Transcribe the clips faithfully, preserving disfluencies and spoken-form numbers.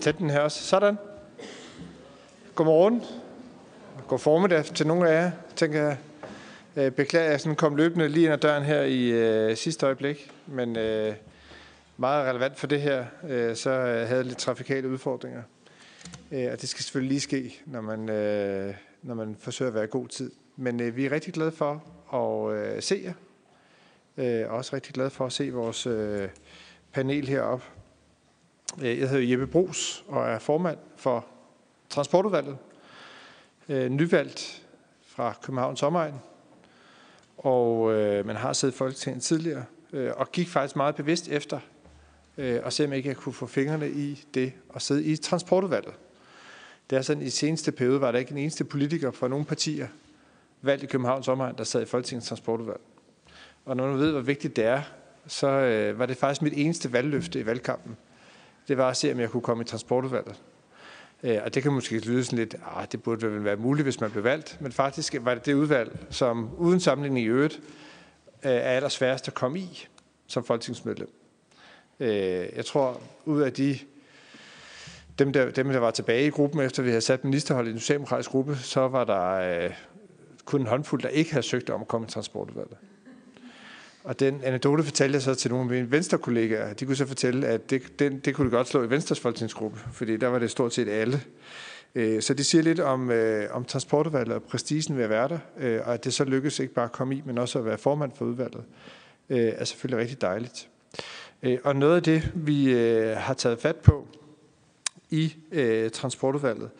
Tag den her også. Sådan. Godmorgen. God formiddag til nogle af jer. Tænker jeg. Beklager, at jeg sådan kom løbende lige ind ad døren her i øh, sidste øjeblik, men øh, meget relevant for det her, øh, så øh, havde jeg lidt trafikale udfordringer. Øh, og det skal selvfølgelig lige ske, når man, øh, når man forsøger at være i god tid. Men øh, vi er rigtig glade for at øh, se jer. Øh, også rigtig glade for at se vores øh, panel heroppe. Jeg hedder Jeppe Brus og er formand for Transportudvalget. Øh, nyvalgt fra Københavns omegn. Og øh, man har siddet i Folketinget tidligere, øh, og gik faktisk meget bevidst efter, øh, og se om ikke jeg kunne få fingrene i det, og sidde i transportudvalget. Det er sådan, i seneste periode var der ikke en eneste politiker fra nogle partier, valgt i Københavns omegn, der sad i Folketingets transportudvalg. Og når man ved, hvor vigtigt det er, så øh, var det faktisk mit eneste valgløfte i valgkampen. Det var at se, om jeg kunne komme i transportudvalget. Og det kan måske lyde sådan lidt, at det burde vel være muligt, hvis man blev valgt. Men faktisk var det det udvalg, som uden sammenligning i øvrigt, er allersværest at komme i som folketingsmedlem. Jeg tror, ud af de, dem, der, dem, der var tilbage i gruppen, efter vi havde sat ministerhold i den socialdemokratiske gruppe, så var der øh, kun en håndfuld, der ikke havde søgt om at komme i transportudvalget. Og den anekdote fortalte jeg så til nogle af mine venstrekollegaer. De kunne så fortælle, at det, det, det kunne det godt slå i Venstres folketingsgruppe, fordi der var det stort set alle. Så det siger lidt om, om transportudvalget og prestigen ved at være der, og at det så lykkedes ikke bare at komme i, men også at være formand for udvalget, er selvfølgelig rigtig dejligt. Og noget af det, vi har taget fat på i transportudvalget,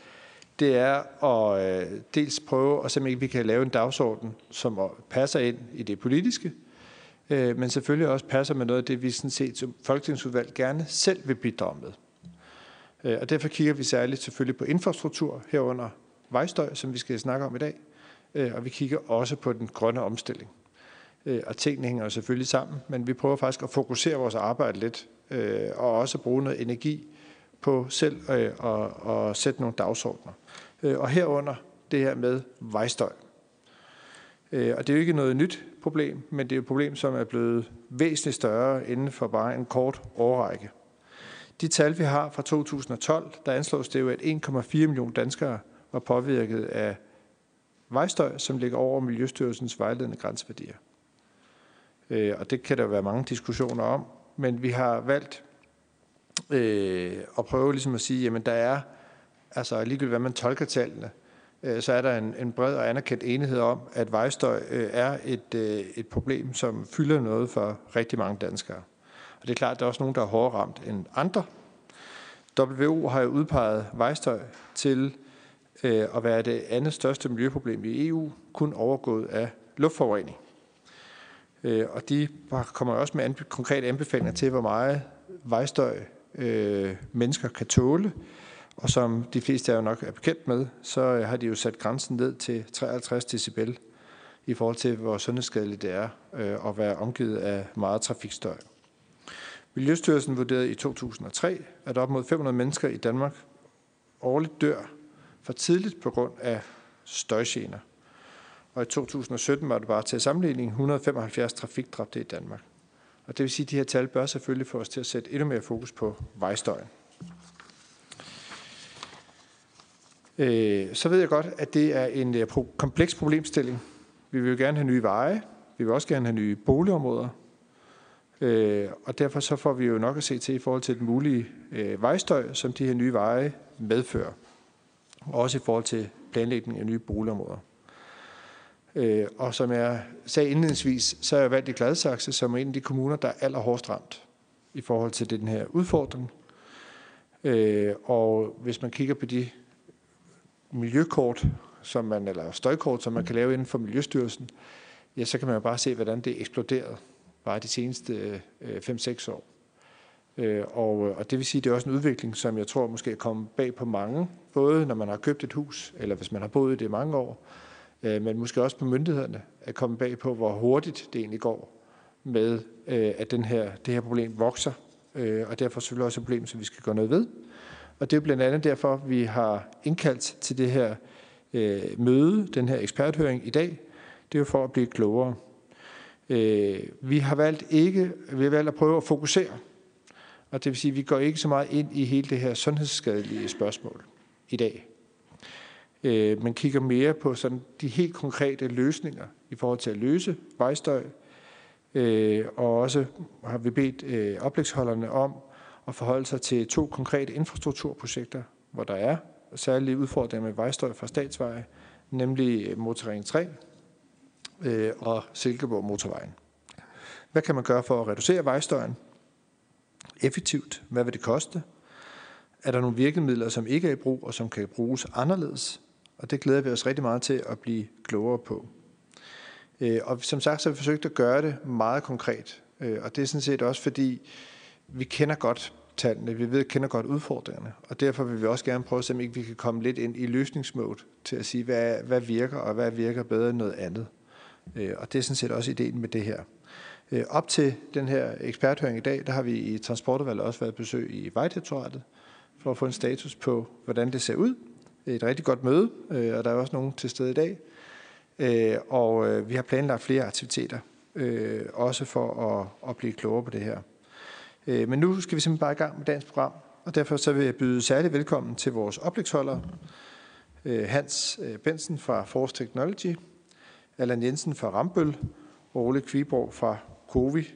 det er at dels prøve at se, om vi kan lave en dagsorden, som passer ind i det politiske, men selvfølgelig også passer med noget af det, vi sådan set som folketingsudvalg gerne selv vil bidrage med. Og derfor kigger vi særligt selvfølgelig på infrastruktur herunder vejstøj, som vi skal snakke om i dag, og vi kigger også på den grønne omstilling. Og tingene hænger jo selvfølgelig sammen, men vi prøver faktisk at fokusere vores arbejde lidt, og også bruge noget energi på selv at sætte nogle dagsordner. Og herunder det her med vejstøj. Og det er jo ikke noget nyt problem, men det er et problem, som er blevet væsentligt større inden for bare en kort årrække. De tal, vi har fra to tusind og tolv, der anslås det jo, at en komma fire millioner danskere var påvirket af vejstøj, som ligger over Miljøstyrelsens vejledende grænseværdier. Og det kan der være mange diskussioner om, men vi har valgt at prøve ligesom at sige, jamen der er, altså ligegyldigt hvad man tolker tallene, så er der en, en bred og anerkendt enighed om, at vejstøj er et, et problem, som fylder noget for rigtig mange danskere. Og det er klart, at der er også nogen, der er hårdere ramt end andre. W H O har jo udpeget vejstøj til øh, at være det andet største miljøproblem i E U, kun overgået af luftforurening. Øh, og de kommer også med anbe- konkrete anbefalinger til, hvor meget vejstøj øh, mennesker kan tåle. Og som de fleste er jo nok er bekendt med, så har de jo sat grænsen ned til treoghalvtreds decibel i forhold til, hvor sundhedsskadeligt det er at være omgivet af meget trafikstøj. Miljøstyrelsen vurderede i to tusind og tre, at op mod fem hundrede mennesker i Danmark årligt dør for tidligt på grund af støjgener. Og i to tusind og sytten var det bare til sammenligning et hundrede og femoghalvfjerds trafikdræbte i Danmark. Og det vil sige, at de her tal bør selvfølgelig få os til at sætte endnu mere fokus på vejstøjen. Så ved jeg godt, at det er en kompleks problemstilling. Vi vil jo gerne have nye veje, vi vil også gerne have nye boligområder, og derfor så får vi jo nok at se til i forhold til den mulige vejstøj, som de her nye veje medfører. Også i forhold til planlægning af nye boligområder. Og som jeg sagde indledningsvis, så er jeg valgt i Gladsaxe, som er en af de kommuner, der er allerhårdest ramt i forhold til den her udfordring. Og hvis man kigger på de miljøkort, som man, eller støjkort, som man kan lave inden for Miljøstyrelsen, ja, så kan man jo bare se, hvordan det eksploderede bare de seneste fem seks år. Og, og det vil sige, det er også en udvikling, som jeg tror måske kommer bag på mange, både når man har købt et hus, eller hvis man har boet i det i mange år, men måske også på myndighederne, at komme bag på, hvor hurtigt det egentlig går med, at den her, det her problem vokser, og derfor selvfølgelig også et problem, som vi skal gøre noget ved. Og det er blandt andet derfor, vi har indkaldt til det her øh, møde, den her eksperthøring i dag. Det er jo for at blive klogere. Øh, vi har valgt ikke, vi har valgt at prøve at fokusere Og det vil sige, at vi går ikke så meget ind i hele det her sundhedsskadelige spørgsmål i dag. Øh, man kigger mere på sådan de helt konkrete løsninger i forhold til at løse vejstøj, øh, og også har vi bedt øh, oplægsholderne om at forholde sig til to konkrete infrastrukturprojekter, hvor der er særlige udfordringer med vejstøj fra statsveje, nemlig Motorring tre øh, og Silkeborg Motorvejen. Hvad kan man gøre for at reducere vejstøjen effektivt? Hvad vil det koste? Er der nogle virkemidler, som ikke er i brug, og som kan bruges anderledes? Og det glæder vi os rigtig meget til at blive klogere på. Og som sagt, så har vi forsøgt at gøre det meget konkret. Og det er sådan set også, fordi vi kender godt tallene, vi ved, kender godt udfordringerne. Og derfor vil vi også gerne prøve at se, om ikke vi kan komme lidt ind i løsningsmode til at sige, hvad, hvad virker, og hvad virker bedre end noget andet. Og det er sådan set også ideen med det her. Op til den her eksperthøring i dag, der har vi i Transportudvalget også været besøg i Vejdirektoratet, for at få en status på, hvordan det ser ud. Et rigtig godt møde, og der er også nogen til stede i dag. Og vi har planlagt flere aktiviteter, også for at blive klogere på det her. Men nu skal vi simpelthen bare i gang med dagens program, og derfor så vil jeg byde særlig velkommen til vores oplægsholdere. Hans Benson fra Force Technology, Allan Jensen fra Rambøll, og Ole Kvejborg fra Kovi.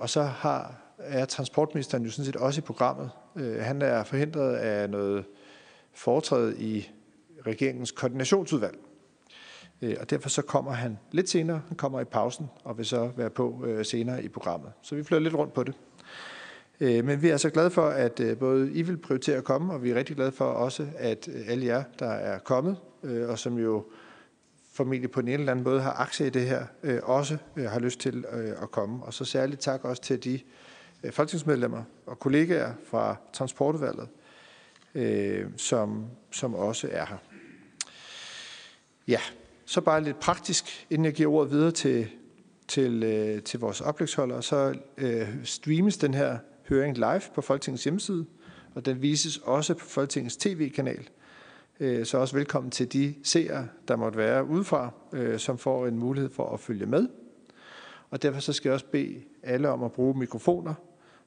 Og så har er transportministeren jo sådan set også i programmet. Han er forhindret af noget foretræde i regeringens koordinationsudvalg. Og derfor så kommer han lidt senere. Han kommer i pausen og vil så være på senere i programmet. Så vi flytter lidt rundt på det. Men vi er så glade for, at både I vil prioritere at komme, og vi er rigtig glade for også, at alle jer, der er kommet, og som jo formentlig på en eller anden måde har aktie i det her, også har lyst til at komme. Og så særligt tak også til de folketingsmedlemmer og kollegaer fra Transportudvalget, øh, som, som også er her. Ja, så bare lidt praktisk, inden jeg giver ordet videre til, til, øh, til vores oplægsholdere, så øh, streames den her høring live på Folketingets hjemmeside, og den vises også på Folketingets tv-kanal. Øh, så også velkommen til de seere, der måtte være udefra, øh, som får en mulighed for at følge med. Og derfor så skal jeg også bede alle om at bruge mikrofoner,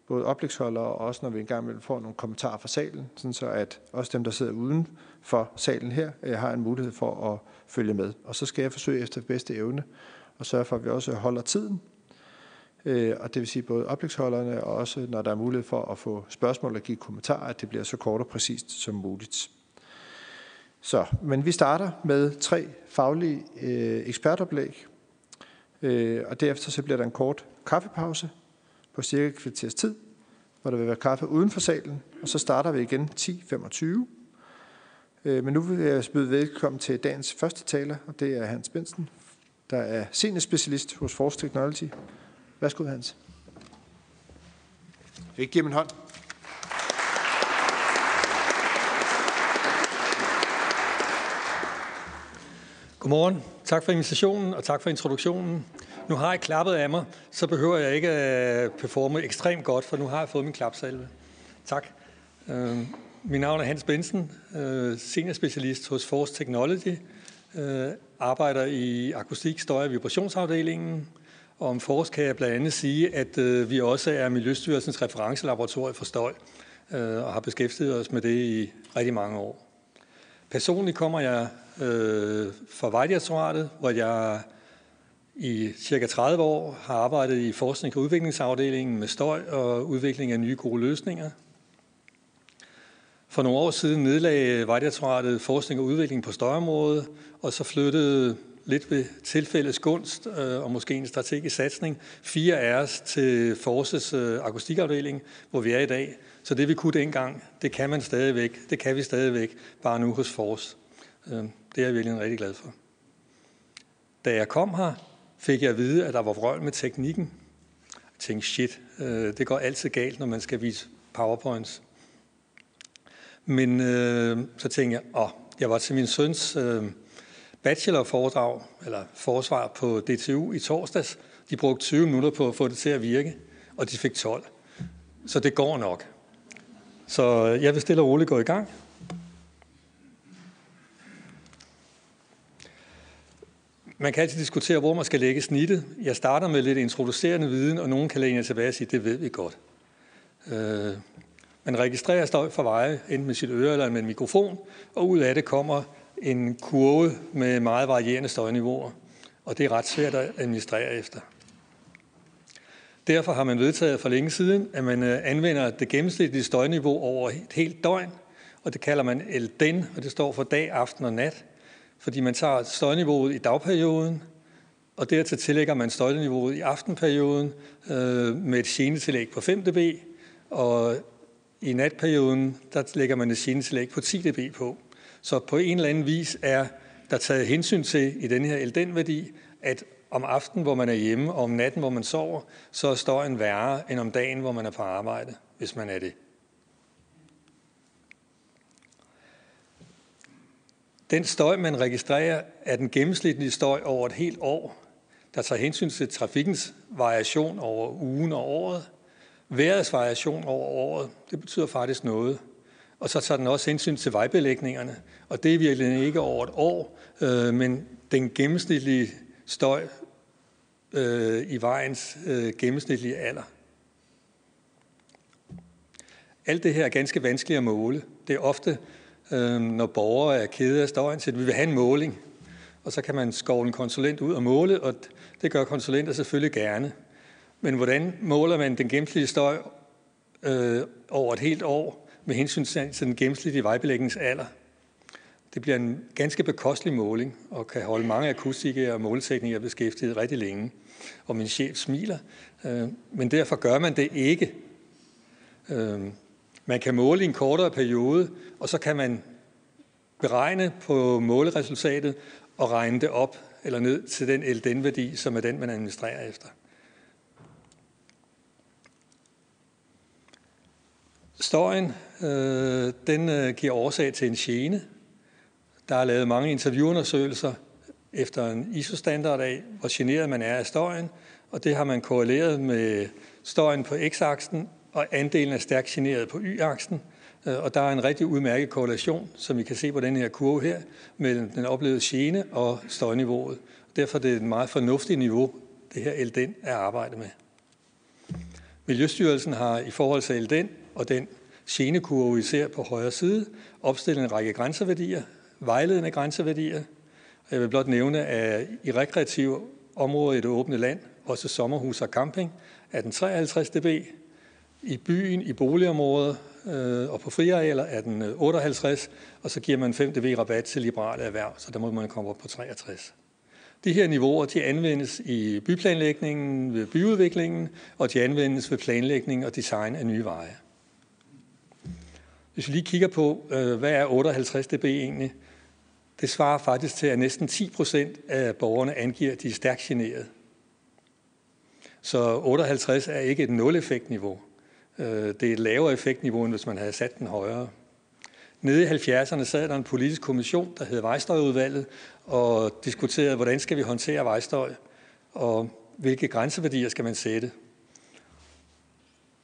både oplægsholdere og også, når vi engang imellem får nogle kommentarer fra salen, sådan så at også dem, der sidder uden for salen her, har en mulighed for at følge med. Og så skal jeg forsøge efter bedste evne og sørge for, at vi også holder tiden. Og det vil sige både oplægsholderne og også, når der er mulighed for at få spørgsmål og give kommentarer, at det bliver så kort og præcist som muligt. Så, men vi starter med tre faglige ekspertoplæg. Og derefter så bliver der en kort kaffepause på cirka kvarters tid, hvor der vil være kaffe uden for salen, og så starter vi igen ti femogtyve. Men nu vil jeg byde velkommen til dagens første taler, og det er Hans Benson, der er seniorspecialist hos Force Technology. Værsgo, Hans. Jeg vil ikke give ham en hånd. Godmorgen. Tak for invitationen, og tak for introduktionen. Nu har jeg klappet af mig, så behøver jeg ikke at performe ekstremt godt, for nu har jeg fået min klapsalve. Tak. Mit navn er Hans Benson, seniorspecialist hos Force Technology, arbejder i akustik, støj- og vibrationsafdelingen. Om Force kan jeg blandt andet sige, at vi også er Miljøstyrelsens referencelaboratorium for støj, og har beskæftiget os med det i rigtig mange år. Personligt kommer jeg øh, fra Vejdirektoratet, hvor jeg i cirka tredive år har arbejdet i forskning og udviklingsafdelingen med støj og udvikling af nye gode løsninger. For nogle år siden nedlagde Vejdirektoratet forskning og udvikling på støjområdet, og så flyttede lidt ved tilfældes gunst øh, og måske en strategisk satsning fire af os til Forces øh, akustikafdeling, hvor vi er i dag. Så det vi kunne dengang, det kan man stadigvæk, det kan vi stadigvæk, bare nu hos Force. Det er jeg virkelig rigtig glad for. Da jeg kom her, fik jeg at vide, at der var vrøvl med teknikken. Jeg tænkte, shit, det går altid galt, når man skal vise powerpoints. Men øh, så tænkte jeg, åh, jeg var til min søns øh, bachelorforedrag, eller forsvar på D T U i torsdags. De brugte tyve minutter på at få det til at virke, og de fik tolv. Så det går nok. Så jeg vil stille og roligt gå i gang. Man kan altid diskutere, hvor man skal lægge snittet. Jeg starter med lidt introducerende viden, og nogen kan læne tilbage og sige, det ved vi godt. Øh, man registrerer støj fra veje, enten med sit øre eller med en mikrofon, og ud af det kommer en kurve med meget varierende støjniveauer, og det er ret svært at administrere efter. Derfor har man vedtaget for længe siden, at man anvender det gennemsnitlige støjniveau over et helt døgn, og det kalder man L D E N, og det står for dag, aften og nat, fordi man tager støjniveauet i dagperioden, og dertil tillægger man støjniveauet i aftenperioden øh, med et genetillæg på fem decibel, og i natperioden der lægger man et genetillæg på ti decibel på. Så på en eller anden vis er der taget hensyn til i den her L D E N-værdi, at om aftenen, hvor man er hjemme, og om natten, hvor man sover, så er støjen værre end om dagen, hvor man er på arbejde, hvis man er det. Den støj, man registrerer, er den gennemsnitlige støj over et helt år, der tager hensyn til trafikkens variation over ugen og året, vejrets variation over året, det betyder faktisk noget. Og så tager den også hensyn til vejbelægningerne, og det er virkelig ikke over et år, øh, men den gennemsnitlige støj øh, i vejens øh, gennemsnitlige alder. Alt det her er ganske vanskeligt at måle. Det er ofte, øh, når borgere er kede af støjen, så vi vil have en måling, og så kan man skovle en konsulent ud og måle, og det gør konsulenter selvfølgelig gerne. Men hvordan måler man den gennemsnitlige støj øh, over et helt år med hensyn til den gennemsnitlige vejbelægningsalder? Det bliver en ganske bekostelig måling, og kan holde mange akustikere og måleteknikere beskæftiget rigtig længe. Og min chef smiler, øh, men derfor gør man det ikke. Øh, man kan måle i en kortere periode, og så kan man beregne på måleresultatet og regne det op eller ned til den L D E N-værdi, som er den, man administrerer efter. Støjen øh, den, øh, giver årsag til en gene. Der er lavet mange interviewundersøgelser efter en I S O-standard af, hvor generet man er af støjen, og det har man korreleret med støjen på x-aksen og andelen af stærkt generet på y-aksen. Og der er en rigtig udmærket korrelation, som vi kan se på den her kurve her, mellem den oplevede gene og støjniveauet. Derfor er det et meget fornuftigt niveau, det her L D E N er arbejdet med. Miljøstyrelsen har i forhold til L D E N og den genekurve, vi ser på højre side, opstillet en række grænseværdier, vejledende grænseværdier. Jeg vil blot nævne, at i rekreative områder i det åbne land, også sommerhus og camping, er den treoghalvtreds decibel. I byen, i boligområder øh, og på friarealer er den otteoghalvtreds, og så giver man fem decibel rabat til liberale erhverv, så der må man komme op på treogtres. De her niveauer de anvendes i byplanlægningen, ved byudviklingen, og de anvendes ved planlægning og design af nye veje. Hvis vi lige kigger på, hvad er otteoghalvtreds decibel egentlig, det svarer faktisk til, at næsten ti procent af borgerne angiver, at de er stærkt generet. Så otteoghalvtreds er ikke et nul-effektniveau. Det er et lavere effektniveau, end hvis man havde sat den højere. Nede i halvfjerdserne sad der en politisk kommission, der hed Vejstøjudvalget, og diskuterede, hvordan skal vi håndtere vejstøj, og hvilke grænseværdier skal man sætte.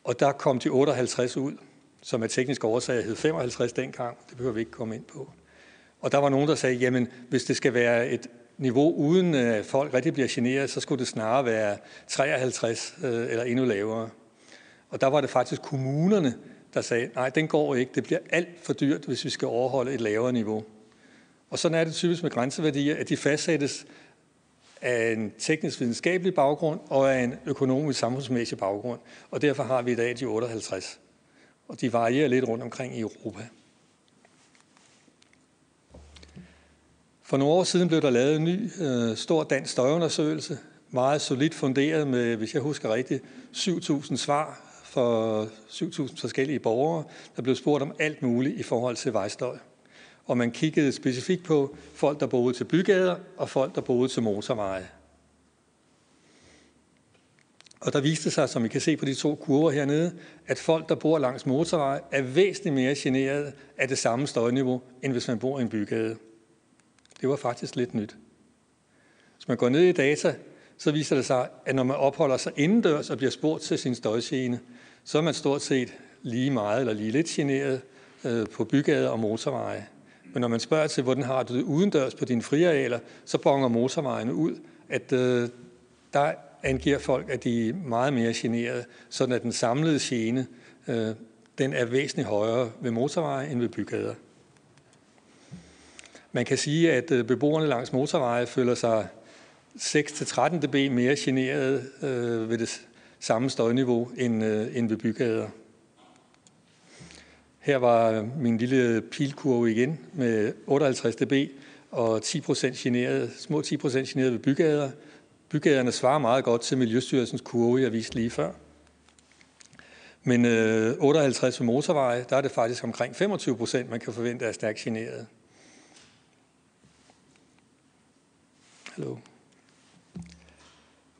Og der kom de otteoghalvtreds ud, som af teknisk årsag hed femoghalvtreds dengang. Det behøver vi ikke komme ind på. Og der var nogen, der sagde, jamen hvis det skal være et niveau uden at folk rigtig bliver generet, så skulle det snarere være treoghalvtreds eller endnu lavere. Og der var det faktisk kommunerne, der sagde, nej, den går ikke. Det bliver alt for dyrt, hvis vi skal overholde et lavere niveau. Og sådan er det typisk med grænseværdier, at de fastsættes af en teknisk videnskabelig baggrund og af en økonomisk samfundsmæssig baggrund. Og derfor har vi i dag de otteoghalvtreds. Og de varierer lidt rundt omkring i Europa. For nogle år siden blev der lavet en ny øh, stor dansk støjundersøgelse, meget solidt funderet med, hvis jeg husker rigtigt, syv tusind svar for syv tusind forskellige borgere, der blev spurgt om alt muligt i forhold til vejstøj. Og man kiggede specifikt på folk, der boede til bygader, og folk, der boede til motorveje. Og der viste sig, som I kan se på de to kurver hernede, at folk, der bor langs motorveje, er væsentligt mere generet af det samme støjniveau, end hvis man bor i en bygade. Det var faktisk lidt nyt. Hvis man går ned i data, så viser det sig, at når man opholder sig indendørs og bliver spurgt til sin støjgene, så er man stort set lige meget eller lige lidt generet på bygader og motorveje. Men når man spørger til, hvordan har du det udendørs på dine friarealer, så bonger motorvejene ud, at øh, der angiver folk, at de er meget mere generet, sådan at den samlede gene øh, den er væsentligt højere ved motorveje end ved bygader. Man kan sige, at beboerne langs motorveje føler sig seks til tretten decibel mere generet øh, ved det samme støjniveau end, øh, end ved bygader. Her var min lille pilkurve igen med otteoghalvtreds decibel og ti procent generet, små ti procent generet ved bygader. Bygaderne svarer meget godt til Miljøstyrelsens kurve, jeg viste lige før. Men øh, otteoghalvtreds ved motorveje, der er det faktisk omkring femogtyve procent, man kan forvente er stærkt generet. Hallo.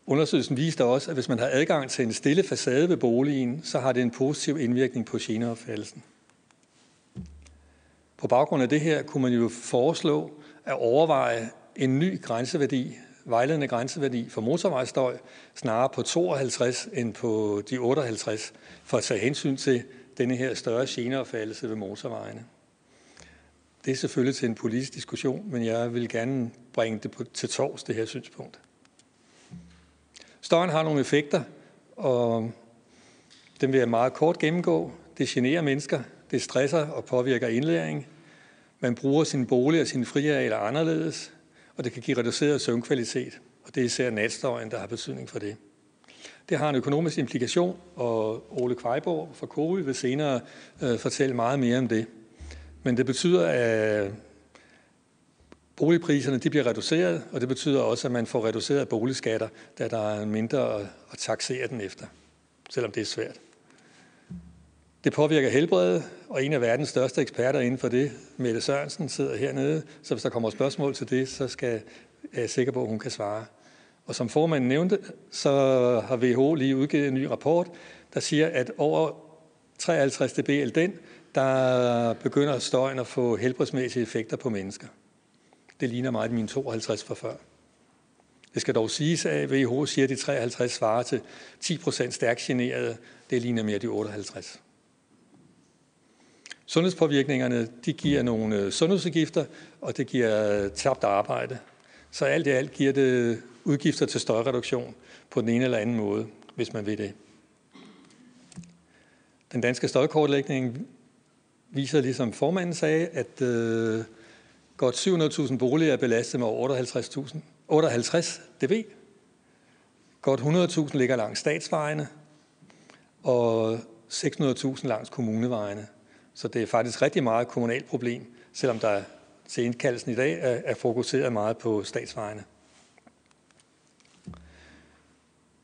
Undersøgelsen viste også, at hvis man har adgang til en stille facade ved boligen, så har det en positiv indvirkning på geneopfattelsen. På baggrund af det her kunne man jo foreslå at overveje en ny grænseværdi, vejledende grænseværdi for motorvejsstøj, snarere på tooghalvtreds end på de otteoghalvtreds, for at tage hensyn til denne her større geneopfattelse ved motorvejene. Det er selvfølgelig til en politisk diskussion, men jeg vil gerne bringe det på, til torvs, det her synspunkt. Støjen har nogle effekter, og dem vil jeg meget kort gennemgå. Det generer mennesker, det stresser og påvirker indlæring. Man bruger sin bolig og sine friarealer anderledes, og det kan give reduceret søvnkvalitet, og det er især natstøjen, der har betydning for det. Det har en økonomisk implikation, og Ole Kvejborg fra Kovi vil senere øh, fortælle meget mere om det. Men det betyder, at boligpriserne de bliver reduceret, og det betyder også, at man får reduceret boligskatter, da der er mindre at taksere den efter, selvom det er svært. Det påvirker helbredet, og en af verdens største eksperter inden for det, Mette Sørensen, sidder hernede, så hvis der kommer spørgsmål til det, så skal jeg sikker på, at hun kan svare. Og som formanden nævnte, så har W H O lige udgivet en ny rapport, der siger, at over treoghalvtreds decibel L D E N, der begynder støjen at få helbredsmæssige effekter på mennesker. Det ligner meget mine tooghalvtreds fra før. Det skal dog siges, at W H O siger, at de treoghalvtreds svarer til ti procent stærkt generede. Det ligner mere de otteoghalvtreds. Sundhedspåvirkningerne de giver nogle sundhedsudgifter, og det giver tabt arbejde. Så alt i alt giver det udgifter til støjreduktion på den ene eller anden måde, hvis man vil det. Den danske støjkortlægning viser, ligesom formanden sagde, at øh, godt syv hundrede tusind boliger er belastet med otteoghalvtreds decibel. Godt hundrede tusind ligger langs statsvejene, og seks hundrede tusind langs kommunevejene. Så det er faktisk rigtig meget et kommunalt problem, selvom der til indkaldelsen i dag er, er fokuseret meget på statsvejene.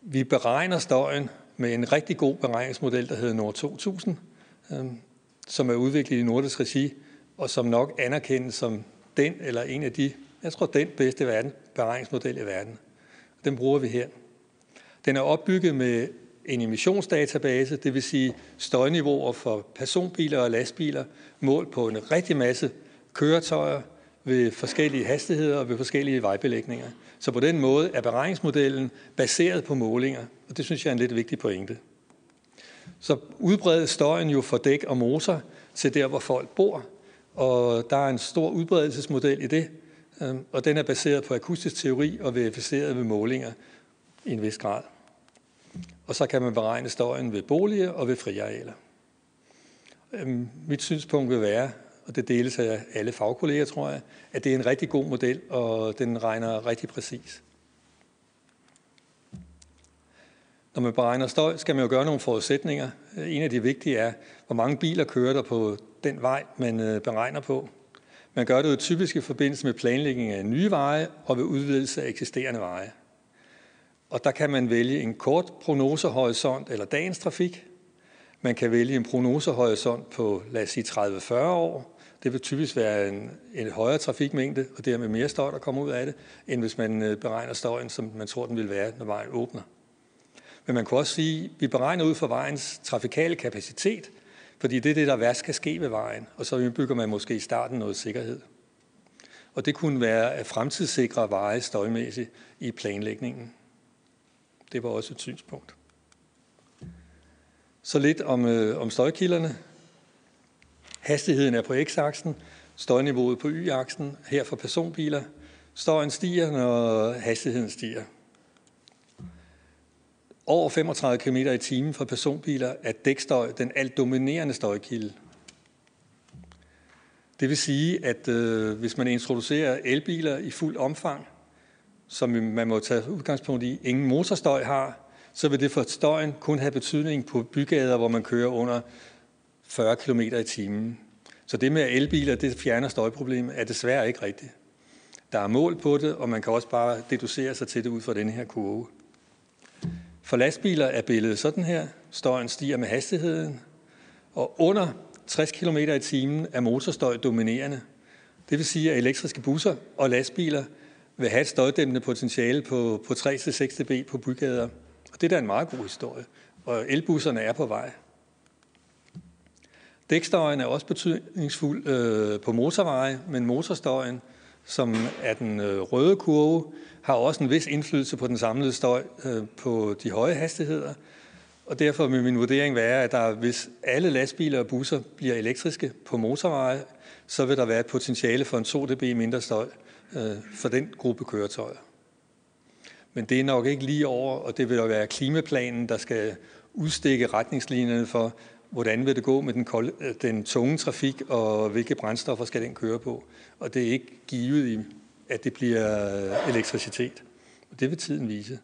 Vi beregner støjen med en rigtig god beregningsmodel, der hedder Nord to tusind, øh, som er udviklet i nordisk regi, og som nok anerkendes som den eller en af de, jeg tror, den bedste verden, beregningsmodel i verden. Den bruger vi her. Den er opbygget med en emissionsdatabase, det vil sige støjniveauer for personbiler og lastbiler, målt på en rigtig masse køretøjer ved forskellige hastigheder og ved forskellige vejbelægninger. Så på den måde er beregningsmodellen baseret på målinger, og det synes jeg er en lidt vigtig pointe. Så udbredes støjen jo fra dæk og motor til der, hvor folk bor, og der er en stor udbredelsesmodel i det, og den er baseret på akustisk teori og verificeret ved målinger i en vis grad. Og så kan man beregne støjen ved boliger og ved friarealer. Mit synspunkt vil være, og det deles af alle fagkolleger, tror jeg, at det er en rigtig god model, og den regner rigtig præcis. Når man beregner støj, skal man jo gøre nogle forudsætninger. En af de vigtige er, hvor mange biler kører der på den vej, man beregner på. Man gør det jo typisk i forbindelse med planlægning af nye veje og ved udvidelse af eksisterende veje. Og der kan man vælge en kort prognosehorisont eller dagens trafik. Man kan vælge en prognosehorisont på, lad os sige, tredive til fyrre år. Det vil typisk være en, en højere trafikmængde, og dermed mere støj, der kommer ud af det, end hvis man beregner støjen, som man tror, den vil være, når vejen åbner. Men man kan også sige, at vi beregner ud fra vejens trafikale kapacitet, fordi det er det, der værst kan ske ved vejen, og så indbygger man måske i starten noget sikkerhed. Og det kunne være at fremtidssikre veje støjmæssigt i planlægningen. Det var også et synspunkt. Så lidt om, øh, om støjkilderne. Hastigheden er på x-aksen, støjniveauet på y-aksen, her for personbiler. Støjen stiger, når hastigheden stiger. over femogtredive kilometer i timen for personbiler er dækstøj den alt dominerende støjkilde. Det vil sige, at øh, hvis man introducerer elbiler i fuld omfang, som man må tage udgangspunkt i, ingen motorstøj har, så vil det for støjen kun have betydning på bygader, hvor man kører under fyrre kilometer i timen. Så det med elbiler, det fjerner støjproblemet, er desværre ikke rigtigt. Der er mål på det, og man kan også bare deducere sig til det ud fra denne her kurve. For lastbiler er billedet sådan her. Støjen stiger med hastigheden, og under tres kilometer i timen er motorstøj dominerende. Det vil sige, at elektriske busser og lastbiler vil have et støjdæmpende potentiale på, på tre til seks decibel på bygader. Og det er da en meget god historie, og elbusserne er på vej. Dækstøjen er også betydningsfuld øh, på motorveje, men motorstøjen, som er den øh, røde kurve, har også en vis indflydelse på den samlede støj øh, på de høje hastigheder. Og derfor vil min vurdering være, at der, hvis alle lastbiler og busser bliver elektriske på motorveje, så vil der være et potentiale for en to decibel mindre støj øh, for den gruppe køretøjer. Men det er nok ikke lige over, og det vil jo være klimaplanen, der skal udstikke retningslinjerne for, hvordan vil det gå med den, kolde, den tunge trafik, og hvilke brændstoffer skal den køre på. Og det er ikke givet i, at det bliver elektricitet. Og det vil tiden vise.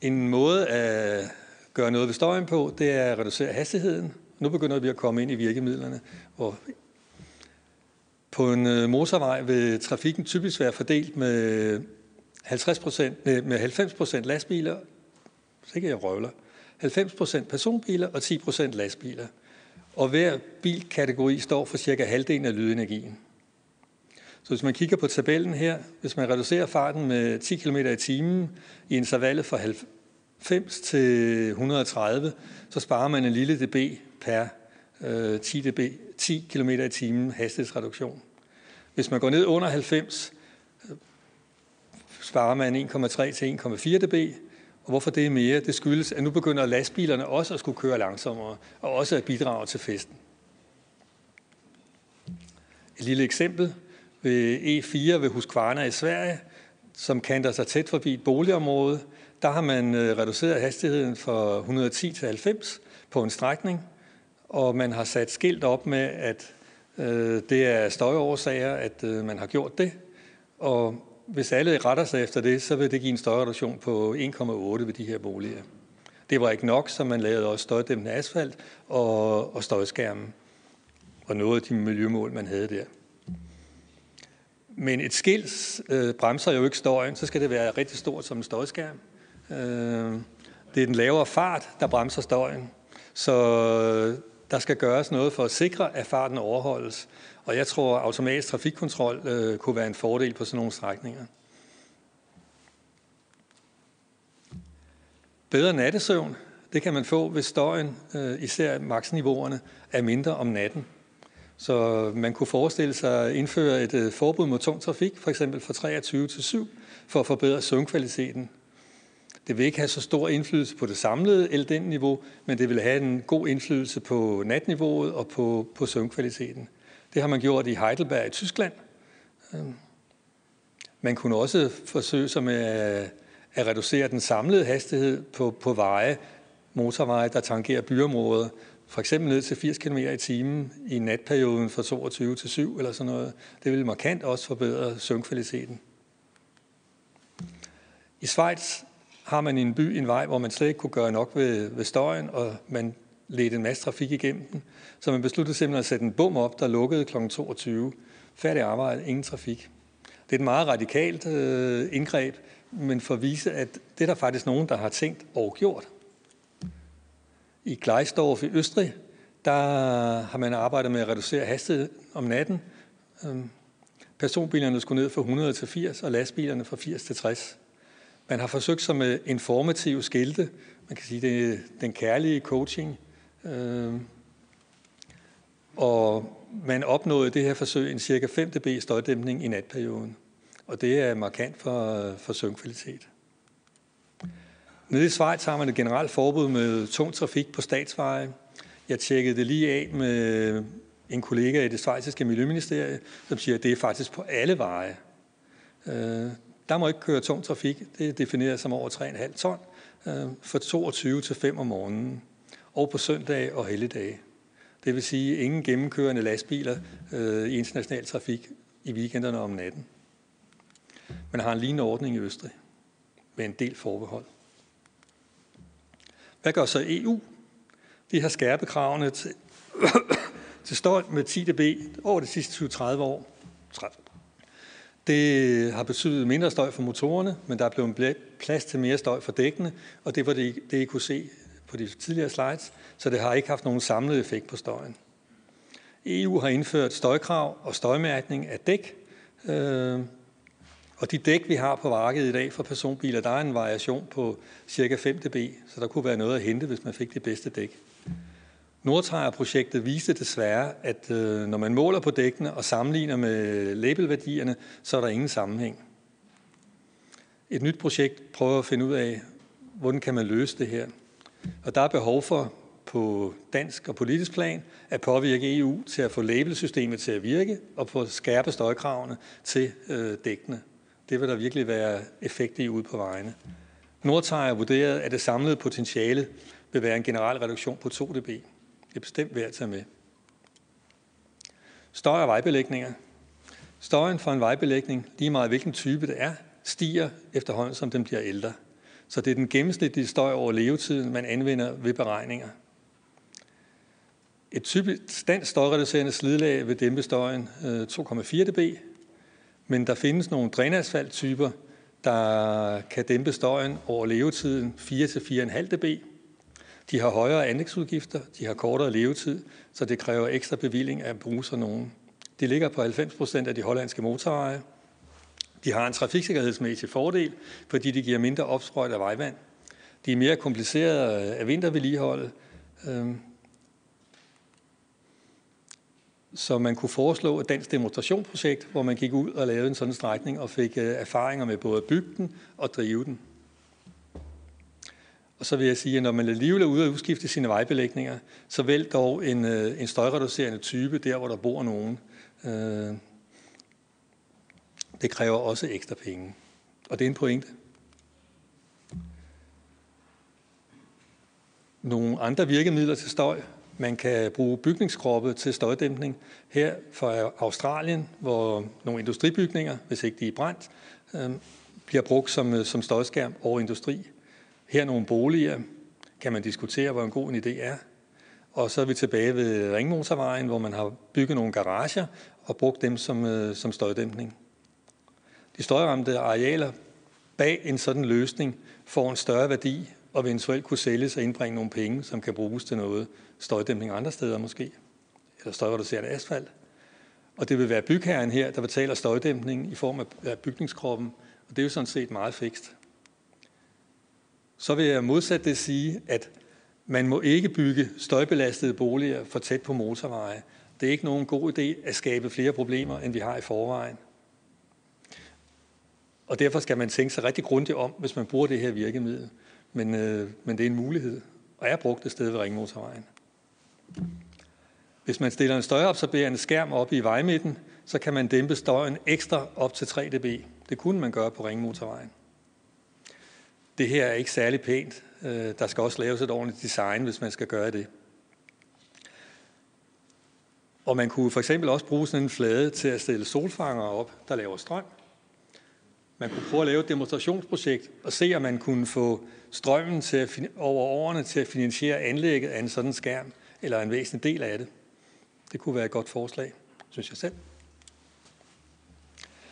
En måde at gøre noget ved støjen på, det er at reducere hastigheden. Nu begynder vi at komme ind i virkemidlerne. Og på en motorvej vil trafikken typisk være fordelt med halvtreds procent, med halvfems procent lastbiler, så jeg røvler, halvfems procent personbiler og ti procent lastbiler. Og hver bilkategori står for cirka halvdelen af lydenergien. Så hvis man kigger på tabellen her, hvis man reducerer farten med ti kilometer i timen i intervallet fra halvfems til et hundrede og tredive, så sparer man en lille dB per øh, ti decibel, ti kilometer i timen hastighedsreduktion. Hvis man går ned under halvfems, sparer man en komma tre til en komma fire decibel. Og hvorfor det er mere? Det skyldes, at nu begynder lastbilerne også at skulle køre langsommere, og også at bidrage til festen. Et lille eksempel ved E fire ved Husqvarna i Sverige, som kanter sig tæt forbi et boligområde. Der har man reduceret hastigheden fra et hundrede og ti til halvfems på en strækning, og man har sat skilt op med, at øh, det er støjårsager, at øh, man har gjort det, og hvis alle retter sig efter det, så vil det give en støjreduktion på en komma otte ved de her boliger. Det var ikke nok, så man lavede også støjdæmpende asfalt og, og støjskærmen. Og noget af de miljømål, man havde der. Men et skilt øh, bremser jo ikke støjen, så skal det være rigtig stort som en støjskærm. Øh, det er den lavere fart, der bremser støjen. Så der skal gøres noget for at sikre, at farten overholdes. Og jeg tror, at automatisk trafikkontrol øh, kunne være en fordel på sådan nogle strækninger. Bedre nattesøvn, det kan man få, hvis støjen, øh, især maksniveauerne, er mindre om natten. Så man kunne forestille sig at indføre et øh, forbud mod tung trafik, f.eks. fra treogtyve til syv, for at forbedre søvnkvaliteten. Det vil ikke have så stor indflydelse på det samlede L D E N-niveau, men det vil have en god indflydelse på natniveauet og på, på søvnkvaliteten. Det har man gjort i Heidelberg i Tyskland. Man kunne også forsøge sig med at reducere den samlede hastighed på, på veje, motorveje, der tangerer byområder, for eksempel ned til firs kilometer i timen i natperioden fra toogtyve til syv eller sådan noget. Det vil markant også forbedre søvnkvaliteten. I Schweiz har man i en by en vej, hvor man slet ikke kunne gøre nok ved, ved støjen, og man ledte en masse trafik igennem den. Så man besluttede simpelthen at sætte en bom op, der lukkede klokken toogtyve. Færdig arbejde, ingen trafik. Det er et meget radikalt øh, indgreb, men for at vise, at det er der faktisk nogen, der har tænkt og gjort. I Gladsaxe i Østrig, der har man arbejdet med at reducere hastigheden om natten. Øhm, personbilerne skulle ned fra hundrede til firs, og lastbilerne fra firs til tres. Man har forsøgt sig med informative skilte. Man kan sige, det er den kærlige coaching. Øh, og man opnåede det her forsøg en cirka fem decibel støjdæmpning i natperioden. Og det er markant for, for søvnkvalitet. Nede i Schweiz har man et generelt forbud med tung trafik på statsveje. Jeg tjekkede det lige af med en kollega i det schweiziske miljøministerie, som siger, at det er faktisk på alle veje. Der må ikke køre tung trafik. Det er defineret som over tre komma fem ton fra toogtyve til fem om morgenen og på søndage og helligdage. Det vil sige ingen gennemkørende lastbiler i international trafik i weekenderne om natten. Man har en lignende ordning i Østrig med en del forbehold. Hvad gør så E U? De har skærpet kravene til, til støj med ti decibel over de sidste tyve til tredive år. Det har betydet mindre støj for motorerne, men der er blevet plads til mere støj for dækkene, og det var det, det I kunne se på de tidligere slides, så det har ikke haft nogen samlet effekt på støjen. E U har indført støjkrav og støjmærkning af dæk, øh, og de dæk, vi har på markedet i dag for personbiler, der er en variation på ca. fem decibel, så der kunne være noget at hente, hvis man fik det bedste dæk. Nordtager-projektet viste desværre, at øh, når man måler på dækkene og sammenligner med labelværdierne, så er der ingen sammenhæng. Et nyt projekt prøver at finde ud af, hvordan kan man løse det her. Og der er behov for, på dansk og politisk plan, at påvirke E U til at få labelsystemet til at virke og få skærpe støjkravene til øh, dækkene. Det vil der virkelig være effekt i ude på vejene. Nordtager vurderede, at det samlede potentiale vil være en generel reduktion på to decibel. Det er bestemt værd at tage med. Støj og vejbelægninger. Støjen for en vejbelægning, lige meget hvilken type det er, stiger efterhånden, som den bliver ældre. Så det er den gennemsnitlige støj over levetiden, man anvender ved beregninger. Et typisk dansk støjreducerende slidlag vil dæmpe støjen to komma fire decibel, men der findes nogle drænasfalttyper, der kan dæmpe støjen over levetiden fire til fire komma fem decibel. De har højere anlægsudgifter, de har kortere levetid, så det kræver ekstra bevilling af bruser nogen. De ligger på halvfems procent af de hollandske motorveje. De har en trafiksikkerhedsmæssig fordel, fordi de giver mindre opsprøjt af vejvand. De er mere komplicerede af vintervedligeholdet. Så man kunne foreslå et dansk demonstrationsprojekt, hvor man gik ud og lavede en sådan strækning og fik erfaringer med både at bygge den og drive den. Og så vil jeg sige, at når man alligevel er ude og udskifte sine vejbelægninger, så vælg dog en, en støjreducerende type der, hvor der bor nogen. Det kræver også ekstra penge. Og det er en pointe. Nogle andre virkemidler til støj. Man kan bruge bygningskroppe til støjdæmpning. Her fra Australien, hvor nogle industribygninger, hvis ikke de er brændt, øh, bliver brugt som, som støjskærm over industri. Her nogle boliger, kan man diskutere, hvor en god en idé er. Og så er vi tilbage ved Ringmotorvejen, hvor man har bygget nogle garager og brugt dem som, øh, som støjdæmpning. De støjramte arealer bag en sådan løsning får en større værdi og eventuelt kunne sælges og indbringe nogle penge, som kan bruges til noget støjdæmpning andre steder måske, eller støjreducerende asfalt. Og det vil være bygherren her, der betaler støjdæmpningen i form af bygningskroppen, og det er jo sådan set meget fikst. Så vil jeg modsat det sige, at man må ikke bygge støjbelastede boliger for tæt på motorveje. Det er ikke nogen god idé at skabe flere problemer, end vi har i forvejen. Og derfor skal man tænke sig rigtig grundigt om, hvis man bruger det her virkemiddel. Men, øh, men det er en mulighed, og er brugt et sted ved Ringmotorvejen. Hvis man stiller en støjabsorberende skærm op i vejmidten, så kan man dæmpe støjen ekstra op til tre decibel. Det kunne man gøre på Ringmotorvejen. Det her er ikke særlig pænt. Der skal også laves et ordentligt design, hvis man skal gøre det. Og man kunne for eksempel også bruge sådan en flade til at stille solfangere op, der laver strøm. Man kunne prøve at lave et demonstrationsprojekt og se, om man kunne få strømmen til at, over årene til at finansiere anlægget af en sådan skærm, eller en væsentlig del af det. Det kunne være et godt forslag, synes jeg selv.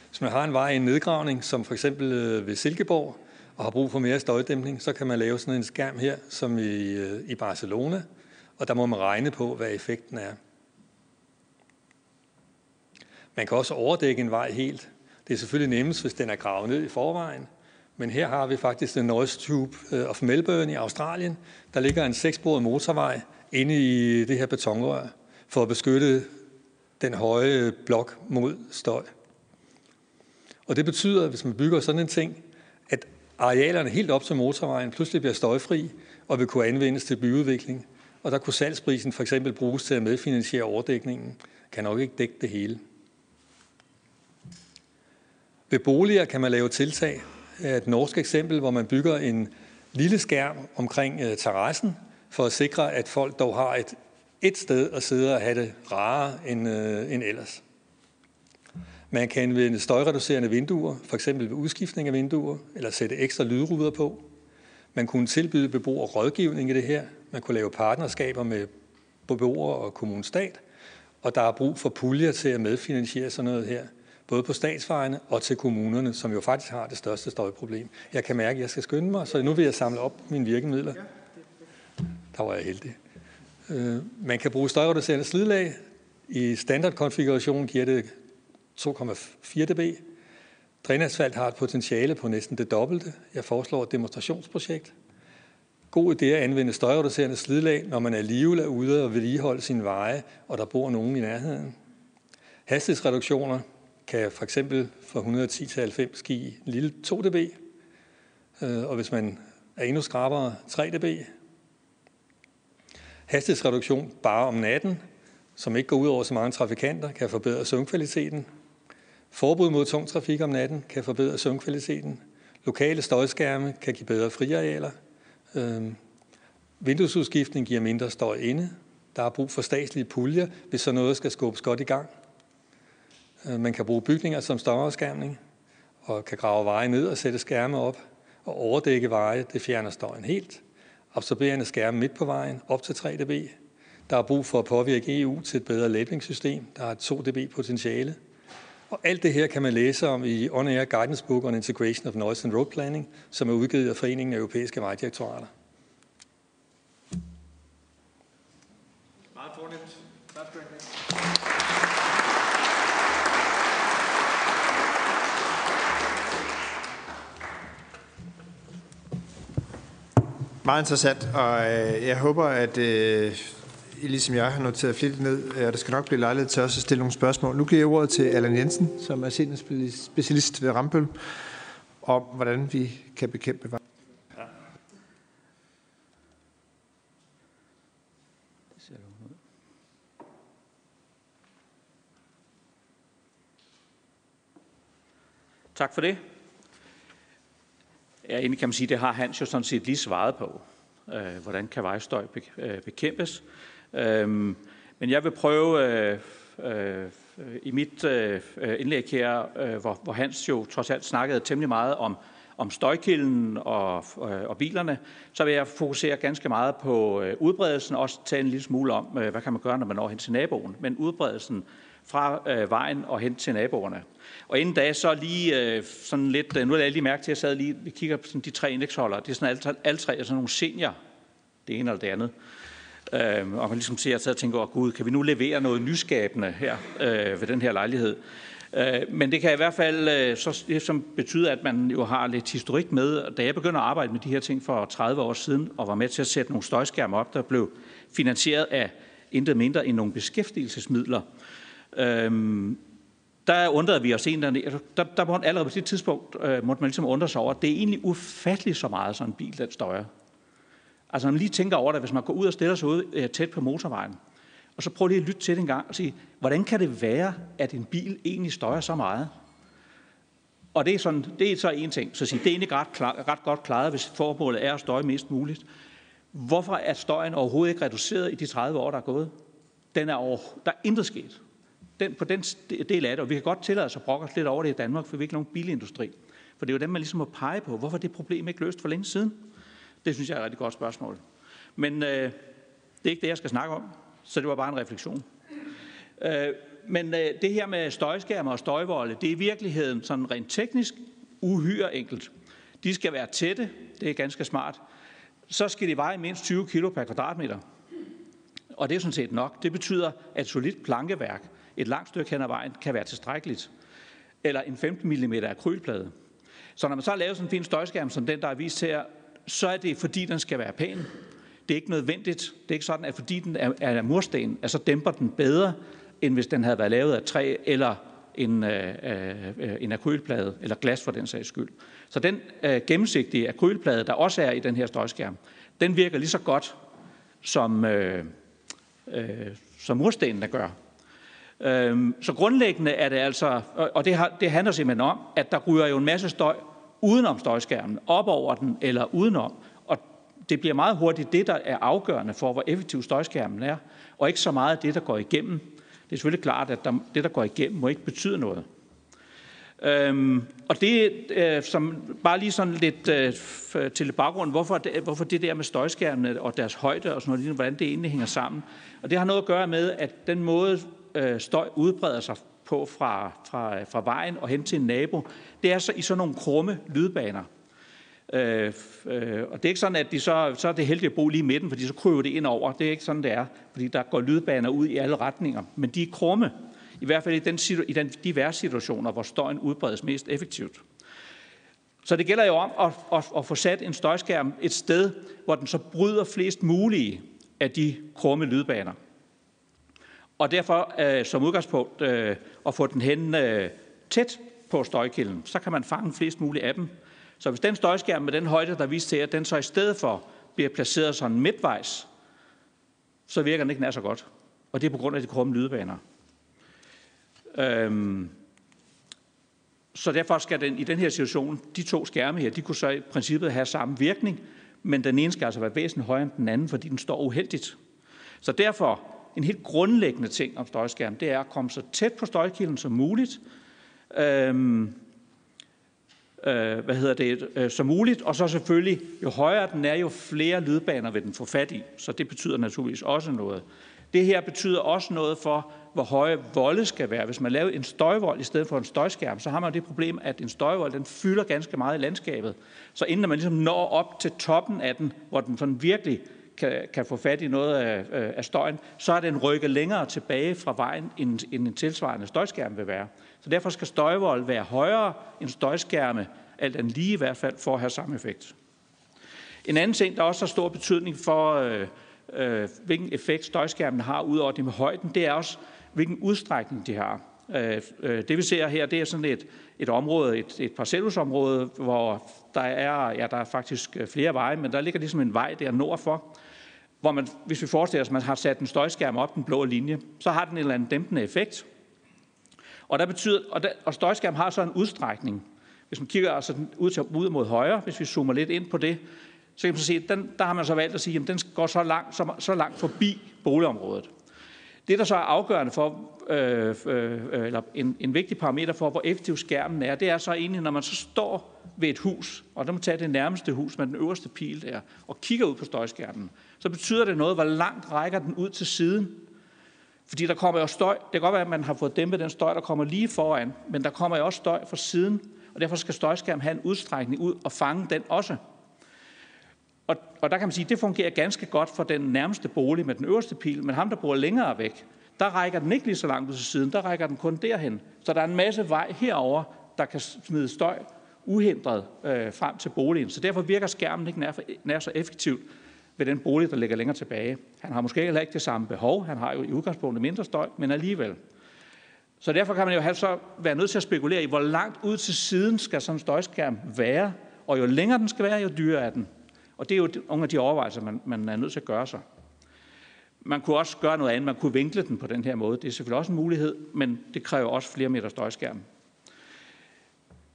Hvis man har en vej i en nedgravning, som for eksempel ved Silkeborg, og har brug for mere støjdæmpning, så kan man lave sådan en skærm her, som i, i Barcelona, og der må man regne på, hvad effekten er. Man kan også overdække en vej helt. Det er selvfølgelig nemmest, hvis den er gravet ned i forvejen, men her har vi faktisk den Noise Tube of Melbourne i Australien. Der ligger en sekssporet motorvej inde i det her betonrør for at beskytte den høje blok mod støj. Og det betyder, at hvis man bygger sådan en ting, at arealerne helt op til motorvejen pludselig bliver støjfri og vil kunne anvendes til byudvikling. Og der kunne salgsprisen for eksempel bruges til at medfinansiere overdækningen. Kan nok ikke dække det hele. Ved boliger kan man lave tiltag. Et norsk eksempel, hvor man bygger en lille skærm omkring terrassen, for at sikre, at folk dog har et, et sted at sidde og have det rarere end, øh, end ellers. Man kan anvende støjreducerende vinduer, f.eks. ved udskiftning af vinduer, eller sætte ekstra lydruder på. Man kunne tilbyde beboere rådgivning i det her. Man kunne lave partnerskaber med beboere og kommunestat. Og der er brug for puljer til at medfinansiere sådan noget her, både på statsvejene og til kommunerne, som jo faktisk har det største støjproblem. Jeg kan mærke, at jeg skal skynde mig, så nu vil jeg samle op mine virkemidler. Der var jeg heldig. Man kan bruge støjreducerende slidlag. I standardkonfigurationen giver det to komma fire decibel. Drænaspfalt har et potentiale på næsten det dobbelte. Jeg foreslår et demonstrationsprojekt. God idé at anvende støjreducerende slidlag, når man alligevel er ude og vedligeholde sine veje, og der bor nogen i nærheden. Hastighedsreduktioner kan for eksempel fra et hundrede og ti til halvfems give en lille to decibel, og hvis man er endnu skrabere, tre decibel. Hastighedsreduktion bare om natten, som ikke går ud over så mange trafikanter, kan forbedre søvnkvaliteten. Forbud mod tung trafik om natten kan forbedre søvnkvaliteten. Lokale støjskærme kan give bedre friarealer. Øhm, vinduesudskiftning giver mindre støj inde. Der er brug for statslige puljer, hvis så noget skal skubbes godt i gang. Øhm, man kan bruge bygninger som støjafskærmning, og kan grave veje ned og sætte skærme op, og overdække veje, det fjerner støjen helt. Absorberende skærme midt på vejen, op til tre decibel. Der er brug for at påvirke E U til et bedre labelingssystem. Der er to decibel potentiale. Og alt det her kan man læse om i On Air Guidance Book on Integration of Noise and Road Planning, som er udgivet af Foreningen af Europæiske Vejdirektorater. Meget fornemt. Tak skal du have. Meget interessant, og jeg håber, at ligesom jeg har noteret flittigt ned, og der skal nok blive lejlighed til også at stille nogle spørgsmål. Nu giver jeg ordet til Allan Jensen, som er seniorspecialist ved Rambøll, om hvordan vi kan bekæmpe vej. Ja. Tak for det. Ja, egentlig kan man sige, at det har Hans jo sådan set lige svaret på. Hvordan kan vejstøj bekæmpes? Øhm, men jeg vil prøve øh, øh, i mit øh, indlæg her, øh, hvor, hvor Hans jo trods alt snakkede temmelig meget om, om støjkilden og, øh, og bilerne, så vil jeg fokusere ganske meget på øh, udbredelsen, også tale en lille smule om, øh, hvad kan man gøre, når man når hen til naboen, men udbredelsen fra øh, vejen og hen til naboerne. Og inden da så lige øh, sådan lidt, øh, nu har jeg lige mærke til, at jeg sad lige og kigger på sådan de tre indeksholdere, det er sådan alle, alle tre er sådan nogle senior, det ene eller det andet. Øh, og man ligesom ser, at jeg tænker, åh gud, kan vi nu levere noget nyskabende her øh, ved den her lejlighed? Øh, men det kan i hvert fald øh, så, som betyder, at man jo har lidt historik med. Da jeg begyndte at arbejde med de her ting for tredive år siden, og var med til at sætte nogle støjskærme op, der blev finansieret af intet mindre end nogle beskæftigelsesmidler, øh, der undrede vi os egentlig, der, der, der måtte allerede på det tidspunkt, øh, måtte man ligesom undre sig over, at det er egentlig ufatteligt så meget, sådan en bil, den støjer. Altså når man lige tænker over det, hvis man går ud og stiller sig ud tæt på motorvejen, og så prøver lige at lytte til det en gang og sige, hvordan kan det være, at en bil egentlig støjer så meget? Og det er, sådan, det er så en ting. Så sige, det er egentlig ret, klar, ret godt klaret, hvis formålet er at støje mest muligt. Hvorfor er støjen overhovedet ikke reduceret i de tredive år, der er gået? Den er over, der er intet sket. Den, på den del af det, og vi kan godt tillade os at brokke os lidt over det i Danmark, for vi har ikke nogen bilindustri. For det er jo dem, man ligesom må pege på. Hvorfor er det problem ikke løst for længe siden? Det synes jeg er et rigtig godt spørgsmål. Men øh, det er ikke det, jeg skal snakke om, så det var bare en refleksion. Øh, men øh, det her med støjskærmer og støjvolde, det er i virkeligheden sådan rent teknisk uhyre enkelt. De skal være tætte, det er ganske smart. Så skal de veje mindst tyve kilo per kvadratmeter. Og det er sådan set nok. Det betyder, at et solidt plankeværk, et langt stykke hen ad vejen, kan være tilstrækkeligt. Eller en femten millimeter akrylplade. Så når man så laver sådan en fin støjskærm, som den, der er vist her, så er det, fordi den skal være pæn. Det er ikke nødvendigt. Det er ikke sådan, at fordi den er, er mursten, at så dæmper den bedre, end hvis den havde været lavet af træ eller en, øh, øh, en akrylplade, eller glas for den sags skyld. Så den øh, gennemsigtige akrylplade, der også er i den her støjskærm, den virker lige så godt, som, øh, øh, som murstenen der gør. Så grundlæggende er det altså, og det, har, det handler simpelthen om, at der ryger jo en masse støj udenom støjskærmen, op over den eller udenom. Og det bliver meget hurtigt det, der er afgørende for, hvor effektiv støjskærmen er, og ikke så meget af det, der går igennem. Det er selvfølgelig klart, at der, det, der går igennem, må ikke betyde noget. Øhm, og det, øh, som bare lige sådan lidt øh, til baggrund, hvorfor det, hvorfor det der med støjskærmene og deres højde og sådan noget, hvordan det egentlig hænger sammen. Og det har noget at gøre med, at den måde øh, støj udbreder sig på fra, fra, fra vejen og hen til en nabo, det er så i sådan nogle krumme lydbaner. Øh, øh, og det er ikke sådan, at de så, så er det heldigt at bo lige i midten, fordi så kryver det ind over. Det er ikke sådan, det er, fordi der går lydbaner ud i alle retninger. Men de er krumme. I hvert fald i, den, i den diverse situationer, hvor støjen udbredes mest effektivt. Så det gælder jo om at, at, at få sat en støjskærm et sted, hvor den så bryder flest mulige af de krumme lydbaner. Og derfor øh, som udgangspunkt øh, at få den hen øh, tæt på støjkilden, så kan man fange flest mulige af dem. Så hvis den støjskærm med den højde, der viser til, at den så i stedet for bliver placeret sådan midtvejs, så virker den ikke nær så godt. Og det er på grund af de krumme lydbaner. Så derfor skal den i den her situation, de to skærme her, de kunne så i princippet have samme virkning, men den ene skal altså være væsentligt højere end den anden, fordi den står uheldigt. Så derfor, en helt grundlæggende ting om støjskærm, det er at komme så tæt på støjkilden som muligt, øhm, øh, hvad hedder det, øh, som muligt, og så selvfølgelig, jo højere den er, jo flere lydbaner vil den få fat i, så det betyder naturligvis også noget. Det her betyder også noget for, hvor høje volde skal være. Hvis man laver en støjvold i stedet for en støjskærm, så har man det problem, at en støjvold den fylder ganske meget i landskabet. Så inden man ligesom når op til toppen af den, hvor den sådan virkelig kan, kan få fat i noget af, øh, af støjen, så er den rykket længere tilbage fra vejen, end, end en tilsvarende støjskærm vil være. Så derfor skal støjvold være højere end støjskærme, alt andet lige i hvert fald, for at have samme effekt. En anden ting, der også har stor betydning for Øh, Øh, hvilken effekt støjskærmen har ud over det med højden, det er også, hvilken udstrækning de har. Øh, øh, det vi ser her, det er sådan et, et område, et, et parcelhusområde, hvor der er, ja, der er faktisk flere veje, men der ligger ligesom en vej der nordfor, hvor man, hvis vi forestiller os, at man har sat en støjskærm op, den blå linje, så har den en eller anden dæmpende effekt. Og, der betyder, og, der, og støjskærm har så en udstrækning. Hvis man kigger altså ud, til, ud mod højre, hvis vi zoomer lidt ind på det, så kan man se, at den, der har man så valgt at sige, at den går så langt, så, så langt forbi boligområdet. Det, der så er afgørende for, øh, øh, eller en, en vigtig parameter for, hvor effektiv skærmen er, det er så egentlig, når man så står ved et hus, og der må tage det nærmeste hus med den øverste pil der, og kigger ud på støjskærmen, så betyder det noget, hvor langt rækker den ud til siden. Fordi der kommer jo støj. Det kan godt være, at man har fået dæmpet den støj, der kommer lige foran, men der kommer jo også støj fra siden, og derfor skal støjskærmen have en udstrækning ud og fange den også. Og, og der kan man sige, at det fungerer ganske godt for den nærmeste bolig med den øverste pil, men ham, der bor længere væk, der rækker den ikke lige så langt ud til siden, der rækker den kun derhen. Så der er en masse vej herover, der kan smide støj uhindret øh, frem til boligen. Så derfor virker skærmen ikke nær, nær så effektivt ved den bolig, der ligger længere tilbage. Han har måske heller ikke det samme behov, han har jo i udgangspunktet mindre støj, men alligevel. Så derfor kan man jo have så være nødt til at spekulere i, hvor langt ud til siden skal sådan en støjskærm være, og jo længere den skal være, jo dyrere er den. Og det er jo nogle af de overvejelser, man, man er nødt til at gøre sig. Man kunne også gøre noget andet. Man kunne vinkle den på den her måde. Det er selvfølgelig også en mulighed, men det kræver også flere meter støjskærm.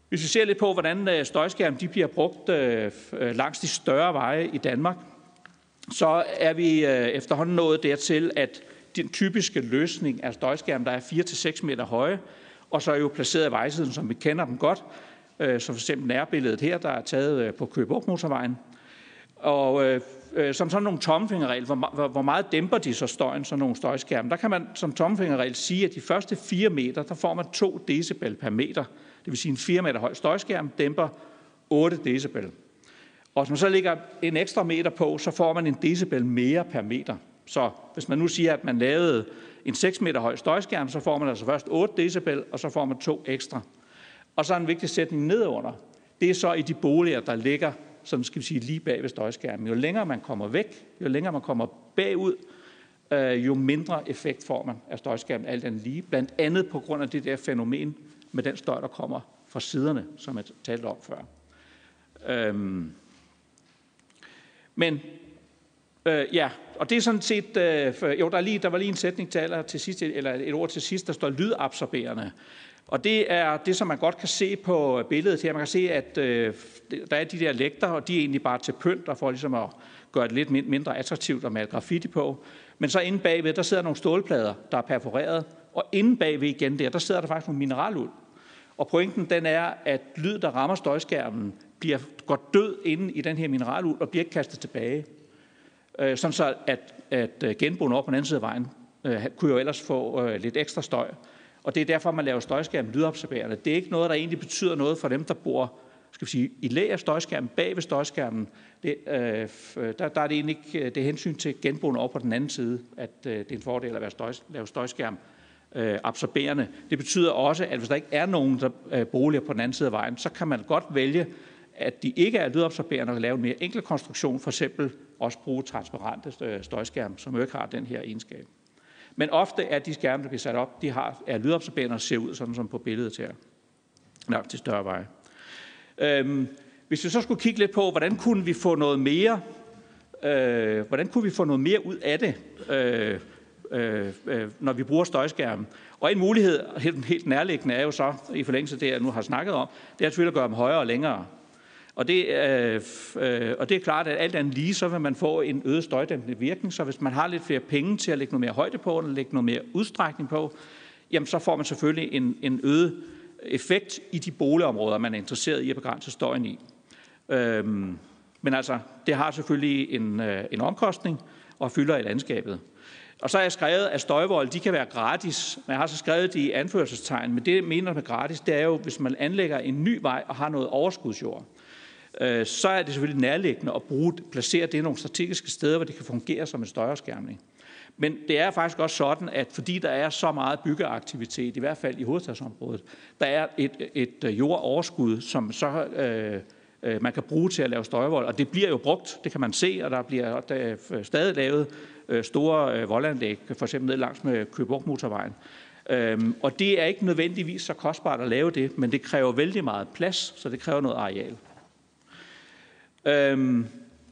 Hvis vi ser lidt på, hvordan støjskærm de bliver brugt øh, langs de større veje i Danmark, så er vi øh, efterhånden nået dertil, at den typiske løsning af støjskærm, der er fire til seks meter høje, og så er jo placeret i vejsiden, som vi kender dem godt. Øh, så for eksempel nærbilledet her, der er taget på Køge Bugt Motorvejen. Og øh, øh, som sådan nogle tommefingerregel, hvor, hvor, hvor meget dæmper de så støjen, sådan nogle støjskærme, der kan man som tommefingerregel sige, at de første fire meter, der får man to decibel per meter. Det vil sige, en fire meter høj støjskærm dæmper otte decibel. Og hvis man så lægger en ekstra meter på, så får man en decibel mere per meter. Så hvis man nu siger, at man lavede en seks meter høj støjskærm, så får man altså først otte decibel, og så får man to ekstra. Og så en vigtig sætning nedunder. Det er så i de boliger, der ligger som skal vi sige lige bag ved støjskærmen. Jo længere man kommer væk, jo længere man kommer bagud, øh, jo mindre effekt får man af støjskærmen alt andet lige. Blandt andet på grund af det der fænomen med den støj, der kommer fra siderne, som jeg talte om før. Øhm. Men Øh, ja, og det er sådan set, øh, for, jo, der, er lige, der var lige en sætning til, aller, til sidst, eller et ord til sidst, der står lydabsorberende. Og det er det, som man godt kan se på billedet her. Man kan se, at øh, der er de der lægter, og de er egentlig bare til pynt, og for ligesom at gøre det lidt mindre attraktivt at male graffiti på. Men så inde bagved, der sidder nogle stålplader, der er perforeret, og inde bagved igen der, der sidder der faktisk nogle mineraluld. Og pointen, den er, at lyd, der rammer støjskærmen, bliver, går død inde i den her mineraluld og bliver ikke kastet tilbage. Øh, sådan så, at, at genboen over på den anden side af vejen øh, kunne jo ellers få øh, lidt ekstra støj. Og det er derfor, man laver støjskærmen lydabsorberende. Det er ikke noget, der egentlig betyder noget for dem, der bor skal vi sige, i læ af støjskærmen, bag ved støjskærmen. Det, øh, der, der er det egentlig ikke det hensyn til genboen over på den anden side, at øh, det er en fordel at være støj, lave støjskærm øh, absorberende. Det betyder også, at hvis der ikke er nogen der øh, boliger på den anden side af vejen, så kan man godt vælge, at de ikke er lydabsorberende og lave en mere enkel konstruktion, for eksempel også bruge transparente støjskærm, som ikke har den her egenskab. Men ofte er de skærme, der bliver sat op, de har, er lydabsorberende og ser ud, sådan som på billedet her. Nok til større veje. Øhm, hvis vi så skulle kigge lidt på, hvordan kunne vi få noget mere, øh, hvordan kunne vi få noget mere ud af det, øh, øh, øh, når vi bruger støjskærmen. Og en mulighed, helt, helt nærliggende, er jo så, i forlængelse af det, jeg nu har snakket om, det er selvfølgelig at gøre dem højere og længere. Og det, øh, øh, og det er klart, at alt andet lige, så vil man få en øget støjdæmpende virkning. Så hvis man har lidt flere penge til at lægge noget mere højde på, eller lægge noget mere udstrækning på, jamen så får man selvfølgelig en, en øget effekt i de boligområder, man er interesseret i at begrænse støjen i. Øhm, men altså, det har selvfølgelig en, øh, en omkostning og fylder i landskabet. Og så er jeg skrevet, at støjvolde, de kan være gratis. Men jeg har så skrevet det i anførselstegn, men det, jeg mener med gratis, det er jo, hvis man anlægger en ny vej og har noget overskudsjord, så er det selvfølgelig nærliggende at bruge, placere det i nogle strategiske steder, hvor det kan fungere som en støjafskærmning. Men det er faktisk også sådan, at fordi der er så meget byggeaktivitet, i hvert fald i hovedstadsområdet, der er et, et jordoverskud, som så, øh, øh, man kan bruge til at lave støjvold. Og det bliver jo brugt, det kan man se, og der bliver der stadig lavet store voldanlæg, for eksempel ned langs med Køge Bugt Motorvejen. Øhm, og det er ikke nødvendigvis så kostbart at lave det, men det kræver vældig meget plads, så det kræver noget areal. Øhm,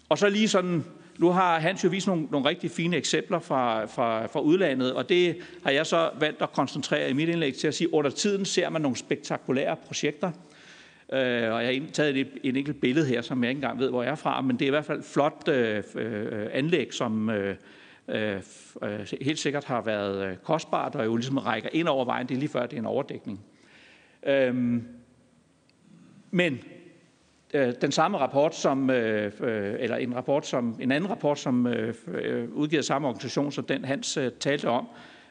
og så lige sådan, nu har Hans jo vist nogle, nogle rigtig fine eksempler fra, fra, fra udlandet, og det har jeg så valgt at koncentrere i mit indlæg til at sige, under tiden ser man nogle spektakulære projekter, øh, og jeg har taget et, et enkelt billede her, som jeg ikke engang ved, hvor jeg er fra, men det er i hvert fald flot øh, øh, anlæg, som øh, øh, helt sikkert har været kostbart, og jo ligesom rækker ind over vejen, det er lige før, det er en overdækning. Øhm, men den samme rapport, som, eller en, rapport som, en anden rapport, som udgiver samme organisation, som den Hans talte om,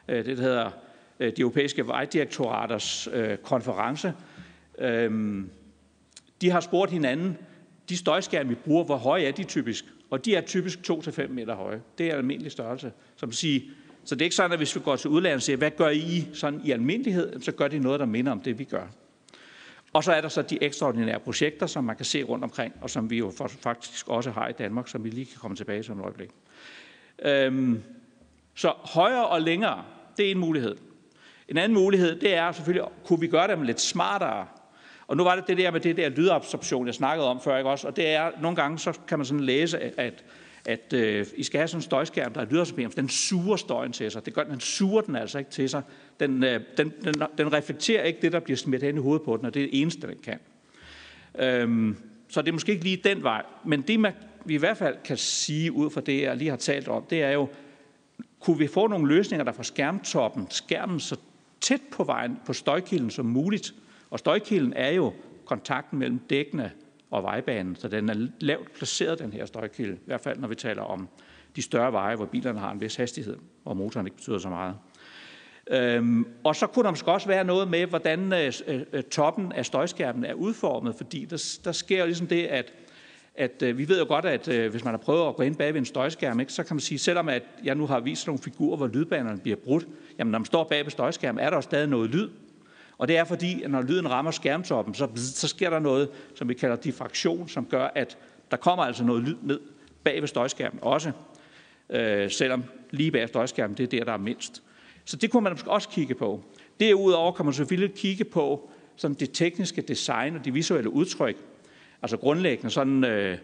det der hedder de europæiske vejdirektoraters konference, de har spurgt hinanden, de støjskærme, vi bruger, hvor høje er de typisk? Og de er typisk to til fem meter høje. Det er en almindelig størrelse. Som siger, så det er ikke sådan, at hvis vi går til udlandet og siger, hvad gør I sådan i almindelighed, så gør de noget, der minder om det, vi gør. Og så er der så de ekstraordinære projekter, som man kan se rundt omkring, og som vi jo faktisk også har i Danmark, som vi lige kan komme tilbage til om et øjeblik. Øhm, så højere og længere, det er en mulighed. En anden mulighed, det er selvfølgelig, kunne vi gøre dem lidt smartere? Og nu var det det der med det der lydabsorption, jeg snakkede om før, ikke også? Og det er, nogle gange så kan man sådan læse, at, at, at øh, I skal have sådan en støjskærm, der er lydabsorberende, for den suger støjen til sig. Det gør den, den suger den altså ikke til sig. Den, den, den, den reflekterer ikke det, der bliver smidt hen i hovedet på den, og det er det eneste, den kan. Øhm, så det er måske ikke lige den vej. Men det, man, vi i hvert fald kan sige ud fra det, jeg lige har talt om, det er jo, kunne vi få nogle løsninger, der fra skærmtoppen, skærmen så tæt på vejen, på støjkilden som muligt. Og støjkilden er jo kontakten mellem dækkene og vejbanen, så den er lavt placeret, den her støjkilde. I hvert fald, når vi taler om de større veje, hvor bilerne har en vis hastighed, og motoren ikke betyder så meget. Øhm, og så kunne der måske også være noget med, hvordan øh, øh, toppen af støjskærmen er udformet, fordi der, der sker jo ligesom det, at, at øh, vi ved jo godt, at øh, hvis man har prøvet at gå ind bag ved en støjskærm, ikke, så kan man sige, selvom at jeg nu har vist nogle figurer, hvor lydbanerne bliver brudt, jamen når man står bag ved støjskærmen, er der stadig noget lyd. Og det er fordi, at når lyden rammer skærmtoppen, så, så sker der noget, som vi kalder diffraktion, som gør, at der kommer altså noget lyd ned bag ved støjskærmen også, øh, selvom lige bag støjskærmen, det er der, der er mindst. Så det kunne man også kigge på. Derudover kan man selvfølgelig kigge på sådan det tekniske design og det visuelle udtryk. Altså grundlæggende sådan, øh,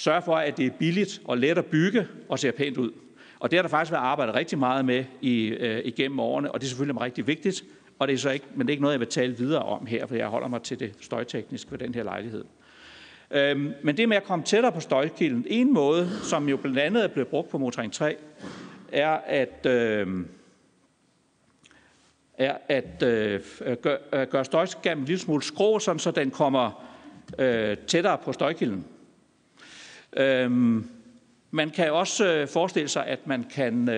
Sørge for, at det er billigt og let at bygge og ser pænt ud. Og det har der faktisk været arbejdet rigtig meget med i, øh, igennem årene, og det er selvfølgelig rigtig vigtigt, og det er så ikke, men det er ikke noget, jeg vil tale videre om her, for jeg holder mig til det støjtekniske ved den her lejlighed. Øhm, men det med at komme tættere på støjkilden, en måde, som jo blandt andet er blevet brugt på Motorring tre, er at, øh, er at øh, gøre gør støjskærmen en lille smule skrå, sådan, så den kommer øh, tættere på støjkilden. Øhm, Man kan også forestille sig, at man kan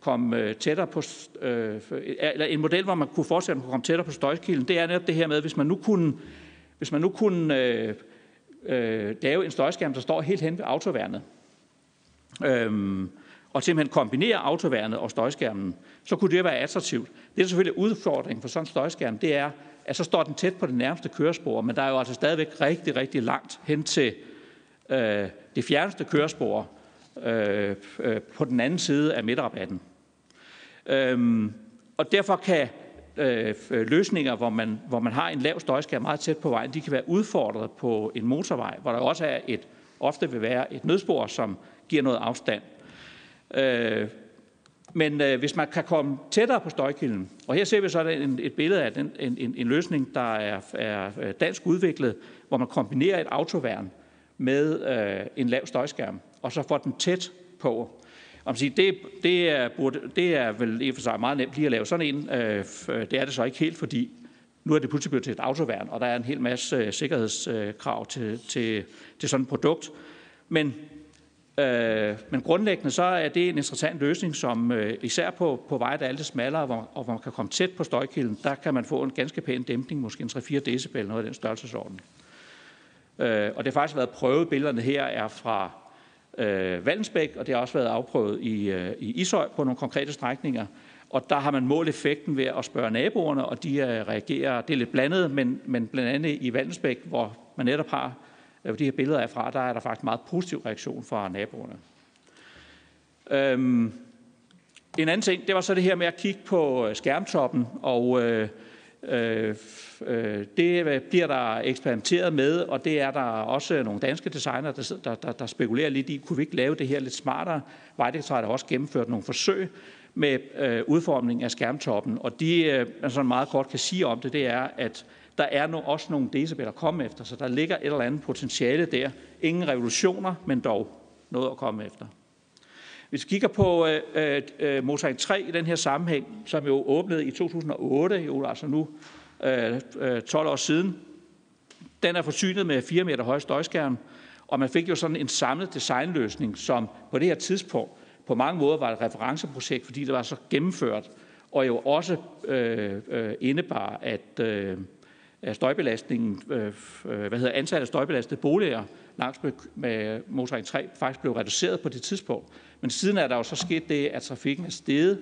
komme tættere på, eller en model, hvor man kunne forestille, at man kunne komme tættere på støjkilden, det er netop det her med, hvis man nu kunne, hvis man nu kunne øh, øh, lave en støjskærm, der står helt hen ved autoværnet, øhm, og simpelthen kombinere autoværnet og støjskærmen, så kunne det være attraktivt. Det er selvfølgelig udfordringen for sådan en støjskærm, det er, at så står den tæt på det nærmeste kørespor, men der er jo altså stadigvæk rigtig, rigtig langt hen til øh, det fjerneste kørespor, Øh, øh, på den anden side af midtrabatten. Øhm, og derfor kan øh, løsninger, hvor man, hvor man har en lav støjskærm meget tæt på vejen, de kan være udfordret på en motorvej, hvor der også er et, ofte vil være et nødspor, som giver noget afstand. Øh, men øh, hvis man kan komme tættere på støjkilden, og her ser vi så en, et billede af den, en, en, en løsning, der er, er dansk udviklet, hvor man kombinerer et autoværn med øh, en lav støjskærm, og så får den tæt på. Det, det, er, det er vel i for sig meget nemt lige at lave sådan en. Det er det så ikke helt, fordi nu er det pludselig blevet til et autoværn, og der er en hel masse sikkerhedskrav til, til, til sådan et produkt. Men, øh, men grundlæggende så er det en interessant løsning, som især på, på veje, der er lidt smallere, hvor, og hvor man kan komme tæt på støjkilden, der kan man få en ganske pæn dæmpning, måske en tre til fire decibel, noget af den størrelsesorden. Øh, og det har faktisk været prøvet, billederne her er fra Øh, Vallensbæk, og det har også været afprøvet i, øh, i Ishøj på nogle konkrete strækninger. Og der har man målt effekten ved at spørge naboerne, og de øh, reagerer, det er lidt blandet, men, men blandt andet i Vallensbæk, hvor man netop har øh, de her billeder af fra, der er der faktisk meget positiv reaktion fra naboerne. Øhm, en anden ting, det var så det her med at kigge på skærmtoppen, og øh, øh, øh, det bliver der eksperimenteret med, og det er der også nogle danske designer, der, der, der, der spekulerer lidt i, kunne vi ikke lave det her lidt smartere? Vejdirektoratet har også gennemført nogle forsøg med øh, udformningen af skærmtoppen, og de, øh, man sådan meget kort kan sige om det, det er, at der er no, også nogle decibel at komme efter, så der ligger et eller andet potentiale der. Ingen revolutioner, men dog noget at komme efter. Hvis vi kigger på øh, øh, Motorring tre i den her sammenhæng, som jo åbnede i to tusind og otte, jo altså nu øh, øh, tolv år siden, den er forsynet med fire meter høj støjskærm, og man fik jo sådan en samlet designløsning, som på det her tidspunkt på mange måder var et referenceprojekt, fordi det var så gennemført, og jo også øh, øh, indebar, at øh, støjbelastningen, øh, hvad hedder antallet af støjbelastede boliger langs med Motorring tre faktisk blev reduceret på det tidspunkt. Men siden er der jo så sket det, at trafikken er steget,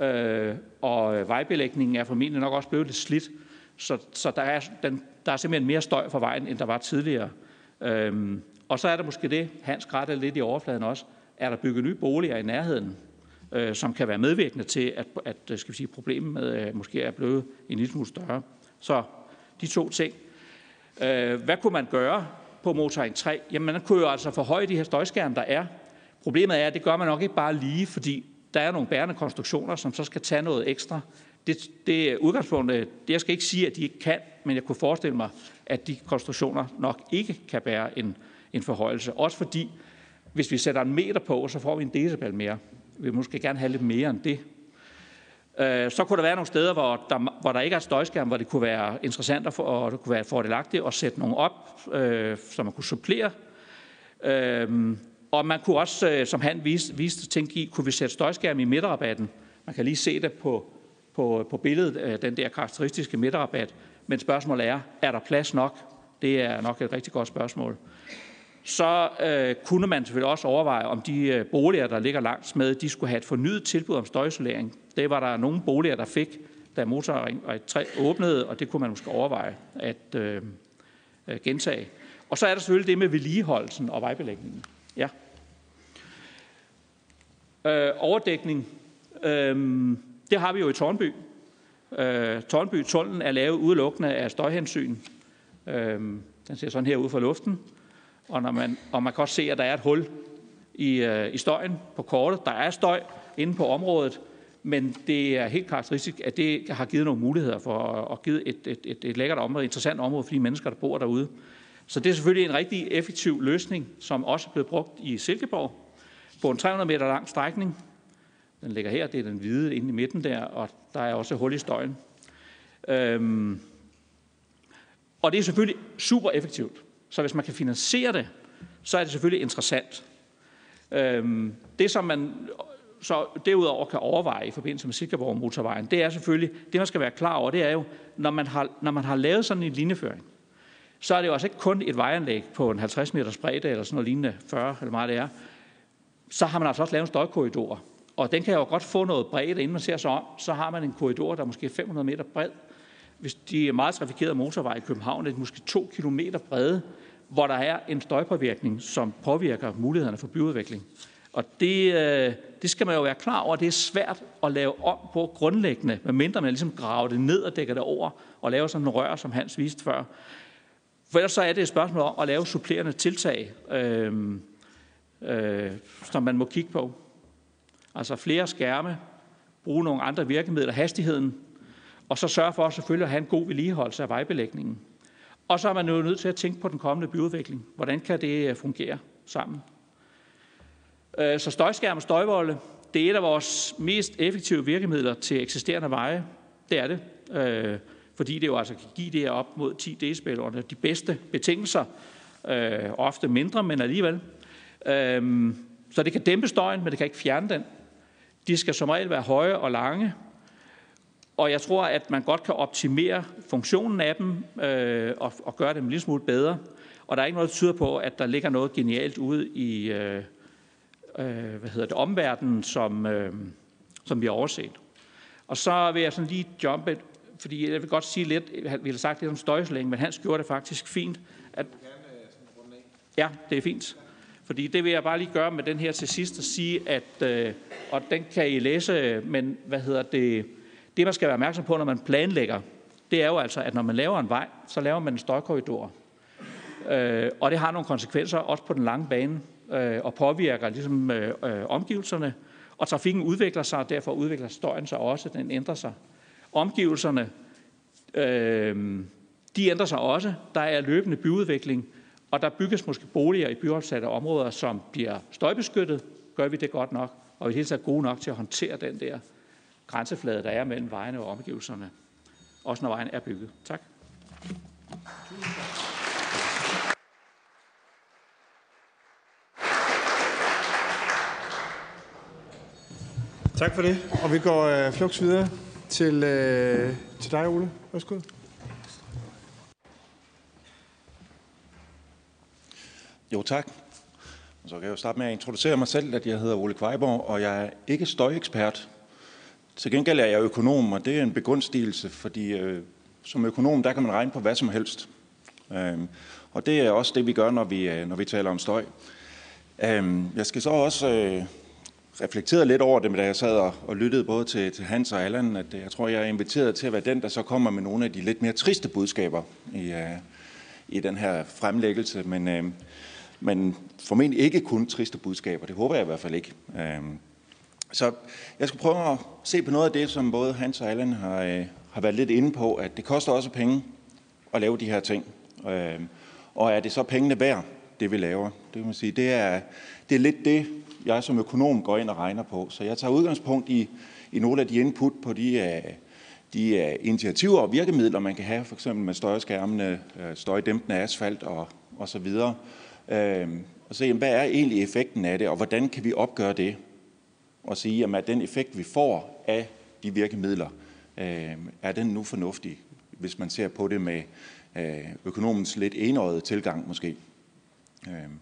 øh, og vejbelægningen er formentlig nok også blevet lidt slidt. Så, så der, er, den, der er simpelthen mere støj fra vejen, end der var tidligere. Øhm, og så er der måske det, Hans grætter lidt i overfladen også, er der bygget nye boliger i nærheden, øh, som kan være medvirkende til, at, at skal vi sige, problemet med, øh, måske er blevet en lille smule større. Så de to ting. Øh, hvad kunne man gøre på Motorring tre? Jamen, man kunne jo altså forhøje de her støjskærme, der er. Problemet er, at det gør man nok ikke bare lige, fordi der er nogle bærende konstruktioner, som så skal tage noget ekstra. Det, det udgangspunktet, jeg skal ikke sige, at de ikke kan, men jeg kunne forestille mig, at de konstruktioner nok ikke kan bære en, en forhøjelse. Også fordi, hvis vi sætter en meter på, så får vi en decibel mere. Vi vil måske gerne have lidt mere end det. Så kunne der være nogle steder, hvor der, hvor der ikke er støjskærm, hvor det kunne være interessant og, for, og det kunne være fordelagtigt at sætte nogle op, øh, som man kunne supplere. Øh, Og man kunne også, som han viste, viste tænke i, kunne vi sætte støjskærm i midterrabatten. Man kan lige se det på, på, på billedet, den der karakteristiske midterrabat. Men spørgsmålet er, er der plads nok? Det er nok et rigtig godt spørgsmål. Så øh, kunne man selvfølgelig også overveje, om de boliger, der ligger langs med, de skulle have et fornyet tilbud om støjisolering. Det var der nogle boliger, der fik, da Motorring tre åbnede, og det kunne man måske overveje at øh, gentage. Og så er der selvfølgelig det med vedligeholdelsen og vejbelægningen. Ja. Øh, overdækning. Øh, det har vi jo i Tornby. Øh, Tornby-tunnelen er lavet udelukkende af støjhensyn. Øh, den ser sådan her ud fra luften. og, når man, og man kan også se, at der er et hul i, øh, i støjen på kortet. Der er støj inde på området, men det er helt karakteristisk, at det har givet nogle muligheder for at give et, et, et, et lækkert område, et interessant område for de mennesker, der bor derude. Så det er selvfølgelig en rigtig effektiv løsning, som også er blevet brugt i Silkeborg på en tre hundrede meter lang strækning. Den ligger her, det er den hvide inde i midten der, og der er også hul i støjen. Øhm, og det er selvfølgelig super effektivt. Så hvis man kan finansiere det, så er det selvfølgelig interessant. Øhm, det, som man så derudover kan overveje i forbindelse med Silkeborg Motorvejen, det er selvfølgelig, det man skal være klar over, det er jo, når man har, når man har lavet sådan en linjeføring, så er det jo også ikke kun et vejanlæg på en halvtreds meters bredde eller sådan noget lignende, fyrre eller meget det er. Så har man altså også lavet en støjkorridor. Og den kan jo godt få noget bredde, inden man ser sig om. Så har man en korridor, der er måske fem hundrede meter bred. Hvis de er meget trafikerede motorveje i København, er det måske to kilometer brede, hvor der er en støjpåvirkning, som påvirker mulighederne for byudvikling. Og det, det skal man jo være klar over. Det er svært at lave om på grundlæggende, medmindre man ligesom graver det ned og dækker det over og laver sådan en rør, som Hans viste før. For ellers så er det et spørgsmål om at lave supplerende tiltag, øh, øh, som man må kigge på. Altså flere skærme, bruge nogle andre virkemidler, hastigheden, og så sørge for selvfølgelig at have en god vedligeholdelse af vejbelægningen. Og så er man jo nødt til at tænke på den kommende byudvikling. Hvordan kan det fungere sammen? Så støjskærme og støjvolde, det er et af vores mest effektive virkemidler til eksisterende veje. Det er det. Fordi det jo altså kan give det op mod ti decibel under de bedste betingelser. Øh, ofte mindre, men alligevel. Øh, så det kan dæmpe støjen, men det kan ikke fjerne den. De skal som regel være høje og lange. Og jeg tror, at man godt kan optimere funktionen af dem øh, og, og gøre dem en lille smule bedre. Og der er ikke noget, der tyder på, at der ligger noget genialt ude i øh, øh, hvad hedder det, omverdenen, som, øh, som vi har overset. Og så vil jeg sådan lige jumpe. Fordi jeg vil godt sige lidt, vi har sagt lidt om støjslænge, men Hans gjorde det faktisk fint. At ja, det er fint. Fordi det vil jeg bare lige gøre med den her til sidst og sige, at, øh, og den kan I læse, men hvad hedder det, det man skal være opmærksom på, når man planlægger, det er jo altså, at når man laver en vej, så laver man en støjkorridor. Øh, og det har nogle konsekvenser, også på den lange bane, øh, og påvirker ligesom øh, øh, omgivelserne. Og trafikken udvikler sig, og derfor udvikler støjen sig også, den ændrer sig. Omgivelserne, øh, de ændrer sig også. Der er løbende byudvikling, og der bygges måske boliger i byopsatte områder, som bliver støjbeskyttet. Gør vi det godt nok, og vi er helt så gode nok til at håndtere den der grænseflade, der er mellem vejene og omgivelserne, også når vejen er bygget. Tak. Tak for det, og vi går øh, fluks videre. Til, øh, til dig, Ole. Værsgo. Jo, tak. Så kan jeg jo starte med at introducere mig selv, at jeg hedder Ole Kvejborg, og jeg er ikke støjekspert. Til gengæld er jeg økonom, og det er en begunstigelse, fordi øh, som økonom, der kan man regne på hvad som helst. Øh, og det er også det, vi gør, når vi, øh, når vi taler om støj. Øh, jeg skal så også... Øh, reflekterede lidt over det, da jeg sad og lyttede både til Hans og Allan, at jeg tror, jeg er inviteret til at være den, der så kommer med nogle af de lidt mere triste budskaber i, uh, i den her fremlæggelse, men, uh, men formentlig ikke kun triste budskaber. Det håber jeg i hvert fald ikke. Uh, så jeg skal prøve at se på noget af det, som både Hans og Allan har, uh, har været lidt inde på, at det koster også penge at lave de her ting. Uh, og er det så pengene værd, det vi laver? Det, man sige, det, er, det er lidt det, jeg som økonom går ind og regner på. Så jeg tager udgangspunkt i, i nogle af de input på de, de initiativer og virkemidler, man kan have, f.eks. med støjskærmene, støjdæmpende asfalt og, og så videre. Og se, hvad er egentlig effekten af det, og hvordan kan vi opgøre det? Og sige, at den effekt, vi får af de virkemidler, er den nu fornuftig, hvis man ser på det med økonomens lidt enøjede tilgang måske.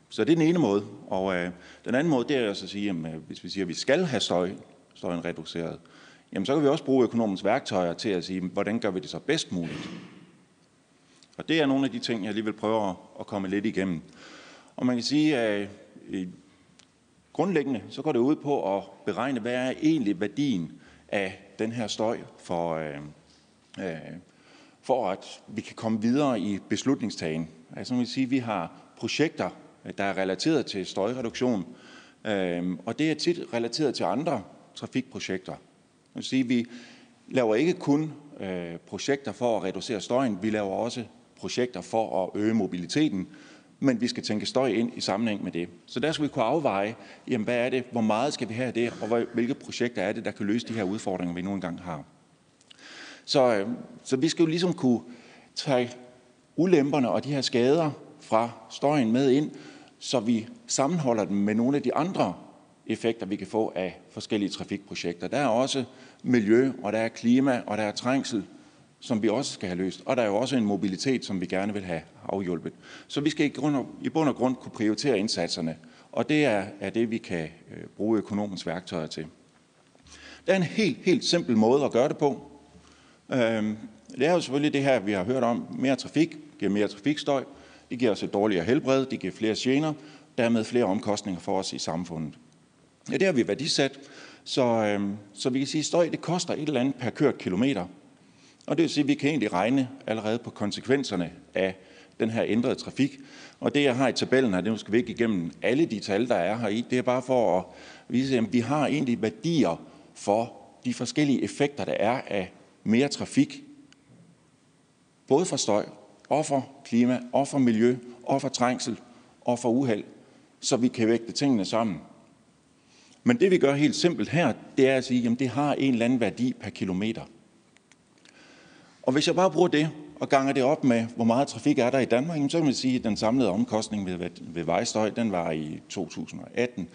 Så det er den ene måde, og øh, den anden måde, det er at sige, at hvis vi siger, at vi skal have støj, støjen reduceret, jamen så kan vi også bruge økonomens værktøjer til at sige, hvordan gør vi det så bedst muligt? Og det er nogle af de ting, jeg alligevel prøver at komme lidt igennem. Og man kan sige, at øh, grundlæggende, så går det ud på at beregne, hvad er egentlig værdien af den her støj, for, øh, øh, for at vi kan komme videre i beslutningstagen. Altså man kan sige, at vi har projekter, der er relateret til støjreduktion. Og det er tit relateret til andre trafikprojekter. Det vil sige, at vi laver ikke kun projekter for at reducere støjen, vi laver også projekter for at øge mobiliteten, men vi skal tænke støj ind i sammenhæng med det. Så der skal vi kunne afveje, jamen hvad er det, hvor meget skal vi have det, og hvilke projekter er det, der kan løse de her udfordringer, vi nu engang har. Så, så vi skal jo ligesom kunne tage ulemperne og de her skader fra støjen med ind, så vi sammenholder dem med nogle af de andre effekter, vi kan få af forskellige trafikprojekter. Der er også miljø, og der er klima, og der er trængsel, som vi også skal have løst. Og der er jo også en mobilitet, som vi gerne vil have afhjulpet. Så vi skal i grund og, i bund og grund kunne prioritere indsatserne. Og det er, er det, vi kan bruge økonomens værktøjer til. Der er en helt, helt simpel måde at gøre det på. Det er jo selvfølgelig det her, vi har hørt om. Mere trafik giver mere trafikstøj. Det giver os et dårligere helbred. Det giver flere gener. Dermed flere omkostninger for os i samfundet. Ja, det har vi værdisat. Så, så vi kan sige, at støj det koster et eller andet per kørt kilometer. Og det vil sige, at vi kan egentlig regne allerede på konsekvenserne af den her ændrede trafik. Og det, jeg har i tabellen her, det skal vi ikke igennem alle de tal, der er her i. Det er bare for at vise, at vi har egentlig værdier for de forskellige effekter, der er af mere trafik. Både for støj, og for klima, og for miljø, og for trængsel, og for uheld. Så vi kan vægte tingene sammen. Men det, vi gør helt simpelt her, det er at sige, at det har en eller anden værdi per kilometer. Og hvis jeg bare bruger det og ganger det op med, hvor meget trafik er der i Danmark, så kan man sige, at den samlede omkostning ved, ved vejstøj, den var i to tusind og atten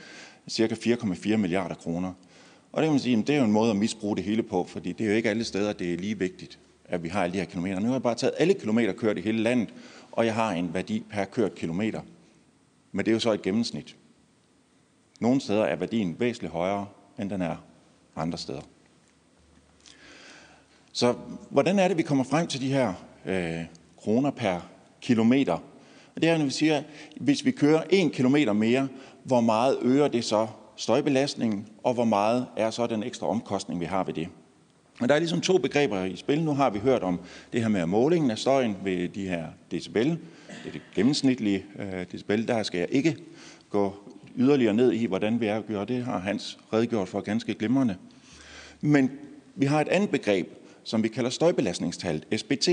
cirka fire komma fire milliarder kroner. Og det kan man sige, at det er jo en måde at misbruge det hele på, fordi det er jo ikke alle steder, det er lige vigtigt, at vi har alle de her kilometer. Nu har jeg bare taget alle kilometer kørt i hele landet, og jeg har en værdi per kørt kilometer. Men det er jo så et gennemsnit. Nogle steder er værdien væsentligt højere, end den er andre steder. Så hvordan er det, vi kommer frem til de her øh, kroner per kilometer? Det er, når vi siger, at hvis vi kører en kilometer mere, hvor meget øger det så støjbelastningen, og hvor meget er så den ekstra omkostning, vi har ved det? Og der er ligesom to begreber i spil. Nu har vi hørt om det her med målingen af støjen ved de her decibel. Det er det gennemsnitlige øh, decibel. Der skal jeg ikke gå yderligere ned i, hvordan vi er at gøre det. Har Hans redegjort for ganske glimrende. Men vi har et andet begreb, som vi kalder støjbelastningstallet, S B T.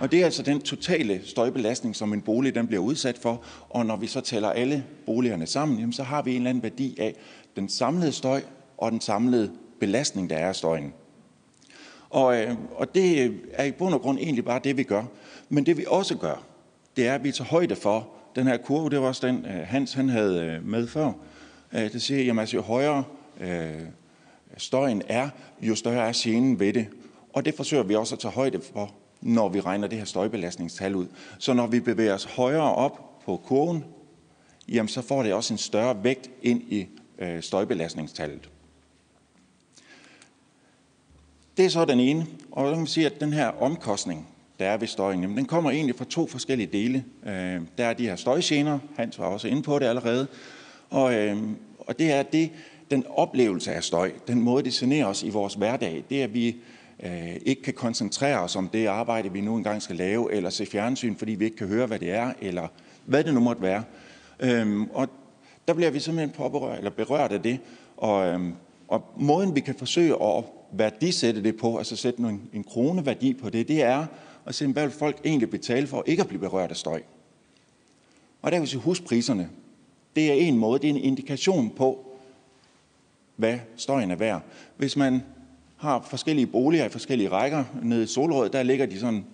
Og det er altså den totale støjbelastning, som en bolig den bliver udsat for. Og når vi så tæller alle boligerne sammen, jamen, så har vi en eller anden værdi af den samlede støj og den samlede belastning, der er af støjen. Og, og det er i bund og grund egentlig bare det, vi gør. Men det vi også gør, det er, at vi tager højde for den her kurve. Det var også den, Hans han havde med før. Det siger, jamen, altså, jo højere øh, støjen er, jo større er genen ved det. Og det forsøger vi også at tage højde for, når vi regner det her støjbelastningstal ud. Så når vi bevæger os højere op på kurven, jamen så får det også en større vægt ind i øh, støjbelastningstallet. Det er så den ene. Og så kan man sige, at den her omkostning, der er ved støjen, jamen, den kommer egentlig fra to forskellige dele. Øh, der er de her støjgener. Hans var også inde på det allerede. Og, øh, og det er det, den oplevelse af støj, den måde, det generer os i vores hverdag, det er, at vi ikke kan koncentrere os om det arbejde, vi nu engang skal lave, eller se fjernsyn, fordi vi ikke kan høre, hvad det er, eller hvad det nu måtte være. Øhm, og der bliver vi simpelthen påberørt, eller berørt af det, og, øhm, og måden, vi kan forsøge at værdisætte det på, altså sætte en, en kroneværdi på det, det er at se, hvad vil folk egentlig betale for ikke at blive berørt af støj. Og der vil sige, huspriserne, det er en måde, det er en indikation på, hvad støjen er værd. Hvis man har forskellige boliger i forskellige rækker. Nede i Solrød, der ligger de sådan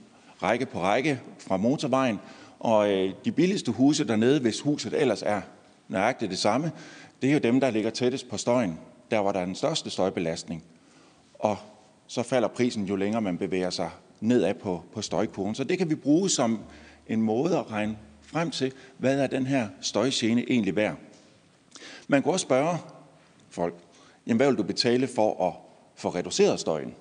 række på række fra motorvejen. Og de billigste huse dernede, hvis huset ellers er nøjagtigt det samme, det er jo dem, der ligger tættest på støjen. Der var der den største støjbelastning. Og så falder prisen, jo længere man bevæger sig nedad på, på støjkurven. Så det kan vi bruge som en måde at regne frem til, hvad er den her støjgene egentlig værd. Man kan også spørge folk, jamen, hvad vil du betale for at for reduceret støjen.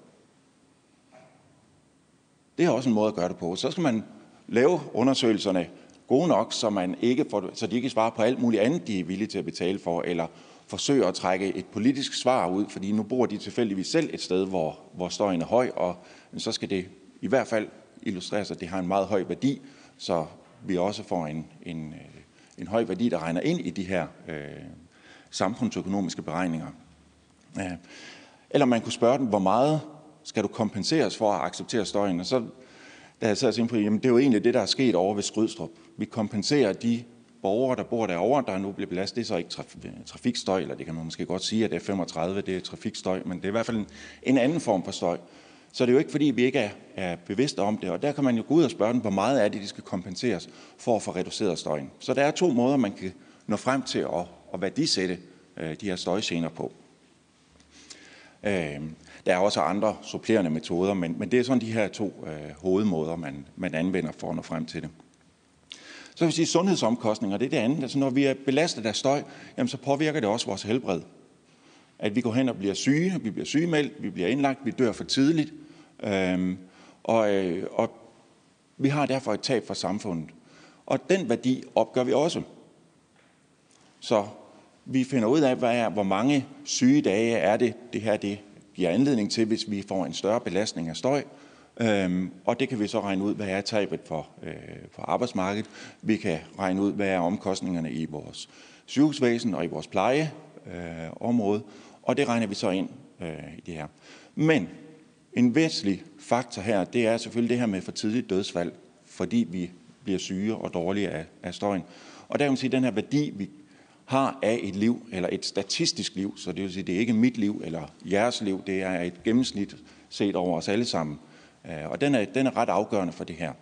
Det er også en måde at gøre det på. Så skal man lave undersøgelserne gode nok, så, man ikke får, så de ikke svarer på alt muligt andet, de er villige til at betale for, eller forsøge at trække et politisk svar ud, fordi nu bor de tilfældigvis selv et sted, hvor, hvor støjen er høj, og så skal det i hvert fald illustreres, at det har en meget høj værdi, så vi også får en, en, en høj værdi, der regner ind i de her øh, samfundsøkonomiske beregninger. Øh. Eller man kunne spørge dem, hvor meget skal du kompenseres for at acceptere støjen? Og så, da jeg sad og tænkte på, jamen det er jo egentlig det, der er sket over ved Skrydstrup. Vi kompenserer de borgere, der bor derovre, der nu bliver belastet. Det er så ikke traf- trafikstøj, eller det kan man måske godt sige, at F femogtredive det er trafikstøj, men det er i hvert fald en, en anden form for støj. Så det er jo ikke, fordi vi ikke er, er bevidste om det, og der kan man jo gå ud og spørge dem, hvor meget er det, de skal kompenseres for at få reduceret støjen. Så der er to måder, man kan nå frem til at, at værdisætte øh, de her støjgener på. Øh, der er også andre supplerende metoder, men, men det er sådan de her to øh, hovedmåder, man, man anvender for at nå frem til det. Så vil vi sige, sundhedsomkostninger, det er det andet. Altså når vi er belastet af støj, jamen, så påvirker det også vores helbred. At vi går hen og bliver syge, vi bliver sygemeldt, vi bliver indlagt, vi dør for tidligt. Øhm, og, øh, og vi har derfor et tab for samfundet. Og den værdi opgør vi også. Så vi finder ud af, hvad er, hvor mange syge dage er det, det her det giver anledning til, hvis vi får en større belastning af støj. Øhm, og det kan vi så regne ud, hvad er tabet for, øh, for arbejdsmarkedet. Vi kan regne ud, hvad er omkostningerne i vores sygehusvæsen og i vores pleje. Øh, område, og det regner vi så ind øh, i det her. Men en væsentlig faktor her, det er selvfølgelig det her med for tidligt dødsfald, fordi vi bliver syge og dårlige af, af støjen. Og der kan man sige, at den her værdi, vi har af et liv, eller et statistisk liv, så det vil sige, det er ikke mit liv eller jeres liv, det er et gennemsnit set over os alle sammen. Øh, og den er, den er ret afgørende for det her.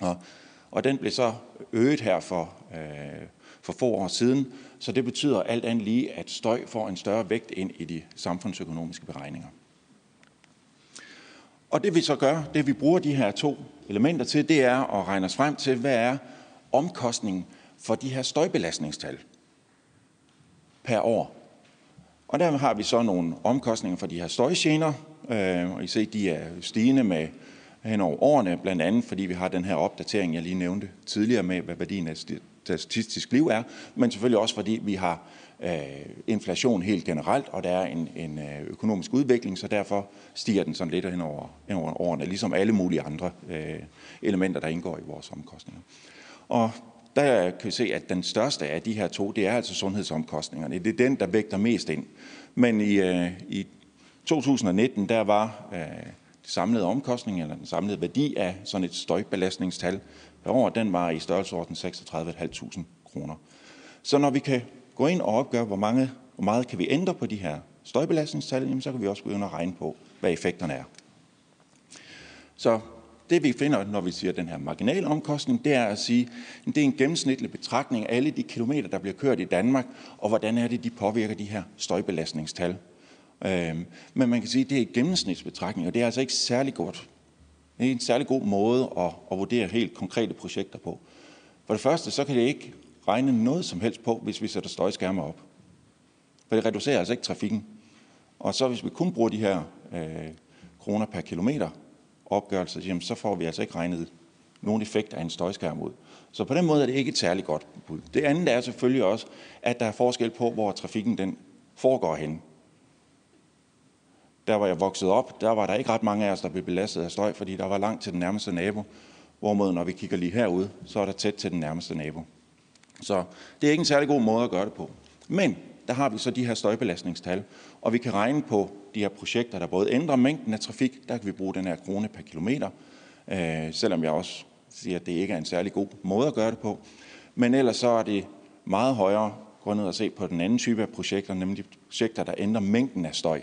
Og, og den blev så øget her for øh, for få år siden, så det betyder alt andet lige, at støj får en større vægt ind i de samfundsøkonomiske beregninger. Og det vi så gør, det vi bruger de her to elementer til, det er at regne os frem til, hvad er omkostningen for de her støjbelastningstal per år. Og der har vi så nogle omkostninger for de her støjgener, og I ser, de er stigende med hen over årene, blandt andet fordi vi har den her opdatering, jeg lige nævnte tidligere med, hvad værdien af statistisk liv er, men selvfølgelig også fordi vi har øh, inflation helt generelt, og der er en, en økonomisk udvikling, så derfor stiger den sådan lidt hen over, hen over årene, ligesom alle mulige andre øh, elementer, der indgår i vores omkostninger. Og der kan vi se, at den største af de her to, det er altså sundhedsomkostningerne. Det er den, der vægter mest ind. Men i, øh, i to tusind og nitten, der var øh, den samlede omkostning, eller den samlede værdi af sådan et støjbelastningstal, herover, den var i størrelsesorden seksogtredive tusind fem hundrede kroner. Så når vi kan gå ind og opgøre, hvor, mange, hvor meget kan vi ændre på de her støjbelastningstal, så kan vi også gå ind og regne på, hvad effekterne er. Så det vi finder, når vi siger den her marginale omkostning, det er at sige, at det er en gennemsnitlig betragtning af alle de kilometer, der bliver kørt i Danmark, og hvordan er det, de påvirker de her støjbelastningstal. Men man kan sige, at det er en gennemsnitsbetragtning, og det er altså ikke særlig godt. Det er en særlig god måde at, at vurdere helt konkrete projekter på. For det første, så kan det ikke regne noget som helst på, hvis vi sætter støjskærme op. For det reducerer altså ikke trafikken. Og så hvis vi kun bruger de her øh, kroner per kilometer opgørelser, jamen, så får vi altså ikke regnet nogen effekt af en støjskærm ud. Så på den måde er det ikke et særligt godt bud. Det andet er selvfølgelig også, at der er forskel på, hvor trafikken den foregår henne. Der var jeg vokset op, der var der ikke ret mange af os, der blev belastet af støj, fordi der var langt til den nærmeste nabo. Hvorimod, når vi kigger lige herude, så er der tæt til den nærmeste nabo. Så det er ikke en særlig god måde at gøre det på. Men der har vi så de her støjbelastningstal, og vi kan regne på de her projekter, der både ændrer mængden af trafik, der kan vi bruge den her krone per kilometer, øh, selvom jeg også siger, at det ikke er en særlig god måde at gøre det på. Men ellers så er det meget højere, gå ned og se på den anden type af projekter, nemlig de projekter, der ændrer mængden af støj.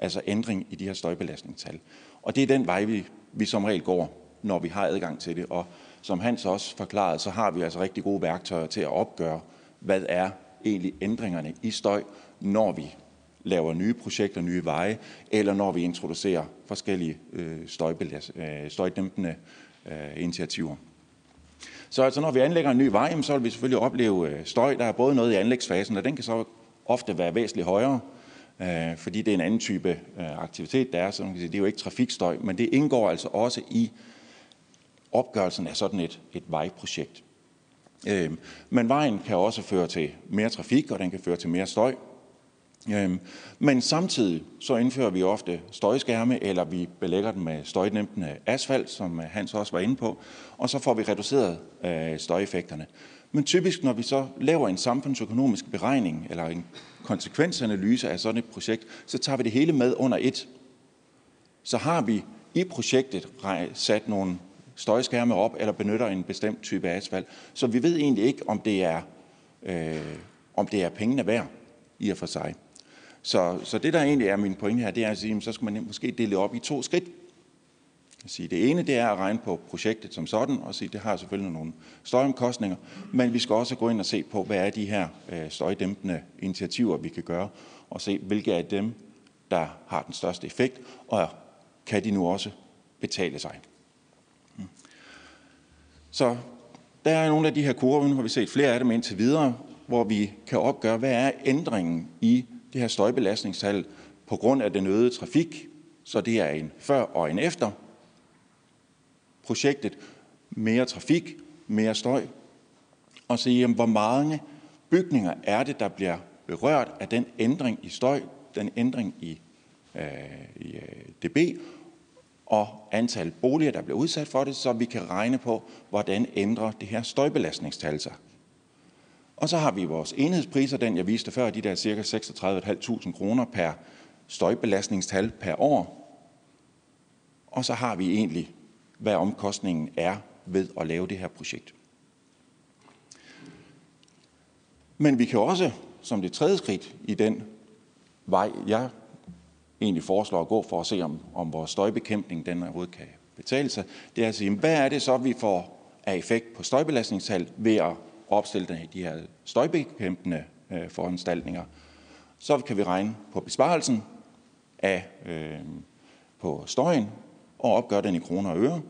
Altså ændring i de her støjbelastningstal. Og det er den vej, vi, vi som regel går, når vi har adgang til det. Og som Hans også forklarede, så har vi altså rigtig gode værktøjer til at opgøre, hvad er egentlig ændringerne i støj, når vi laver nye projekter, nye veje, eller når vi introducerer forskellige øh, støjbelast, øh, støjdæmpende øh, initiativer. Så altså, når vi anlægger en ny vej, så vil vi selvfølgelig opleve øh, støj. Der er både noget i anlægsfasen, og den kan så ofte være væsentligt højere, fordi det er en anden type aktivitet, der er, så man kan sige, det er jo ikke trafikstøj, men det indgår altså også i opgørelsen af sådan et, et vejprojekt. Men vejen kan også føre til mere trafik, og den kan føre til mere støj. Men samtidig så indfører vi ofte støjskærme, eller vi belægger den med støjdæmpende asfalt, som Hans også var inde på, og så får vi reduceret støjeffekterne. Men typisk, når vi så laver en samfundsøkonomisk beregning eller en konsekvensanalyse af sådan et projekt, så tager vi det hele med under et. Så har vi i projektet sat nogle støjskærme op eller benytter en bestemt type asfalt. Så vi ved egentlig ikke, om det er, øh, om det er pengene værd i og for sig. Så, så det, der egentlig er min pointe her, det er at sige, at så skulle man måske dele op i to skridt. Det ene, det er at regne på projektet som sådan, og sige, det har selvfølgelig nogle støjomkostninger, men vi skal også gå ind og se på, hvad er de her støjdæmpende initiativer, vi kan gøre, og se, hvilke af dem, der har den største effekt, og kan de nu også betale sig. Så der er nogle af de her kurven, hvor vi set flere af dem indtil videre, hvor vi kan opgøre, hvad er ændringen i det her støjbelastningstal på grund af den øgede trafik, så det er en før og en efter projektet, mere trafik, mere støj, og se, jamen, hvor mange bygninger er det, der bliver berørt af den ændring i støj, den ændring i, øh, i dB, og antal boliger, der bliver udsat for det, så vi kan regne på, hvordan ændrer det her støjbelastningstal sig. Og så har vi vores enhedspriser, den jeg viste før, de der cirka seksogtredive tusind fem hundrede kroner per støjbelastningstal per år. Og så har vi egentlig hvad omkostningen er ved at lave det her projekt. Men vi kan også, som det tredje skridt i den vej, jeg egentlig foreslår at gå for at se, om, om vores støjbekæmpning, den overhovedet kan betale sig, det er at sige, hvad er det så, vi får af effekt på støjbelastningstal ved at opstille de her støjbekæmpende øh, foranstaltninger. Så kan vi regne på besparelsen af, øh, på støjen, og opgøre den i kroner og øre,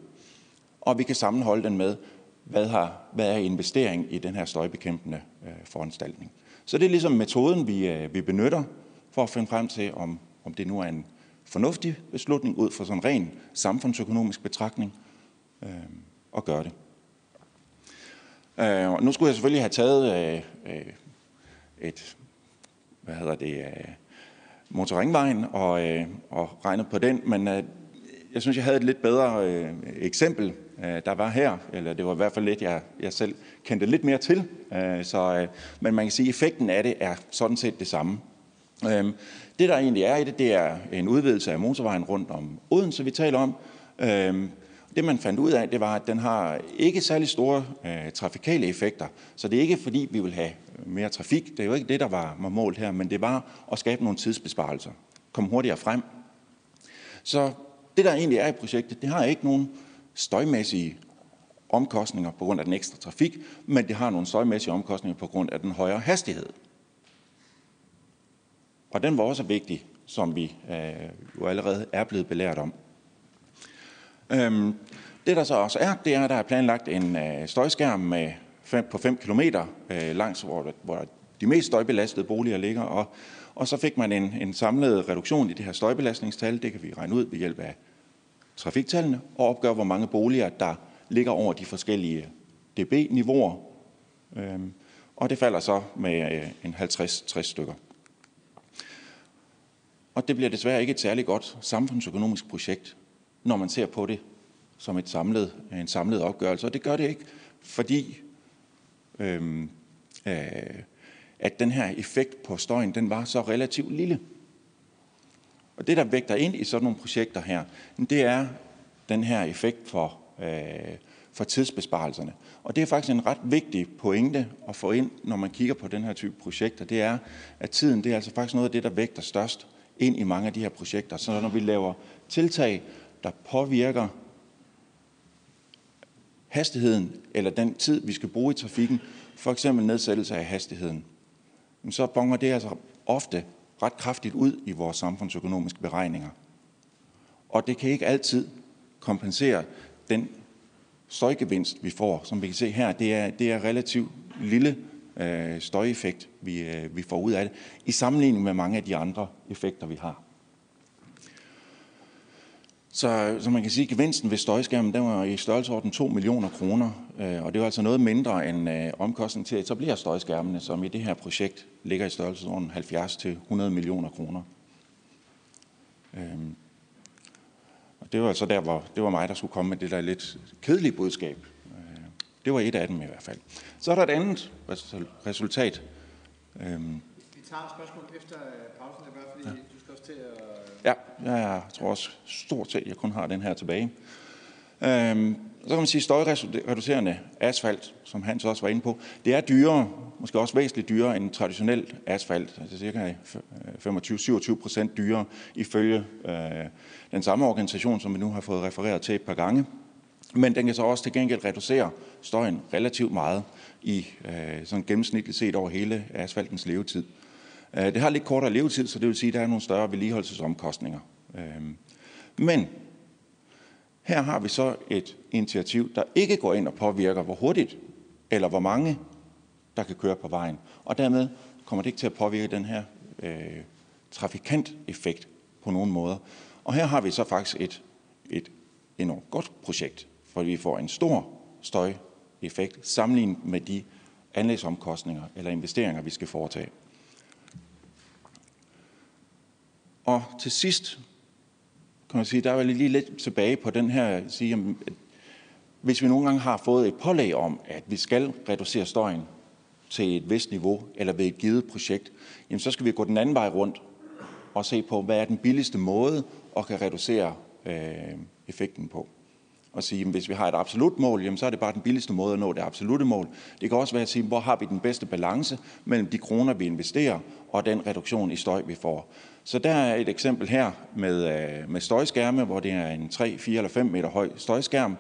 og vi kan sammenholde den med, hvad, har, hvad er investering i den her støjbekæmpende øh, foranstaltning. Så det er ligesom metoden, vi, øh, vi benytter for at finde frem til, om, om det nu er en fornuftig beslutning ud fra sådan en ren samfundsøkonomisk betragtning øh, at gøre det. Øh, og nu skulle jeg selvfølgelig have taget øh, øh, et, hvad hedder det, øh, Motorringvejen og, øh, og regnet på den, men øh, jeg synes, jeg havde et lidt bedre øh, eksempel, øh, der var her, eller det var i hvert fald lidt, jeg, jeg selv kendte lidt mere til. Øh, så, øh, men man kan sige, at effekten af det er sådan set det samme. Øh, det, der egentlig er i det, det er en udvidelse af motorvejen rundt om Odense, vi taler om. Øh, det, man fandt ud af, det var, at den har ikke særlig store øh, trafikale effekter. Så det er ikke, fordi vi vil have mere trafik. Det er jo ikke det, der var målet her, men det var at skabe nogle tidsbesparelser. Kom hurtigere frem. Så det, der egentlig er i projektet, det har ikke nogen støjmæssige omkostninger på grund af den ekstra trafik, men det har nogle støjmæssige omkostninger på grund af den højere hastighed. Og den var også vigtig, som vi øh, jo allerede er blevet belært om. Øhm, det, der så også er, det er, at der er planlagt en øh, støjskærm med fem, på fem kilometer øh, langs, hvor, hvor de mest støjbelastede boliger ligger, og Og så fik man en, en samlet reduktion i det her støjbelastningstal. Det kan vi regne ud ved hjælp af trafiktallene og opgøre, hvor mange boliger, der ligger over de forskellige dB-niveauer. Øhm, og det falder så med øh, en halvtreds til tres stykker. Og det bliver desværre ikke et særlig godt samfundsøkonomisk projekt, når man ser på det som et samlet, en samlet opgørelse. Og det gør det ikke, fordi Øhm, øh, at den her effekt på støjen, den var så relativt lille. Og det, der vægter ind i sådan nogle projekter her, det er den her effekt for, øh, for tidsbesparelserne. Og det er faktisk en ret vigtig pointe at få ind, når man kigger på den her type projekter, det er, at tiden, det er altså faktisk noget af det, der vægter størst ind i mange af de her projekter. Så når vi laver tiltag, der påvirker hastigheden, eller den tid, vi skal bruge i trafikken, for eksempel nedsættelse af hastigheden, så bonger det altså ofte ret kraftigt ud i vores samfundsøkonomiske beregninger. Og det kan ikke altid kompensere den støjgevinst, vi får. Som vi kan se her, det er, det er relativt lille øh, støjeffekt, vi, øh, vi får ud af det, i sammenligning med mange af de andre effekter, vi har. Så, så man kan sige, at gevinsten ved støjskærmen, den var i størrelsesorden to millioner kroner, øh, og det er altså noget mindre end øh, omkostningen til at etablere støjskærmene, som i det her projekt ligger i størrelsesorden halvfjerds til hundrede millioner kroner. Øh, og det var altså der, hvor det var mig, der skulle komme med det der lidt kedelige budskab. Øh, Det var et af dem i hvert fald. Så er der et andet resultat. Vi tager et spørgsmål efter pausen, der bare, fordi du skal også til at... Ja, jeg tror også stort set, jeg kun har den her tilbage. Så kan man sige, støjreducerende asfalt, som Hans også var inde på, det er dyrere, måske også væsentligt dyrere end traditionel asfalt. Altså cirka femogtyve til syvogtyve procent dyrere ifølge øh, den samme organisation, som vi nu har fået refereret til et par gange. Men den kan så også til gengæld reducere støjen relativt meget i øh, sådan gennemsnitligt set over hele asfaltens levetid. Øh, det har lidt kortere levetid, så det vil sige, at der er nogle større vedligeholdelsesomkostninger. Øh, men her har vi så et initiativ, der ikke går ind og påvirker, hvor hurtigt eller hvor mange, der kan køre på vejen. Og dermed kommer det ikke til at påvirke den her øh, trafikanteffekt på nogen måder. Og her har vi så faktisk et, et enormt godt projekt, for vi får en stor støjeffekt sammenlignet med de anlægsomkostninger eller investeringer, vi skal foretage. Og til sidst kan man sige, der er lige lidt tilbage på den her, sige, jamen, hvis vi nogle gange har fået et pålæg om, at vi skal reducere støjen til et vist niveau, eller ved et givet projekt, jamen, så skal vi gå den anden vej rundt og se på, hvad er den billigste måde at kan reducere øh, effekten på. Og sige, jamen, hvis vi har et absolut mål, jamen, så er det bare den billigste måde at nå det absolutte mål. Det kan også være at sige, hvor har vi den bedste balance mellem de kroner, vi investerer, og den reduktion i støj, vi får. Så der er et eksempel her med, øh, med støjskærme, hvor det er en tre, fire eller fem meter høj støjskærm.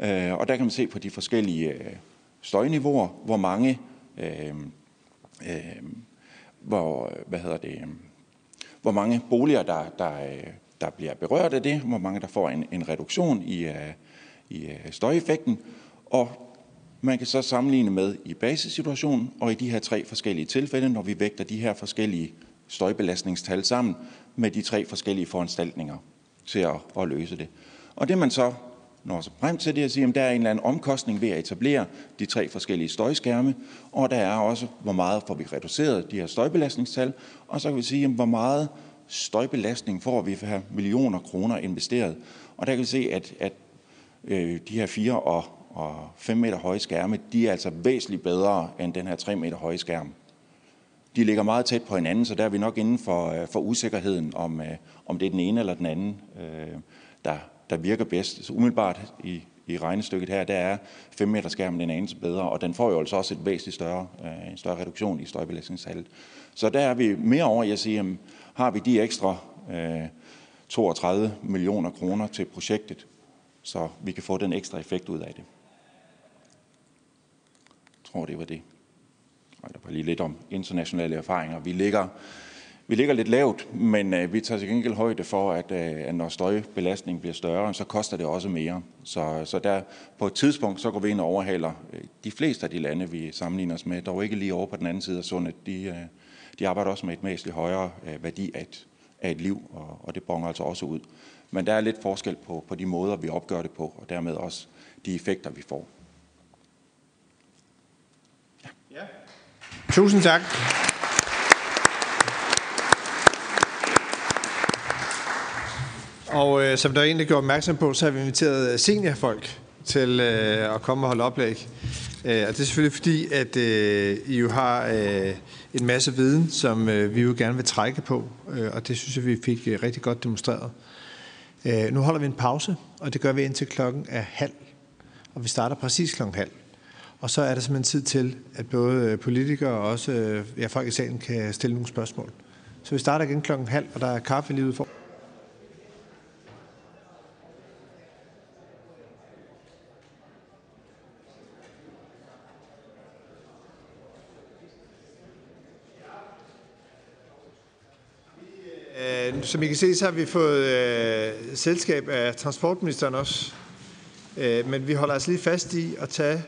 Øh, og der kan man se på de forskellige øh, støjniveauer, hvor mange, øh, øh, hvor, hvad hedder det, øh, hvor mange boliger, der, der, øh, der bliver berørt af det, hvor mange, der får en, en reduktion i, øh, i øh, støjeffekten. Og man kan så sammenligne med i basissituationen og i de her tre forskellige tilfælde, når vi vægter de her forskellige støjbelastningstal sammen med de tre forskellige foranstaltninger til at, at løse det. Og det man så når så frem til, det at sige, at der er en eller anden omkostning ved at etablere de tre forskellige støjskærme, og der er også, hvor meget får vi reduceret de her støjbelastningstal, og så kan vi sige, at hvor meget støjbelastning får vi for millioner kroner investeret. Og der kan vi se, at, at øh, de her fire og, og fem meter høje skærme, de er altså væsentligt bedre end den her tre meter høje skærm. De ligger meget tæt på hinanden, så der er vi nok inden for, for usikkerheden, om, om det er den ene eller den anden, der, der virker bedst. Så umiddelbart i, i regnestykket her, der er fem meter skærmen den anelse bedre, og den får jo altså også et væsentligt større, en større reduktion i støjbelastningstallet. Så der er vi mere over i at sige, jamen, har vi de ekstra øh, toogtredive millioner kroner til projektet, så vi kan få den ekstra effekt ud af det. Jeg tror, det var det. Der var lige lidt om internationale erfaringer. Vi ligger, vi ligger lidt lavt, men øh, vi tager til gengæld højde for, at, øh, at når støjbelastningen bliver større, så koster det også mere. Så, så der, på et tidspunkt så går vi ind og overhaler øh, de fleste af de lande, vi sammenligner os med. Dog ikke lige over på den anden side af sundet. De, øh, de arbejder også med et væsentligt højere øh, værdi af et, af et liv, og, og det bonger altså også ud. Men der er lidt forskel på, på de måder, vi opgør det på, og dermed også de effekter, vi får. Ja. Ja. Tusind tak. Og øh, som der egentlig gjorde opmærksom på, så har vi inviteret seniorfolk til øh, at komme og holde oplæg. Øh, og det er selvfølgelig fordi, at øh, I jo har øh, en masse viden, som øh, vi jo gerne vil trække på. Øh, og det synes jeg, vi fik øh, rigtig godt demonstreret. Øh, nu holder vi en pause, og det gør vi indtil klokken er halv. Og vi starter præcis klokken halv. Og så er der simpelthen tid til, at både politikere og også ja, folk i salen kan stille nogle spørgsmål. Så vi starter igen klokken halv, og der er kaffe lige ude for. Øh, som I kan se, så har vi fået øh, selskab af transportministeren også. Øh, men vi holder altså lige fast i at tage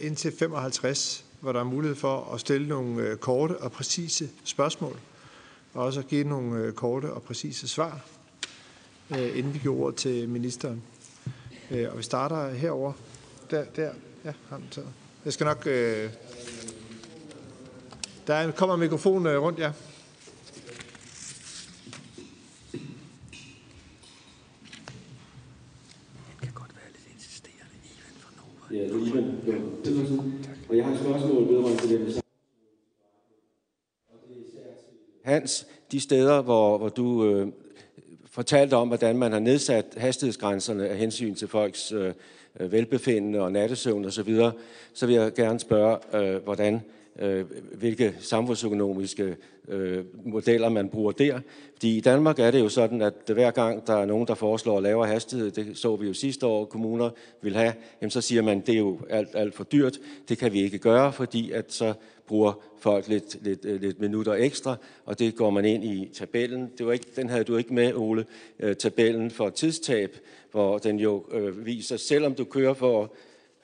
indtil femoghalvtreds, hvor der er mulighed for at stille nogle korte og præcise spørgsmål, og også at give nogle korte og præcise svar, inden vi giver ordet til ministeren. Og vi starter herover. Der, der. Ja, har den taget. Jeg skal nok... Der kommer mikrofonen rundt, ja. det er Lillen. Og jeg har et spørgsmål vedrørende til det. Hans, de steder, hvor, hvor du øh, fortalte om, hvordan man har nedsat hastighedsgrænserne af hensyn til folks øh, velbefindende og nattesøvn osv., så, så vil jeg gerne spørge, øh, hvordan, øh, hvilke samfundsøkonomiske øh, modeller man bruger der. Fordi i Danmark er det jo sådan, at hver gang der er nogen, der foreslår lavere hastighed, det så vi jo sidste år, kommuner vil have, jamen så siger man, det er jo alt, alt for dyrt, det kan vi ikke gøre, fordi at så bruger folk lidt, lidt, lidt minutter ekstra, og det går man ind i tabellen. Det var ikke, den havde du ikke med, Ole, øh, tabellen for tidstab, hvor den jo øh, viser, selvom du kører for,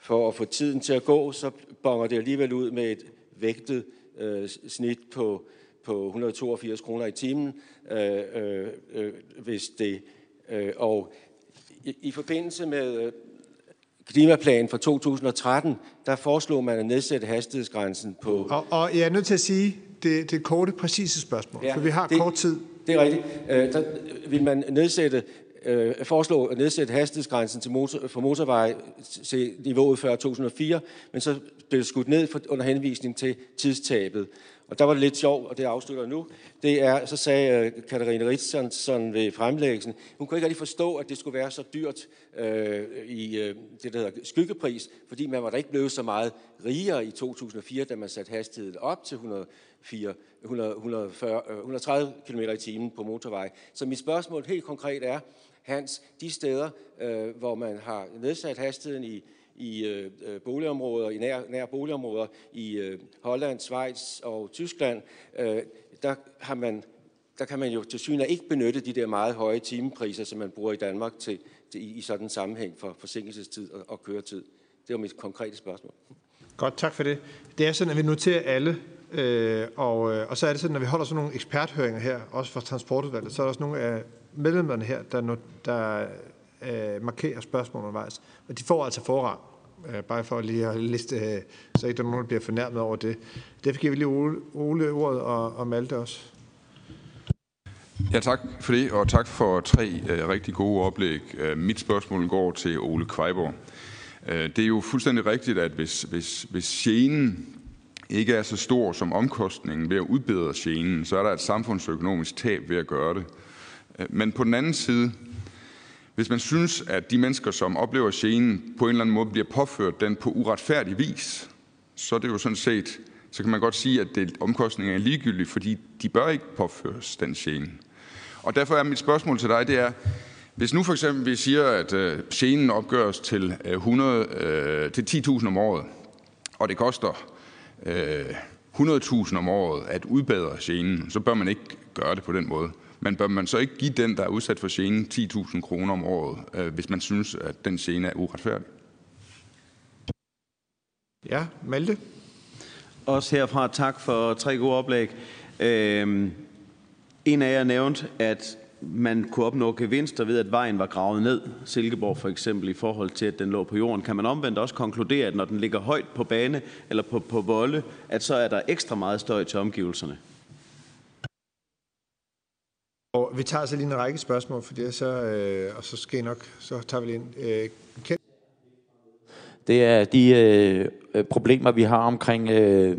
for at få tiden til at gå, så bonger det alligevel ud med et vægtet øh, snit på, på et hundrede og toogfirs kroner i timen, øh, øh, øh, hvis det... Øh, og i, i forbindelse med... Øh, klimaplanen fra to tusind og tretten, der foreslog man at nedsætte hastighedsgrænsen på... Og, og jeg er nødt til at sige, det, det korte, præcise spørgsmål, ja, for vi har det, kort tid. Det er rigtigt. Øh, der vil man nedsætte, øh, foreslå at nedsætte hastighedsgrænsen til motor, for motorveje til niveauet før to tusind og fire, men så blev det skudt ned for, under henvisning til tidstabet. Og der var det lidt sjovt, og det afslutter nu, det er, så sagde øh, Katarina Ritzson ved fremlæggelsen, hun kunne ikke rigtig forstå, at det skulle være så dyrt øh, i øh, det, der hedder skyggepris, fordi man var da ikke blevet så meget rigere i to tusind og fire, da man satte hastigheden op til hundrede og fyrre, hundrede, hundrede og fyrre, øh, hundrede og tredive kilometer i timen på motorvej. Så mit spørgsmål helt konkret er, Hans, de steder, øh, hvor man har nedsat hastigheden i i øh, boligområder, i nær, nær boligområder i øh, Holland, Schweiz og Tyskland, øh, der, har man, der kan man jo til syne ikke benytte de der meget høje timepriser, som man bruger i Danmark til, til i, i sådan en sammenhæng for forsinkelsestid og, og køretid. Det var mit konkrete spørgsmål. Godt, tak for det. Det er sådan, at vi noterer alle, øh, og, øh, og så er det sådan, at når vi holder sådan nogle eksperthøringer her, også fra Transportudvalget, så er der også nogle af medlemmerne her, der, der Øh, markerer spørgsmål undervejs. Og de får altså forrang, øh, bare for lige at liste, øh, så ikke der nogen bliver fornærmet over det. Derfor giver vi lige Ole, Ole ordet og, og Malte også. Ja, tak for det, og tak for tre øh, rigtig gode oplæg. Øh, mit spørgsmål går til Ole Kvejborg. Øh, det er jo fuldstændig rigtigt, at hvis, hvis, hvis genen ikke er så stor som omkostningen ved at udbedre genen, så er der et samfundsøkonomisk tab ved at gøre det. Øh, men på den anden side, hvis man synes, at de mennesker, som oplever genen, på en eller anden måde bliver påført den på uretfærdig vis, så er det jo sådan set, så kan man godt sige, at det omkostninger er ligegyldige, fordi de bør ikke påføres den genen. Og derfor er mit spørgsmål til dig, det er, hvis nu for eksempel vi siger, at genen opgøres til, hundrede, øh, til ti tusind om året, og det koster øh, hundrede tusind om året at udbedre genen, så bør man ikke gøre det på den måde. Men bør man så ikke give den, der er udsat for genen, ti tusind kroner om året, øh, hvis man synes, at den gene er uretfærdig? Ja, Malte? Også herfra tak for tre gode oplæg. Øh, en af jer nævnte, at man kunne opnå gevinster ved, at vejen var gravet ned. Silkeborg for eksempel i forhold til, at den lå på jorden. Kan man omvendt også konkludere, at når den ligger højt på bane eller på, på volde, at så er der ekstra meget støj til omgivelserne? Og vi tager så lige en række spørgsmål, for det så, øh, og så skal jeg nok, så tager vi lige ind. Øh, Kent? Det er de øh, problemer, vi har omkring øh,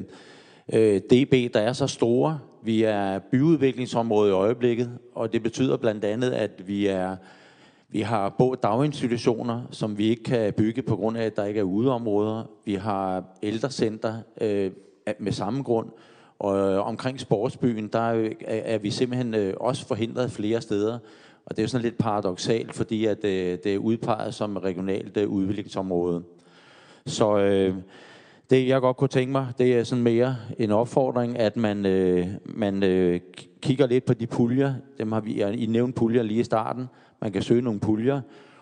øh, D B, der er så store. Vi er byudviklingsområde i øjeblikket, og det betyder blandt andet, at vi, er, vi har både daginstitutioner, som vi ikke kan bygge på grund af, at der ikke er udeområder. Vi har ældrecenter øh, med samme grund. Og omkring sportsbyen, der er vi simpelthen også forhindret flere steder. Og det er jo sådan lidt paradoksalt, fordi at det er udpeget som regionalt udviklingsområde. Så det, jeg godt kunne tænke mig, det er sådan mere en opfordring, at man, man kigger lidt på de puljer. Dem har vi, I nævnte puljer lige i starten. Man kan søge nogle puljer,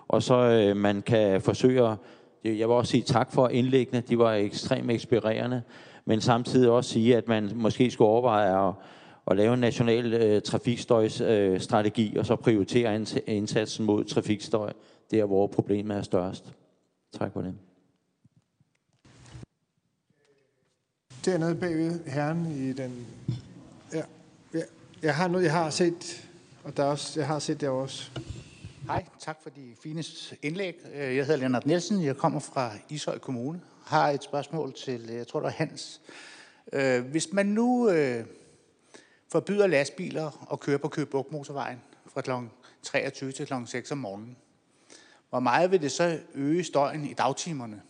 og så man kan forsøge at... Jeg vil også sige tak for indlæggene. De var ekstremt inspirerende. Men samtidig også sige, at man måske skulle overveje at, at lave en national øh, trafikstøjsstrategi, øh, og så prioritere indsatsen mod trafikstøj, der hvor problemet er størst. Tak for det. Dernede bagved herren i den... Ja, ja. Jeg har noget, jeg har set, og der er også, jeg har set der også. Hej, tak for de fine indlæg. Jeg hedder Lennart Nielsen, jeg kommer fra Ishøj Kommune. Har et spørgsmål til, jeg tror det var Hans. Hvis man nu forbyder lastbiler at køre på Køge Bugt Motorvejen fra klokken treogtyve til klokken seks om morgenen, hvor meget vil det så øge støjen i dagtimerne?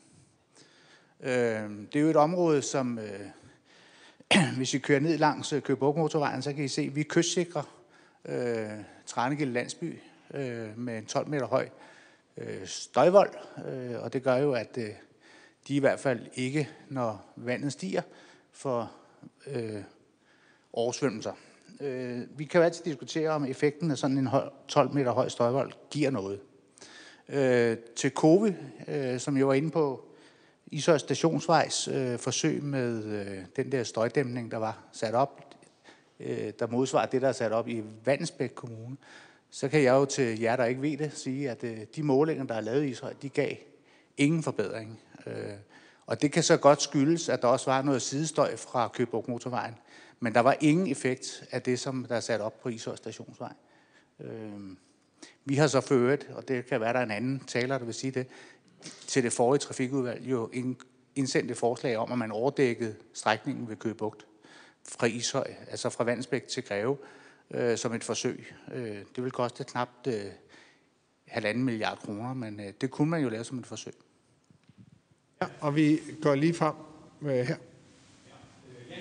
Det er jo et område, som hvis vi kører ned langs Køge Bugt Motorvejen, så kan I se, at vi kystsikrer Tranegilde Landsby med en tolv meter høj støjvold, og det gør jo, at de i hvert fald ikke, når vandet stiger, får oversvømmelser. Vi kan jo altid diskutere, om effekten af sådan en tolv meter høj støjvold giver noget. Til Kovi, som jeg var inde på, Ishøj Stationsvejs forsøg med den der støjdæmning, der var sat op, der modsvarer det, der er sat op i Vallensbæk Kommune, så kan jeg jo til jer, der ikke ved det, sige, at de målinger, der er lavet i Ishøj, de gav ingen forbedring. Og det kan så godt skyldes, at der også var noget sidestøj fra Køge Bugt Motorvejen, men der var ingen effekt af det, som der er sat op på Ishøj Stationsvej. Vi har så ført, og det kan være, der en anden taler, der vil sige det, til det forrige trafikudvalg jo indsendt et forslag om, at man overdækkede strækningen ved Køge Bugt fra Ishøj, altså fra Vallensbæk til Greve, øh, som et forsøg. Øh, det vil koste knapt halvanden øh, milliard kroner, men øh, det kunne man jo lave som et forsøg. Ja, og vi går lige frem øh, her.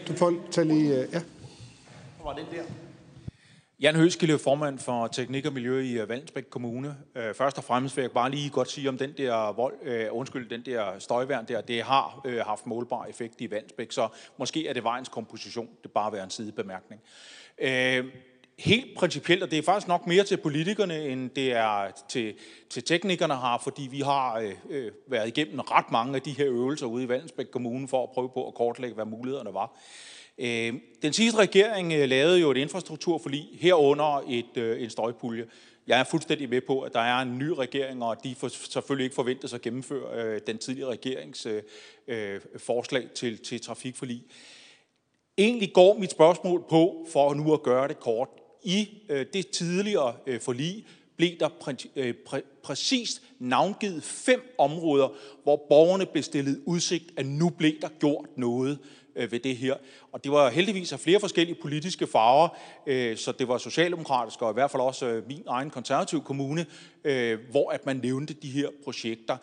Du får tage lige... Øh, ja. Hvor var det der? Jan Høskilde, formand for Teknik og Miljø i Vallensbæk Kommune. Først og fremmest vil jeg bare lige godt sige om den der vold, undskyld, den der støjværn der, det har haft målbar effekt i Vallensbæk, så måske er det vejens komposition, det bare være en sidebemærkning. Helt principielt, og det er faktisk nok mere til politikerne, end det er til, til teknikerne har, fordi vi har øh, været igennem ret mange af de her øvelser ude i Vallensbæk Kommune for at prøve på at kortlægge, hvad mulighederne var. Den sidste regering lavede jo et infrastrukturforlig herunder et, øh, en støjpulje. Jeg er fuldstændig med på, at der er en ny regering, og de for, selvfølgelig ikke forventes at gennemføre øh, den tidligere regerings øh, forslag til, til trafikforlig. Egentlig går mit spørgsmål på, for nu at gøre det kort, i øh, det tidligere øh, forlig blev der præ, øh, præ, præcist navngivet fem områder, hvor borgerne blev stillet udsigt, at nu blev der gjort noget ved det her. Og det var heldigvis af flere forskellige politiske farver, så det var socialdemokratisk, og i hvert fald også min egen konservative kommune, hvor at man nævnte de her projekter.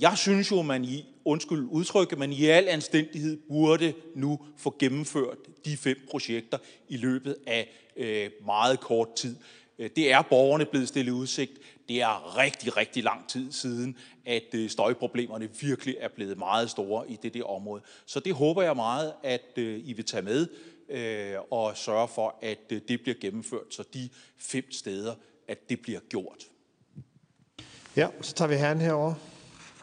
Jeg synes jo, man i, undskyld udtrykke, man i al anstændighed burde nu få gennemført de fem projekter i løbet af meget kort tid. Det er borgerne blevet stillet udsigt. Det er rigtig, rigtig lang tid siden, at støjproblemerne virkelig er blevet meget store i det der område. Så det håber jeg meget, at I vil tage med og sørge for, at det bliver gennemført, så de fem steder, at det bliver gjort. Ja, så tager vi herren herover,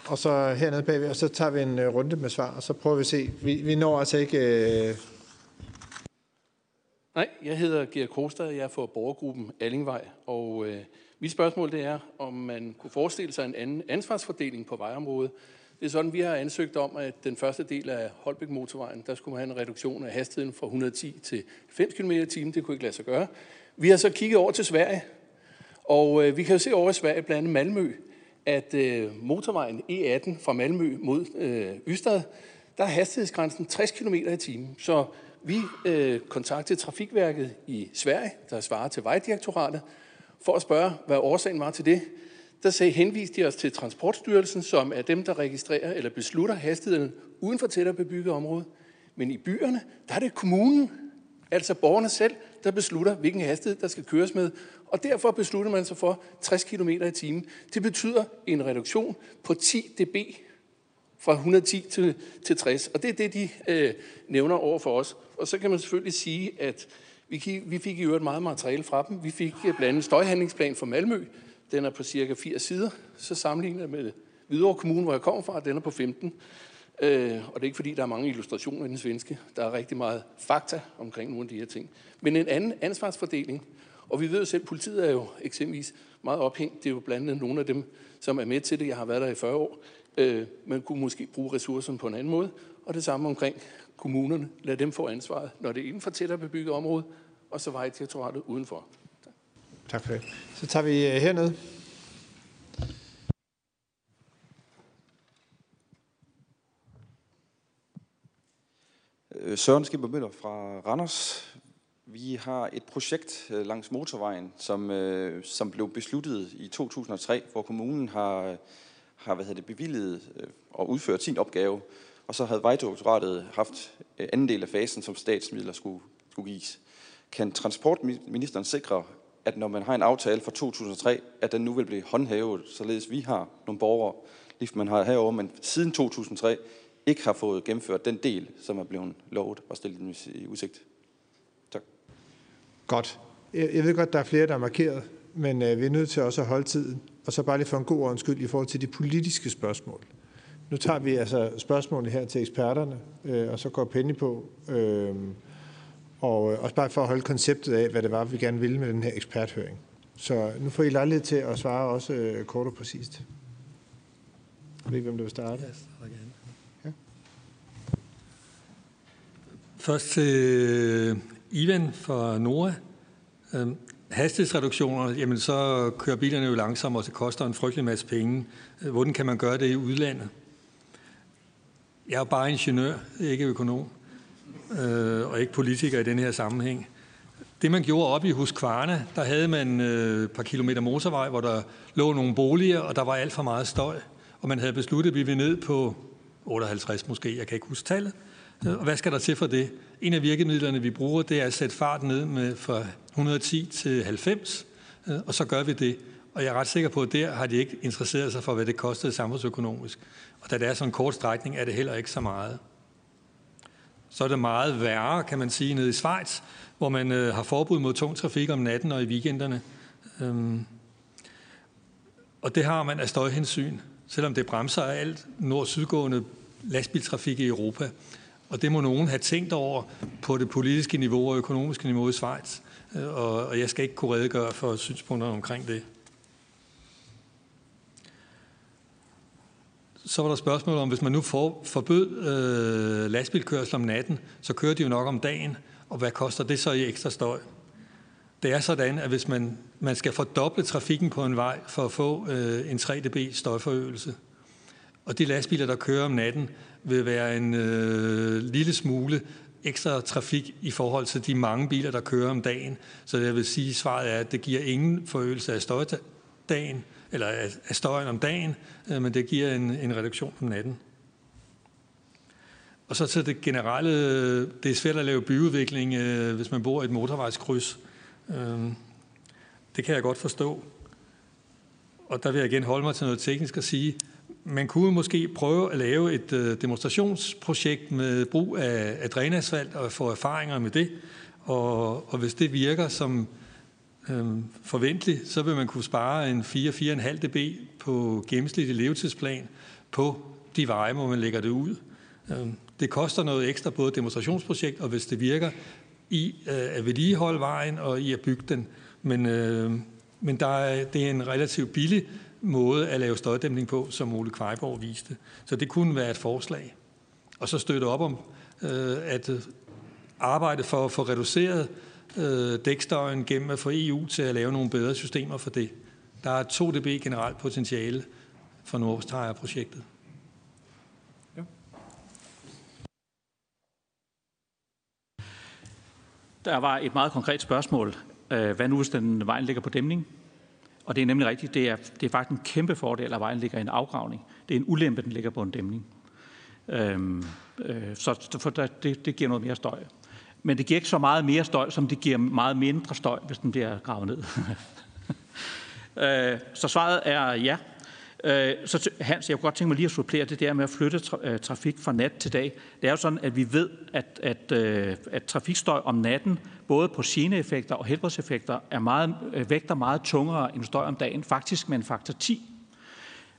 og så hernede bagved, og så tager vi en runde med svar, og så prøver vi at se. Vi, vi når altså ikke... Øh... Nej, jeg hedder Gerd Krogstad, jeg er for borgergruppen Allingvej, og... Øh... Mit spørgsmål det er, om man kunne forestille sig en anden ansvarsfordeling på vejområdet. Det er sådan, vi har ansøgt om, at den første del af Holbæk Motorvejen, der skulle man have en reduktion af hastigheden fra et hundrede og ti til halvfems kilometer i timen. Det kunne ikke lade sig gøre. Vi har så kigget over til Sverige, og øh, vi kan jo se over i Sverige, blandt andet Malmø, at øh, motorvejen E atten fra Malmø mod øh, Østrig, der er hastighedsgrænsen tres kilometer i timen. Så vi øh, kontaktede Trafikverket i Sverige, der svarer til Vejdirektoratet, for at spørge, hvad årsagen var til det. Der sagde, henviste de os til Transportstyrelsen, som er dem, der registrerer eller beslutter hastigheden uden for tættere bebygget område. Men i byerne, der er det kommunen, altså borgerne selv, der beslutter, hvilken hastighed der skal køres med. Og derfor beslutter man sig for tres kilometer i timen. Det betyder en reduktion på ti decibel fra et hundrede og ti til, til tres. Og det er det, de øh, nævner over for os. Og så kan man selvfølgelig sige, at vi fik i øvrigt meget materiale fra dem. Vi fik blandt andet en støjhandlingsplan for Malmø. Den er på cirka firs sider. Så sammenlignet med Hvidovre Kommune, hvor jeg kommer fra, den er på femten. Og det er ikke fordi, der er mange illustrationer i den svenske. Der er rigtig meget fakta omkring nogle af de her ting. Men en anden ansvarsfordeling. Og vi ved jo selv, politiet er jo eksempelvis meget ophængt. Det er jo blandt andet nogle af dem, som er med til det. Jeg har været der i fyrre år. Man kunne måske bruge ressourcerne på en anden måde. Og det samme omkring kommunerne. Lad dem få ansvaret, når det er inden for tættere bebygget område, og så Vejdirektoratet udenfor. Tak. Tak for det. Så tager vi hernede. Søren Skipper Møller fra Randers. Vi har et projekt langs motorvejen, som, som blev besluttet i to tusind og tre, hvor kommunen har, har hvad hedder det, bevilget og udført sin opgave, og så havde Vejdirektoratet haft anden del af fasen, som statsmidler skulle, skulle gives. Kan transportministeren sikre, at når man har en aftale fra to tusind og tre, at den nu vil blive håndhævet, således vi har nogle borgere, ligesom man har herovre, men siden to tusind og tre ikke har fået gennemført den del, som er blevet lovet og stillet i udsigt? Godt. Jeg ved godt, der er flere, der er markeret, men øh, vi er nødt til også at holde tiden. Og så bare lige for en god undskyld i forhold til de politiske spørgsmål. Nu tager vi altså spørgsmålene her til eksperterne, øh, og så går Penny på. Øh, og øh, også bare for at holde konceptet af, hvad det var, vi gerne ville med den her eksperthøring. Så nu får I lejlighed til at svare også øh, kort og præcist. Jeg ved ikke, hvem der vil starte. Ja. Først til Ivan fra Nora. Øhm, hastighedsreduktioner, jamen så kører bilerne jo langsommere, og det koster en frygtelig masse penge. Hvordan kan man gøre det i udlandet? Jeg er bare ingeniør, ikke økonom, øh, og ikke politiker i den her sammenhæng. Det man gjorde op i Husqvarna, der havde man øh, et par kilometer motorvej, hvor der lå nogle boliger, og der var alt for meget støj. Og man havde besluttet, at vi ville ned på otteoghalvtreds måske, jeg kan ikke huske tallet. Og hvad skal der til for det? En af virkemidlerne, vi bruger, det er at sætte farten ned med fra et hundrede og ti til halvfems, og så gør vi det. Og jeg er ret sikker på, at der har de ikke interesseret sig for, hvad det kostede samfundsøkonomisk. Og da det er sådan en kort strækning, er det heller ikke så meget. Så er det meget værre, kan man sige, nede i Schweiz, hvor man har forbud mod tung trafik om natten og i weekenderne. Og det har man af støjhensyn, selvom det bremser af alt nord-sydgående lastbiltrafik i Europa. Og det må nogen have tænkt over på det politiske niveau og økonomiske niveau i Schweiz. Og jeg skal ikke kunne redegøre for synspunkter omkring det. Så var der spørgsmål om, hvis man nu for, forbød øh, lastbilkørsel om natten, så kører de jo nok om dagen. Og hvad koster det så i ekstra støj? Det er sådan, at hvis man, man skal fordoble trafikken på en vej for at få øh, en tre decibel støjforøgelse, og de lastbiler, der kører om natten, vil være en øh, lille smule ekstra trafik i forhold til de mange biler, der kører om dagen. Så jeg vil sige, at svaret er, at det giver ingen forøgelse af, støjdagen, eller af støjen om dagen, øh, men det giver en, en reduktion om natten. Og så til det generelle, det er svært at lave byudvikling, øh, hvis man bor i et motorvejskryds. Øh, det kan jeg godt forstå. Og der vil jeg igen holde mig til noget teknisk og sige, man kunne måske prøve at lave et demonstrationsprojekt med brug af, af drænasfalt og få erfaringer med det. Og, og hvis det virker som øhm, forventeligt, så vil man kunne spare en fire til fire komma fem decibel på gennemsnitlig levetidsplan på de veje, hvor man lægger det ud. Øhm, det koster noget ekstra, både demonstrationsprojekt og hvis det virker, i øh, at vedligeholde vejen og i at bygge den. Men, øh, men der er, det er en relativt billig måde at lave støjdæmpning på, som Ole Kvejborg viste. Så det kunne være et forslag. Og så støtte op om øh, at arbejde for at få reduceret øh, dækstøjen gennem at få E U til at lave nogle bedre systemer for det. Der er to decibel generelt potentiale for Nordtager-projektet. Ja. Der var et meget konkret spørgsmål. Hvad nu, hvis den vejen ligger på dæmning? Og det er nemlig rigtigt, det er, det er faktisk en kæmpe fordel, at vejen ligger i en afgravning. Det er en ulempe, den ligger på en dæmning. Øhm, øh, så for det, det giver noget mere støj. Men det giver ikke så meget mere støj, som det giver meget mindre støj, hvis den bliver gravet ned. øh, så svaret er ja. Øh, så Hans, jeg kunne godt tænke mig lige at supplere det der med at flytte tra- trafik fra nat til dag. Det er jo sådan, at vi ved, at, at, at, at trafikstøj om natten, både på geneeffekter og helbredseffekter, er meget, vægter meget tungere end støj om dagen, faktisk med en faktor ti.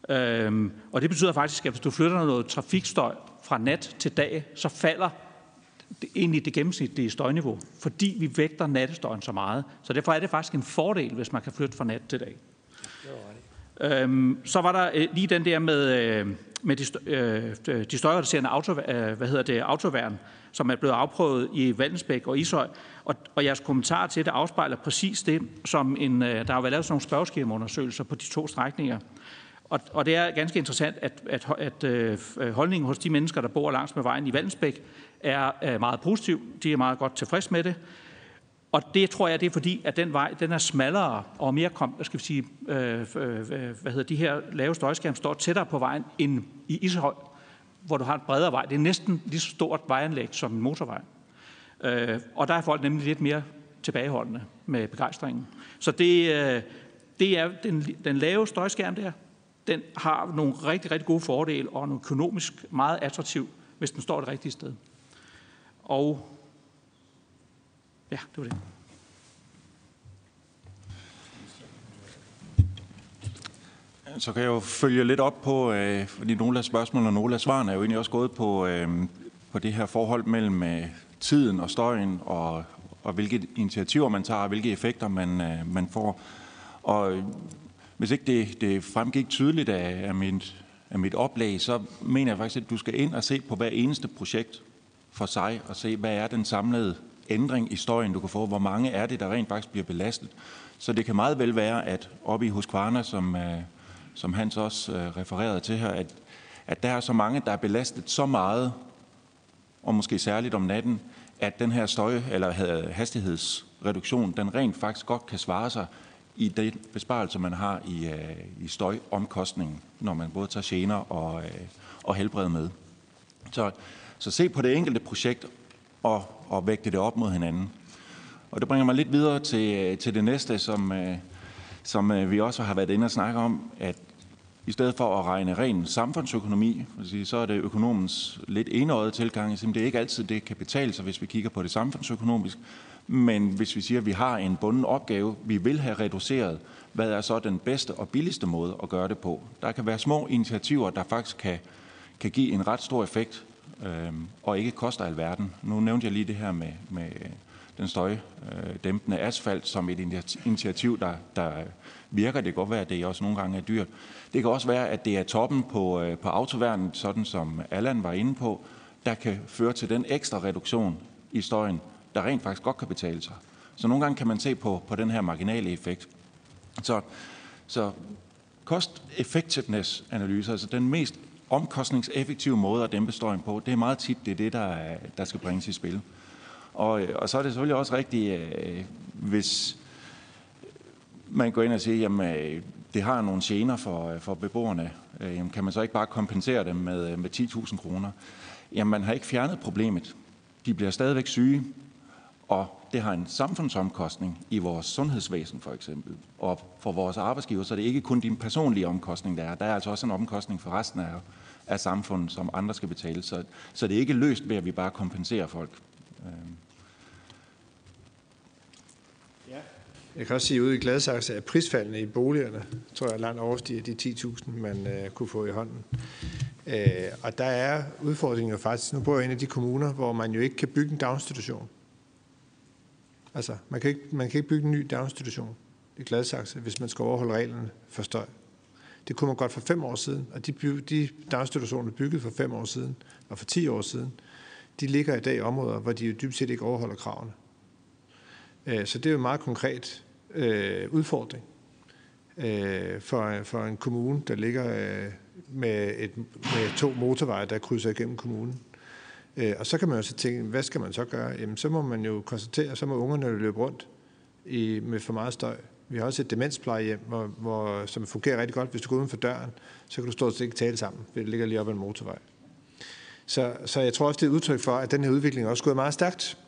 Øhm, og det betyder faktisk, at hvis du flytter noget trafikstøj fra nat til dag, så falder det, egentlig det gennemsnitlige støjniveau, fordi vi vægter nattestøjen så meget. Så derfor er det faktisk en fordel, hvis man kan flytte fra nat til dag. Øhm, så var der øh, lige den der med, øh, med de, stø- øh, de støjreducerende auto, øh, hvad hedder det, autoværn, som er blevet afprøvet i Vallensbæk og Ishøj. Og, og jeres kommentarer til det afspejler præcis det, som en, øh, der har været lavet sådan nogle spørgeskemaundersøgelser på de to strækninger. Og, og det er ganske interessant, at, at, at, at holdningen hos de mennesker, der bor langs med vejen i Vallensbæk, er meget positiv. De er meget godt tilfredse med det. Og det tror jeg, det er fordi, at den vej, den er smallere og mere kom, skal vi sige, øh, øh, hvad hedder de her lave støjskærme står tættere på vejen end i Ishøj, hvor du har en bredere vej. Det er næsten lige så stort vejanlæg som en motorvej. Øh, og der er folk nemlig lidt mere tilbageholdende med begejstringen. Så det, øh, det er den, den lave støjskærm der, den har nogle rigtig, rigtig gode fordele og er økonomisk meget attraktiv, hvis den står det rigtige sted. Og ja, det var det. Så kan jeg jo følge lidt op på, øh, fordi nogle af spørgsmålene og nogle af svarene er jo egentlig også gået på, øh, på det her forhold mellem øh, tiden og støjen, og, og hvilke initiativer man tager, og hvilke effekter man, øh, man får. Og hvis ikke det, det fremgik tydeligt af, af, mit, af mit oplæg, så mener jeg faktisk, at du skal ind og se på hver eneste projekt for sig, og se, hvad er den samlede ændring i støjen, du kan få, hvor mange er det, der rent faktisk bliver belastet. Så det kan meget vel være, at oppe i Husqvarna, som, øh, som Hans også øh, refererede til her, at, at der er så mange, der er belastet så meget, og måske særligt om natten, at den her støj, eller hastighedsreduktion, den rent faktisk godt kan svare sig i den besparelse, man har i, øh, i støjomkostningen, når man både tager gener og, øh, og helbred med. Så, så se på det enkelte projekt, og og vægte det op mod hinanden. Og det bringer mig lidt videre til, til det næste, som, som vi også har været inde og snakke om, at i stedet for at regne ren samfundsøkonomi, så er det økonomens lidt enøjede tilgang. Det er ikke altid, det kan betale sig, hvis vi kigger på det samfundsøkonomisk, men hvis vi siger, at vi har en bunden opgave, vi vil have reduceret, hvad er så den bedste og billigste måde at gøre det på? Der kan være små initiativer, der faktisk kan, kan give en ret stor effekt, og ikke koster alverden. Nu nævnte jeg lige det her med, med den støjdæmpende asfalt som et initiativ, der, der virker. Det kan godt være, at det også nogle gange er dyrt. Det kan også være, at det er toppen på, på autoværnen, sådan som Allan var inde på, der kan føre til den ekstra reduktion i støjen, der rent faktisk godt kan betale sig. Så nogle gange kan man se på, på den her marginale effekt. Så, så cost-effectiveness-analyser, altså den mest omkostningseffektive måde at dæmpe støjen på, det er meget tit, det er det, der, der skal bringes i spil. Og, og så er det selvfølgelig også rigtigt, hvis man går ind og siger, jamen, det har nogle gener for, for beboerne, jamen, kan man så ikke bare kompensere dem med, med ti tusind kroner? Jamen, man har ikke fjernet problemet. De bliver stadigvæk syge, og det har en samfundsomkostning i vores sundhedsvæsen, for eksempel. Og for vores arbejdsgiver, så er det ikke kun din personlige omkostning, der er. Der er altså også en omkostning for resten af, af samfundet, som andre skal betale. Så, så det er ikke løst ved, at vi bare kompenserer folk. Ja. Jeg kan også sige, at ude i Gladsaxe er prisfaldene i boligerne, tror jeg, langt overstiger de ti tusind, man øh, kunne få i hånden. Øh, og der er udfordringer faktisk. Nu bor jeg i en af de kommuner, hvor man jo ikke kan bygge en daginstitution. Altså, man kan, ikke, man kan ikke bygge en ny daginstitution i Gladsaxe, hvis man skal overholde reglerne for støj. Det kunne man godt for fem år siden, og de, de daginstitutioner, bygget for fem år siden og for ti år siden, de ligger i dag i områder, hvor de jo dybt set ikke overholder kravene. Så det er jo en meget konkret øh, udfordring øh, for, for en kommune, der ligger øh, med, et, med to motorveje, der krydser igennem kommunen. Og så kan man jo så tænke, hvad skal man så gøre? Jamen, så må man jo konstatere, så må ungerne løbe rundt i, med for meget støj. Vi har også et demensplejehjem, hvor, hvor, som fungerer rigtig godt. Hvis du går uden for døren, så kan du stort set ikke tale sammen, for det ligger lige op ad en motorvej. Så, så jeg tror også, det er et udtryk for, at den her udvikling er også gået meget stærkt.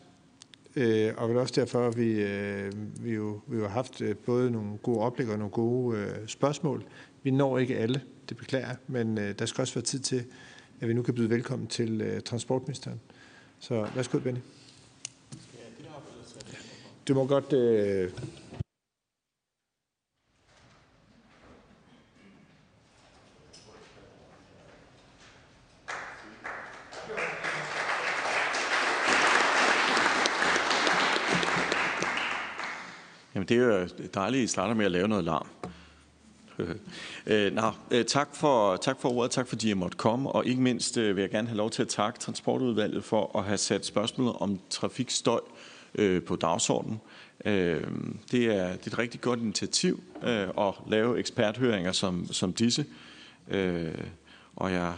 Øh, og vel også derfor, at vi, øh, vi, jo, vi jo har haft både nogle gode oplæg og nogle gode øh, spørgsmål. Vi når ikke alle, det beklager, men øh, der skal også være tid til, at vi nu kan byde velkommen til uh, transportministeren. Så værsgo, Benny. Du må godt... Uh... Jamen, det er jo dejligt, at I starter med at lave noget larm. Øh, nah, tak, for, tak for ordet, tak fordi jeg måtte komme, og ikke mindst øh, vil jeg gerne have lov til at takke Transportudvalget for at have sat spørgsmålet om trafikstøj øh, på dagsordenen. Øh, det, er, det er et rigtig godt initiativ øh, at lave eksperthøringer som, som disse, øh, og jeg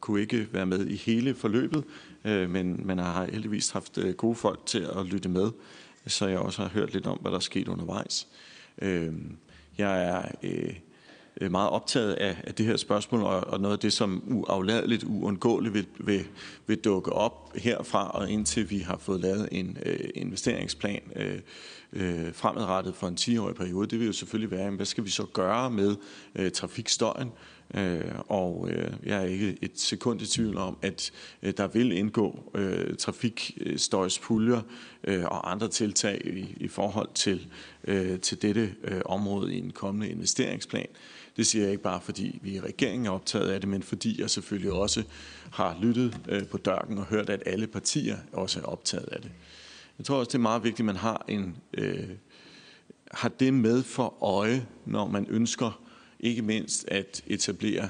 kunne ikke være med i hele forløbet, øh, men man har heldigvis haft gode folk til at lytte med, så jeg også har hørt lidt om, hvad der er sket undervejs. Øh, jeg er... Øh, meget optaget af det her spørgsmål, og noget af det, som uafladeligt, uundgåeligt vil, vil, vil dukke op herfra, og indtil vi har fået lavet en øh, investeringsplan øh, øh, fremadrettet for en ti-årig periode. Det vil jo selvfølgelig være, hvad skal vi så gøre med øh, trafikstøjen? Øh, og øh, jeg er ikke et sekund i tvivl om, at øh, der vil indgå øh, trafikstøjspuljer øh, og andre tiltag i, i forhold til, øh, til dette øh, område i en kommende investeringsplan. Det siger jeg ikke bare, fordi vi i regeringen er optaget af det, men fordi jeg selvfølgelig også har lyttet øh, på dørken og hørt, at alle partier også er optaget af det. Jeg tror også, det er meget vigtigt, at man har, en, øh, har det med for øje, når man ønsker ikke mindst at etablere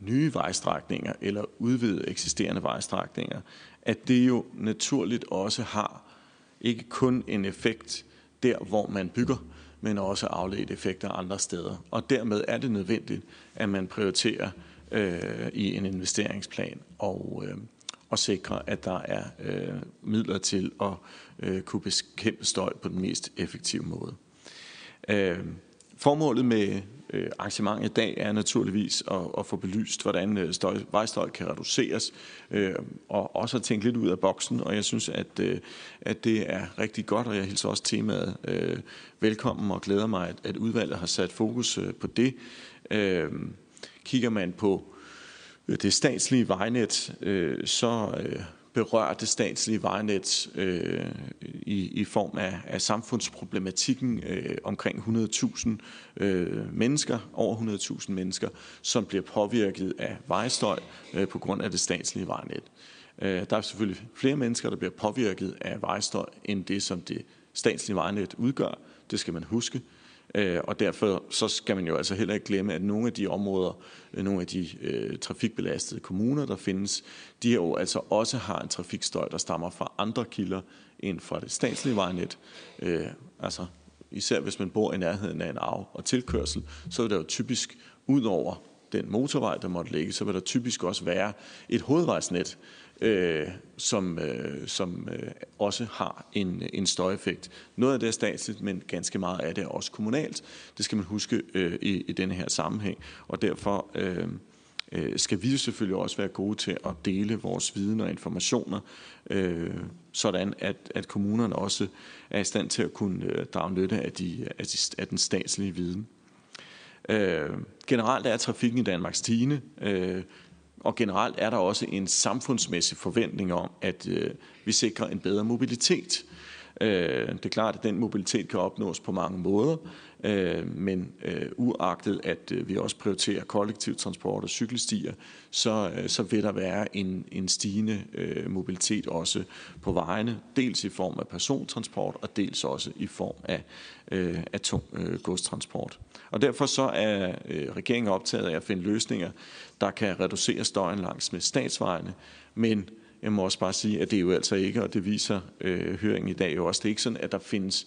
nye vejstrækninger eller udvide eksisterende vejstrækninger, at det jo naturligt også har ikke kun en effekt der, hvor man bygger, men også afledte effekter andre steder. Og dermed er det nødvendigt, at man prioriterer øh, i en investeringsplan og, øh, og sikrer, at der er øh, midler til at øh, kunne bekæmpe støj på den mest effektive måde. Øh, formålet med arrangementet i dag er naturligvis at, at få belyst, hvordan støj, vejstøj kan reduceres, øh, og også at tænke lidt ud af boksen, og jeg synes, at, øh, at det er rigtig godt, og jeg hilser også temaet øh, velkommen og glæder mig, at, at udvalget har sat fokus øh, på det. Øh, kigger man på det statslige vejnet, øh, så øh, berører det statslige vejnet øh, i, i form af, af samfundsproblematikken øh, omkring hundrede tusind øh, mennesker, over hundrede tusind mennesker, som bliver påvirket af vejstøj øh, på grund af det statslige vejnet. Øh, der er selvfølgelig flere mennesker, der bliver påvirket af vejstøj, end det, som det statslige vejnet udgør. Det skal man huske. Og derfor så skal man jo altså heller ikke glemme, at nogle af de områder, nogle af de øh, trafikbelastede kommuner, der findes, de jo altså også har en trafikstøj, der stammer fra andre kilder end fra det statslige vejnet. Øh, altså især hvis man bor i nærheden af en arv- og tilkørsel, så er der jo typisk ud over den motorvej, der måtte ligge, så vil der typisk også være et hovedvejsnet, øh, som, øh, som øh, også har en, en støjeffekt. Noget af det er statsligt, men ganske meget af det er også kommunalt. Det skal man huske øh, i, i denne her sammenhæng, og derfor øh, øh, skal vi selvfølgelig også være gode til at dele vores viden og informationer, øh, sådan at, at kommunerne også er i stand til at kunne øh, drage nytte af, de, af, de, af den statslige viden. Øh, generelt er trafikken i Danmark stigende, øh, og generelt er der også en samfundsmæssig forventning om, at øh, vi sikrer en bedre mobilitet. Øh, det er klart, at den mobilitet kan opnås på mange måder, øh, men øh, uagtet at øh, vi også prioriterer kollektiv transport og cykelstier, så, øh, så vil der være en, en stigende øh, mobilitet også på vejene, dels i form af persontransport og dels også i form af, øh, af tung øh, godstransport. Og derfor så er øh, regeringen optaget af at finde løsninger, der kan reducere støjen langs med statsvejene, men jeg må også bare sige, at det er jo altså ikke, og det viser øh, høringen i dag jo også, det er ikke sådan, at der findes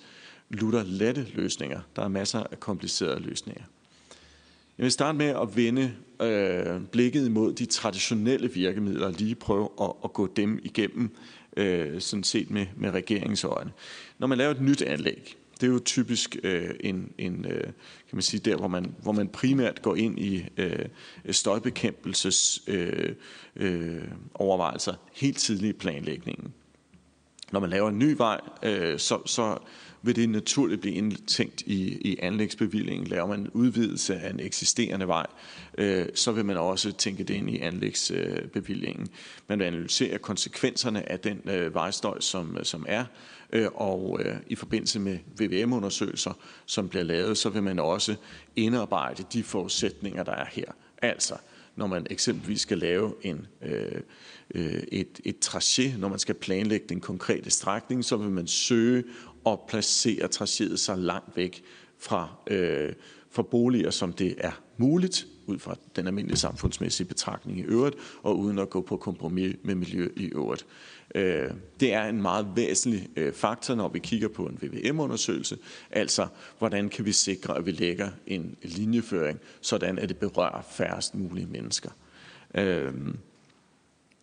lutter lette løsninger. Der er masser af komplicerede løsninger. Jeg vil starte med at vende øh, blikket imod de traditionelle virkemidler, og lige prøve at, at gå dem igennem, øh, sådan set med, med regeringsøjne. Når man laver et nyt anlæg, det er jo typisk øh, en, en øh, kan man sige, der, hvor man, hvor man primært går ind i øh, støjbekæmpelses øh, øh, overvejelser helt tidligt i planlægningen. Når man laver en ny vej, øh, så, så vil det naturligt blive indtænkt i, i anlægsbevillingen. Laver man en udvidelse af en eksisterende vej, øh, så vil man også tænke det ind i anlægsbevillingen. Man vil analysere konsekvenserne af den øh, vejstøj, som, som er, øh, og øh, i forbindelse med V V M-undersøgelser, som bliver lavet, så vil man også indarbejde de forudsætninger, der er her. Altså, når man eksempelvis skal lave en, øh, et, et tracé, når man skal planlægge den konkrete strækning, så vil man søge at placere tracéet så langt væk fra, øh, fra boliger, som det er muligt, ud fra den almindelige samfundsmæssige betragtning i øvrigt, og uden at gå på kompromis med miljø i øvrigt. Det er en meget væsentlig faktor, når vi kigger på en V V M-undersøgelse, altså hvordan kan vi sikre, at vi lægger en linjeføring, sådan at det berører færrest mulige mennesker.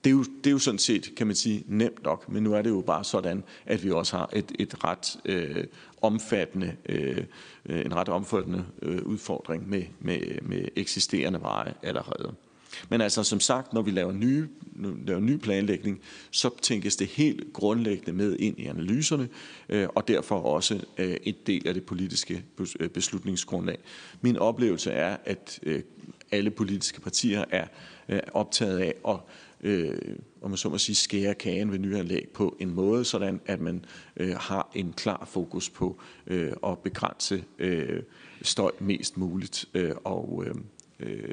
Det er, jo, det er jo sådan set, kan man sige, nemt nok, men nu er det jo bare sådan, at vi også har et, et ret øh, omfattende, øh, en ret omfattende øh, udfordring med, med, med eksisterende veje allerede. Men altså som sagt, når vi laver nye, laver ny planlægning, så tænkes det helt grundlæggende med ind i analyserne, øh, og derfor også øh, et del af det politiske beslutningsgrundlag. Min oplevelse er, at øh, alle politiske partier er øh, optaget af at Øh, om man så må sige, skære kagen ved nyanlæg på en måde, sådan at man øh, har en klar fokus på øh, at begrænse øh, støj mest muligt øh, og, øh,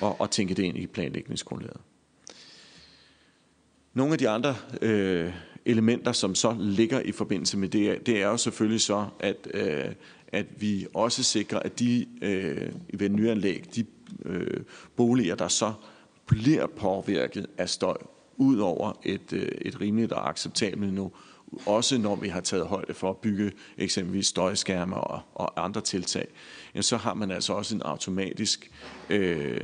og, og tænke det ind i planlægningsgrundlaget. Nogle af de andre øh, elementer, som så ligger i forbindelse med det, det er jo selvfølgelig så, at, øh, at vi også sikrer, at de øh, ved nyanlæg, de øh, boliger, der så bliver påvirket af støj ud over et, et rimeligt og acceptabelt niveau, også når vi har taget højde for at bygge eksempelvis støjskærme og, og andre tiltag, så har man altså også en automatisk, øh,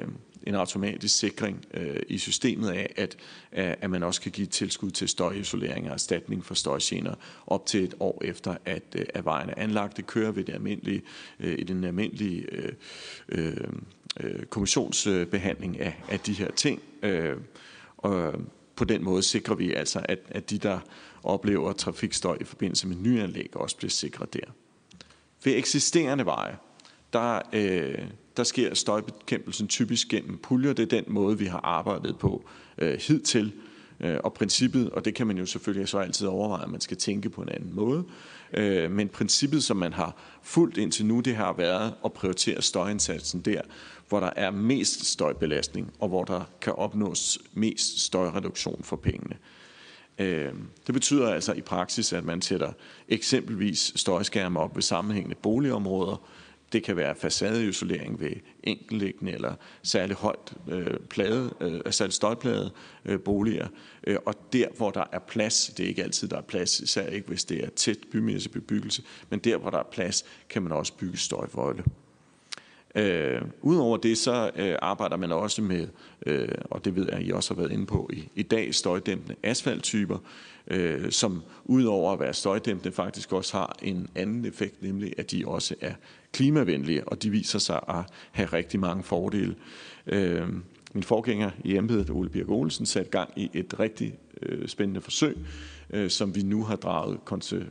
en automatisk sikring øh, i systemet af, at, at man også kan give tilskud til støjisolering og erstatning for støjgener op til et år efter, at, at vejen er anlagt. Det kører ved det almindelige, øh, i den almindelige øh, øh, kommissionsbehandling af, af de her ting. Øh, og på den måde sikrer vi altså, at, at de, der oplever trafikstøj i forbindelse med nyanlæg, også bliver sikret der. Ved eksisterende veje, der, øh, der sker støjbekæmpelsen typisk gennem puljer. Det er den måde, vi har arbejdet på øh, hidtil. Øh, og princippet, og det kan man jo selvfølgelig så altid overveje, at man skal tænke på en anden måde. Øh, men princippet, som man har fulgt indtil nu, det har været at prioritere støjindsatsen der, hvor der er mest støjbelastning, og hvor der kan opnås mest støjreduktion for pengene. Det betyder altså i praksis, at man sætter eksempelvis støjskærme op ved sammenhængende boligområder. Det kan være facadeisolering ved enkeltliggende eller særligt højt plade, særligt støjplade boliger. Og der, hvor der er plads, det er ikke altid, der er plads, især ikke hvis det er tæt bymæssig bebyggelse, men der, hvor der er plads, kan man også bygge støjvolde. Øh, Udover det, så øh, arbejder man også med, øh, og det ved jeg, I også har været inde på i, i dag, støjdæmpende asfalttyper, øh, som udover at være støjdæmpende faktisk også har en anden effekt, nemlig at de også er klimavenlige, og de viser sig at have rigtig mange fordele. Øh, min forgænger i embedet, Ole Birk Olsen, satte gang i et rigtig øh, spændende forsøg, øh, som vi nu har draget,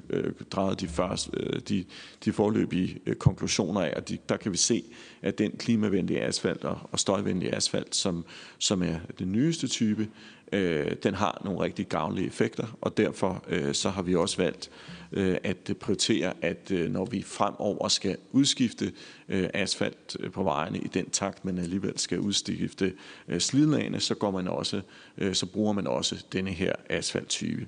øh, draget de, første, øh, de, de foreløbige øh, konklusioner af, og de, der kan vi se, at den klimavenlige asfalt og, og støjvenlige asfalt, som, som er den nyeste type, øh, den har nogle rigtig gavnlige effekter, og derfor øh, så har vi også valgt øh, at prioritere, at øh, når vi fremover skal udskifte øh, asfalt på vejene i den takt, man alligevel skal udskifte øh, slidlagene, så går man også, øh, så bruger man også denne her asfalttype.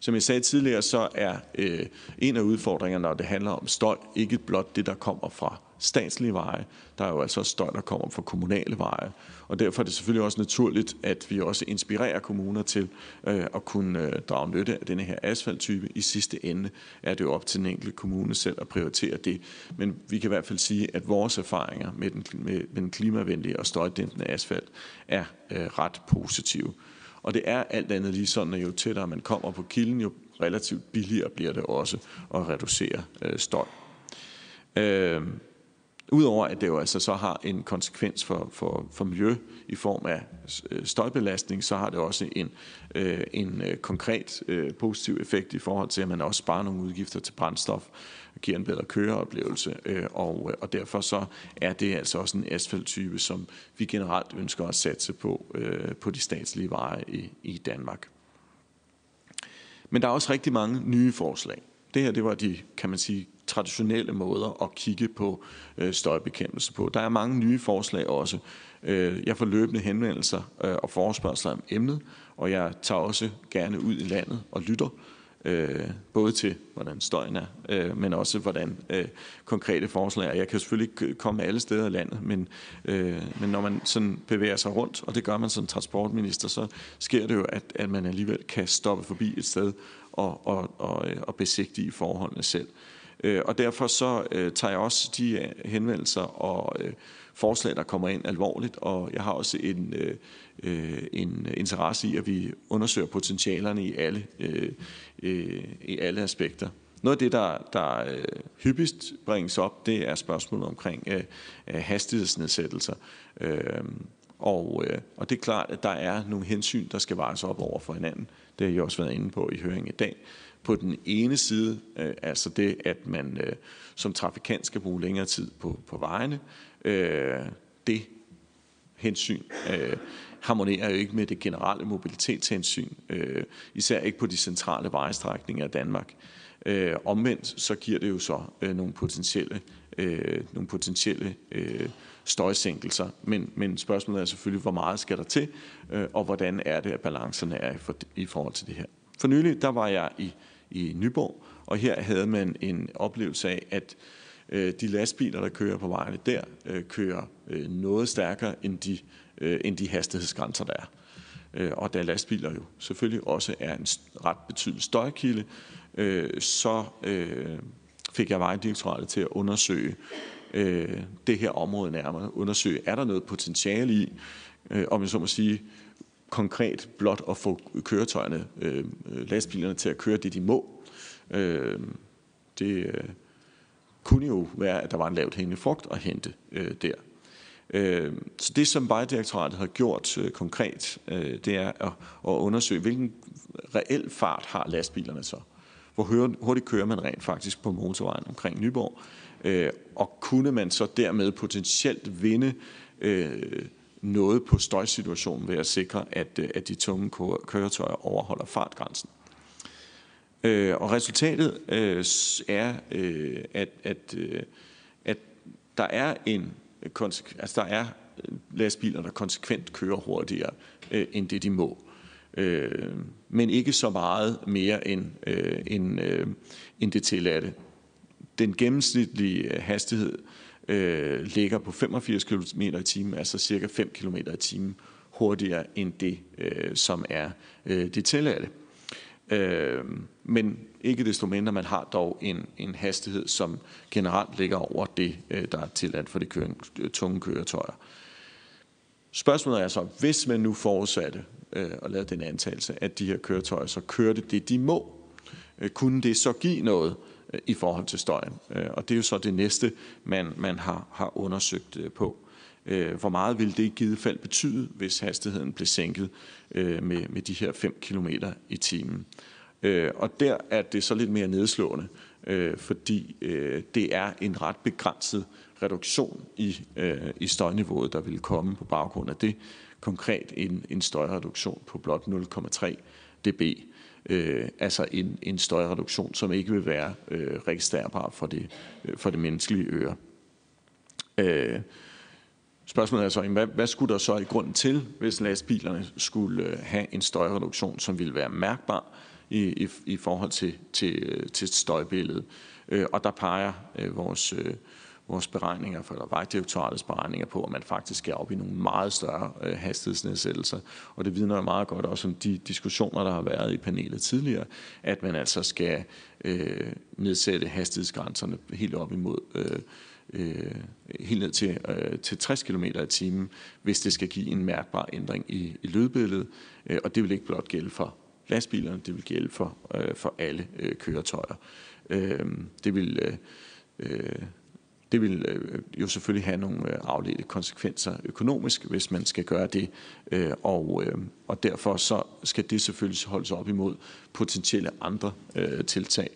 Som jeg sagde tidligere, så er øh, en af udfordringerne, når det handler om støj, ikke blot det, der kommer fra statslige veje. Der er jo altså også støj, der kommer fra kommunale veje. Og derfor er det selvfølgelig også naturligt, at vi også inspirerer kommuner til øh, at kunne øh, drage nytte af denne her asfalttype. I sidste ende er det jo op til den enkelte kommune selv at prioritere det. Men vi kan i hvert fald sige, at vores erfaringer med den, med, med den klimavenlige og støjdæmpende asfalt er øh, ret positive. Og det er alt andet lige sådan, at jo tættere man kommer på kilden, jo relativt billigere bliver det også at reducere øh, støj. Øh, Udover at det jo altså så har en konsekvens for, for, for miljø i form af støjbelastning, så har det også en, øh, en konkret øh, positiv effekt i forhold til, at man også sparer nogle udgifter til brændstof, giver en bedre køreoplevelse, øh, og, og derfor så er det altså også en asfalttype, som vi generelt ønsker at satse på, øh, på de statslige veje i, i Danmark. Men der er også rigtig mange nye forslag. Det her, det var de, kan man sige, traditionelle måder at kigge på øh, støjbekæmpelse på. Der er mange nye forslag også. Øh, jeg får løbende henvendelser øh, og forespørgsler om emnet, og jeg tager også gerne ud i landet og lytter øh, både til, hvordan støjen er, øh, men også hvordan øh, konkrete forslag er. Jeg kan selvfølgelig ikke komme alle steder i landet, men, øh, men når man sådan bevæger sig rundt, og det gør man som transportminister, så sker det jo, at, at man alligevel kan stoppe forbi et sted og, og, og, og besigtige forholdene selv. Øh, og derfor så øh, tager jeg også de henvendelser og øh, forslag, der kommer ind, alvorligt, og jeg har også en, øh, en interesse i, at vi undersøger potentialerne i alle, øh, øh, i alle aspekter. Noget af det, der, der øh, hyppigst bringes op, det er spørgsmålet omkring øh, hastighedsnedsættelser. Øh, og, øh, og det er klart, at der er nogle hensyn, der skal vejes op over for hinanden. Det har jeg også været inde på i høringen i dag. På den ene side, øh, altså det, at man øh, som trafikant skal bruge længere tid på, på vejene. Øh, det hensyn øh, harmonerer jo ikke med det generelle mobilitetshensyn, øh, især ikke på de centrale vejstrækninger i Danmark. Øh, omvendt så giver det jo så øh, nogle potentielle, øh, nogle potentielle øh, støjsænkelser, men, men spørgsmålet er selvfølgelig, hvor meget skal der til, øh, og hvordan er det, at balancerne er i, for, i forhold til det her. For nylig, der var jeg i, i Nyborg, og her havde man en oplevelse af, at de lastbiler, der kører på vejene der, kører noget stærkere end de, end de hastighedsgrænser, der er. Og da lastbiler jo selvfølgelig også er en ret betydelig støjkilde, så fik jeg Vejdirektoratet til at undersøge det her område nærmere. Undersøge, er der noget potentiale i, om jeg så må sige, konkret blot at få køretøjerne, lastbilerne til at køre det, de må. Det kunne jo være, at der var en lavt hængende frugt at hente øh, der. Øh, så det, som Vejdirektoratet har gjort øh, konkret, øh, det er at, at undersøge, hvilken reel fart har lastbilerne så. Hvor hurtigt kører man rent faktisk på motorvejen omkring Nyborg? Øh, og kunne man så dermed potentielt vinde øh, noget på støjsituationen ved at sikre, at, at de tunge køretøjer overholder fartgrænsen? Og resultatet øh, er, øh, at, at, øh, at der er en konse- altså der er lastbiler, der konsekvent kører hurtigere øh, end det de må, øh, men ikke så meget mere end, øh, end, øh, end det tilladte. Den gennemsnitlige hastighed øh, ligger på femogfirs kilometer i timen, altså cirka fem kilometer i timen hurtigere end det, øh, som er øh, det tilladte. Øh, men ikke desto mindre, man har dog en, en hastighed, som generelt ligger over det, øh, der er tilladt for de kø- tunge køretøjer. Spørgsmålet er så, hvis man nu forudsatte øh, og lavede den antagelse, at de her køretøjer så kørte det, de må, øh, kunne det så give noget øh, i forhold til støjen? Øh, og det er jo så det næste, man, man har, har undersøgt øh, på. Øh, hvor meget ville det i givet fald betyde, hvis hastigheden blev sænket øh, med, med de her fem kilometer i timen. Øh, og der er det så lidt mere nedslående, øh, fordi øh, det er en ret begrænset reduktion i, øh, i støjniveauet, der ville komme på baggrund af det. Konkret en, en støjreduktion på blot nul komma tre decibel. Øh, altså en, en støjreduktion, som ikke vil være øh, registrerbar for det, øh, for det menneskelige øre. Øh, Spørgsmålet er så, hvad, hvad skulle der så i grunden til, hvis lastbilerne skulle have en støjreduktion, som ville være mærkbar i, i, i forhold til, til, til støjbilledet? Og der peger vores, vores beregninger, eller Vejdirektoratets beregninger på, at man faktisk skal op i nogle meget større hastighedsnedsættelser. Og det vidner jo meget godt også om de diskussioner, der har været i panelet tidligere, at man altså skal øh, nedsætte hastighedsgrænserne helt op imod øh, Øh, helt ned til, øh, til tres kilometer i timen, hvis det skal give en mærkbar ændring i, i lydbilledet. Øh, og det vil ikke blot gælde for lastbilerne, det vil gælde for, øh, for alle øh, køretøjer. Øh, det vil, øh, det vil øh, jo selvfølgelig have nogle afledte konsekvenser økonomisk, hvis man skal gøre det. Øh, og, øh, og derfor så skal det selvfølgelig holdes op imod potentielle andre øh, tiltag,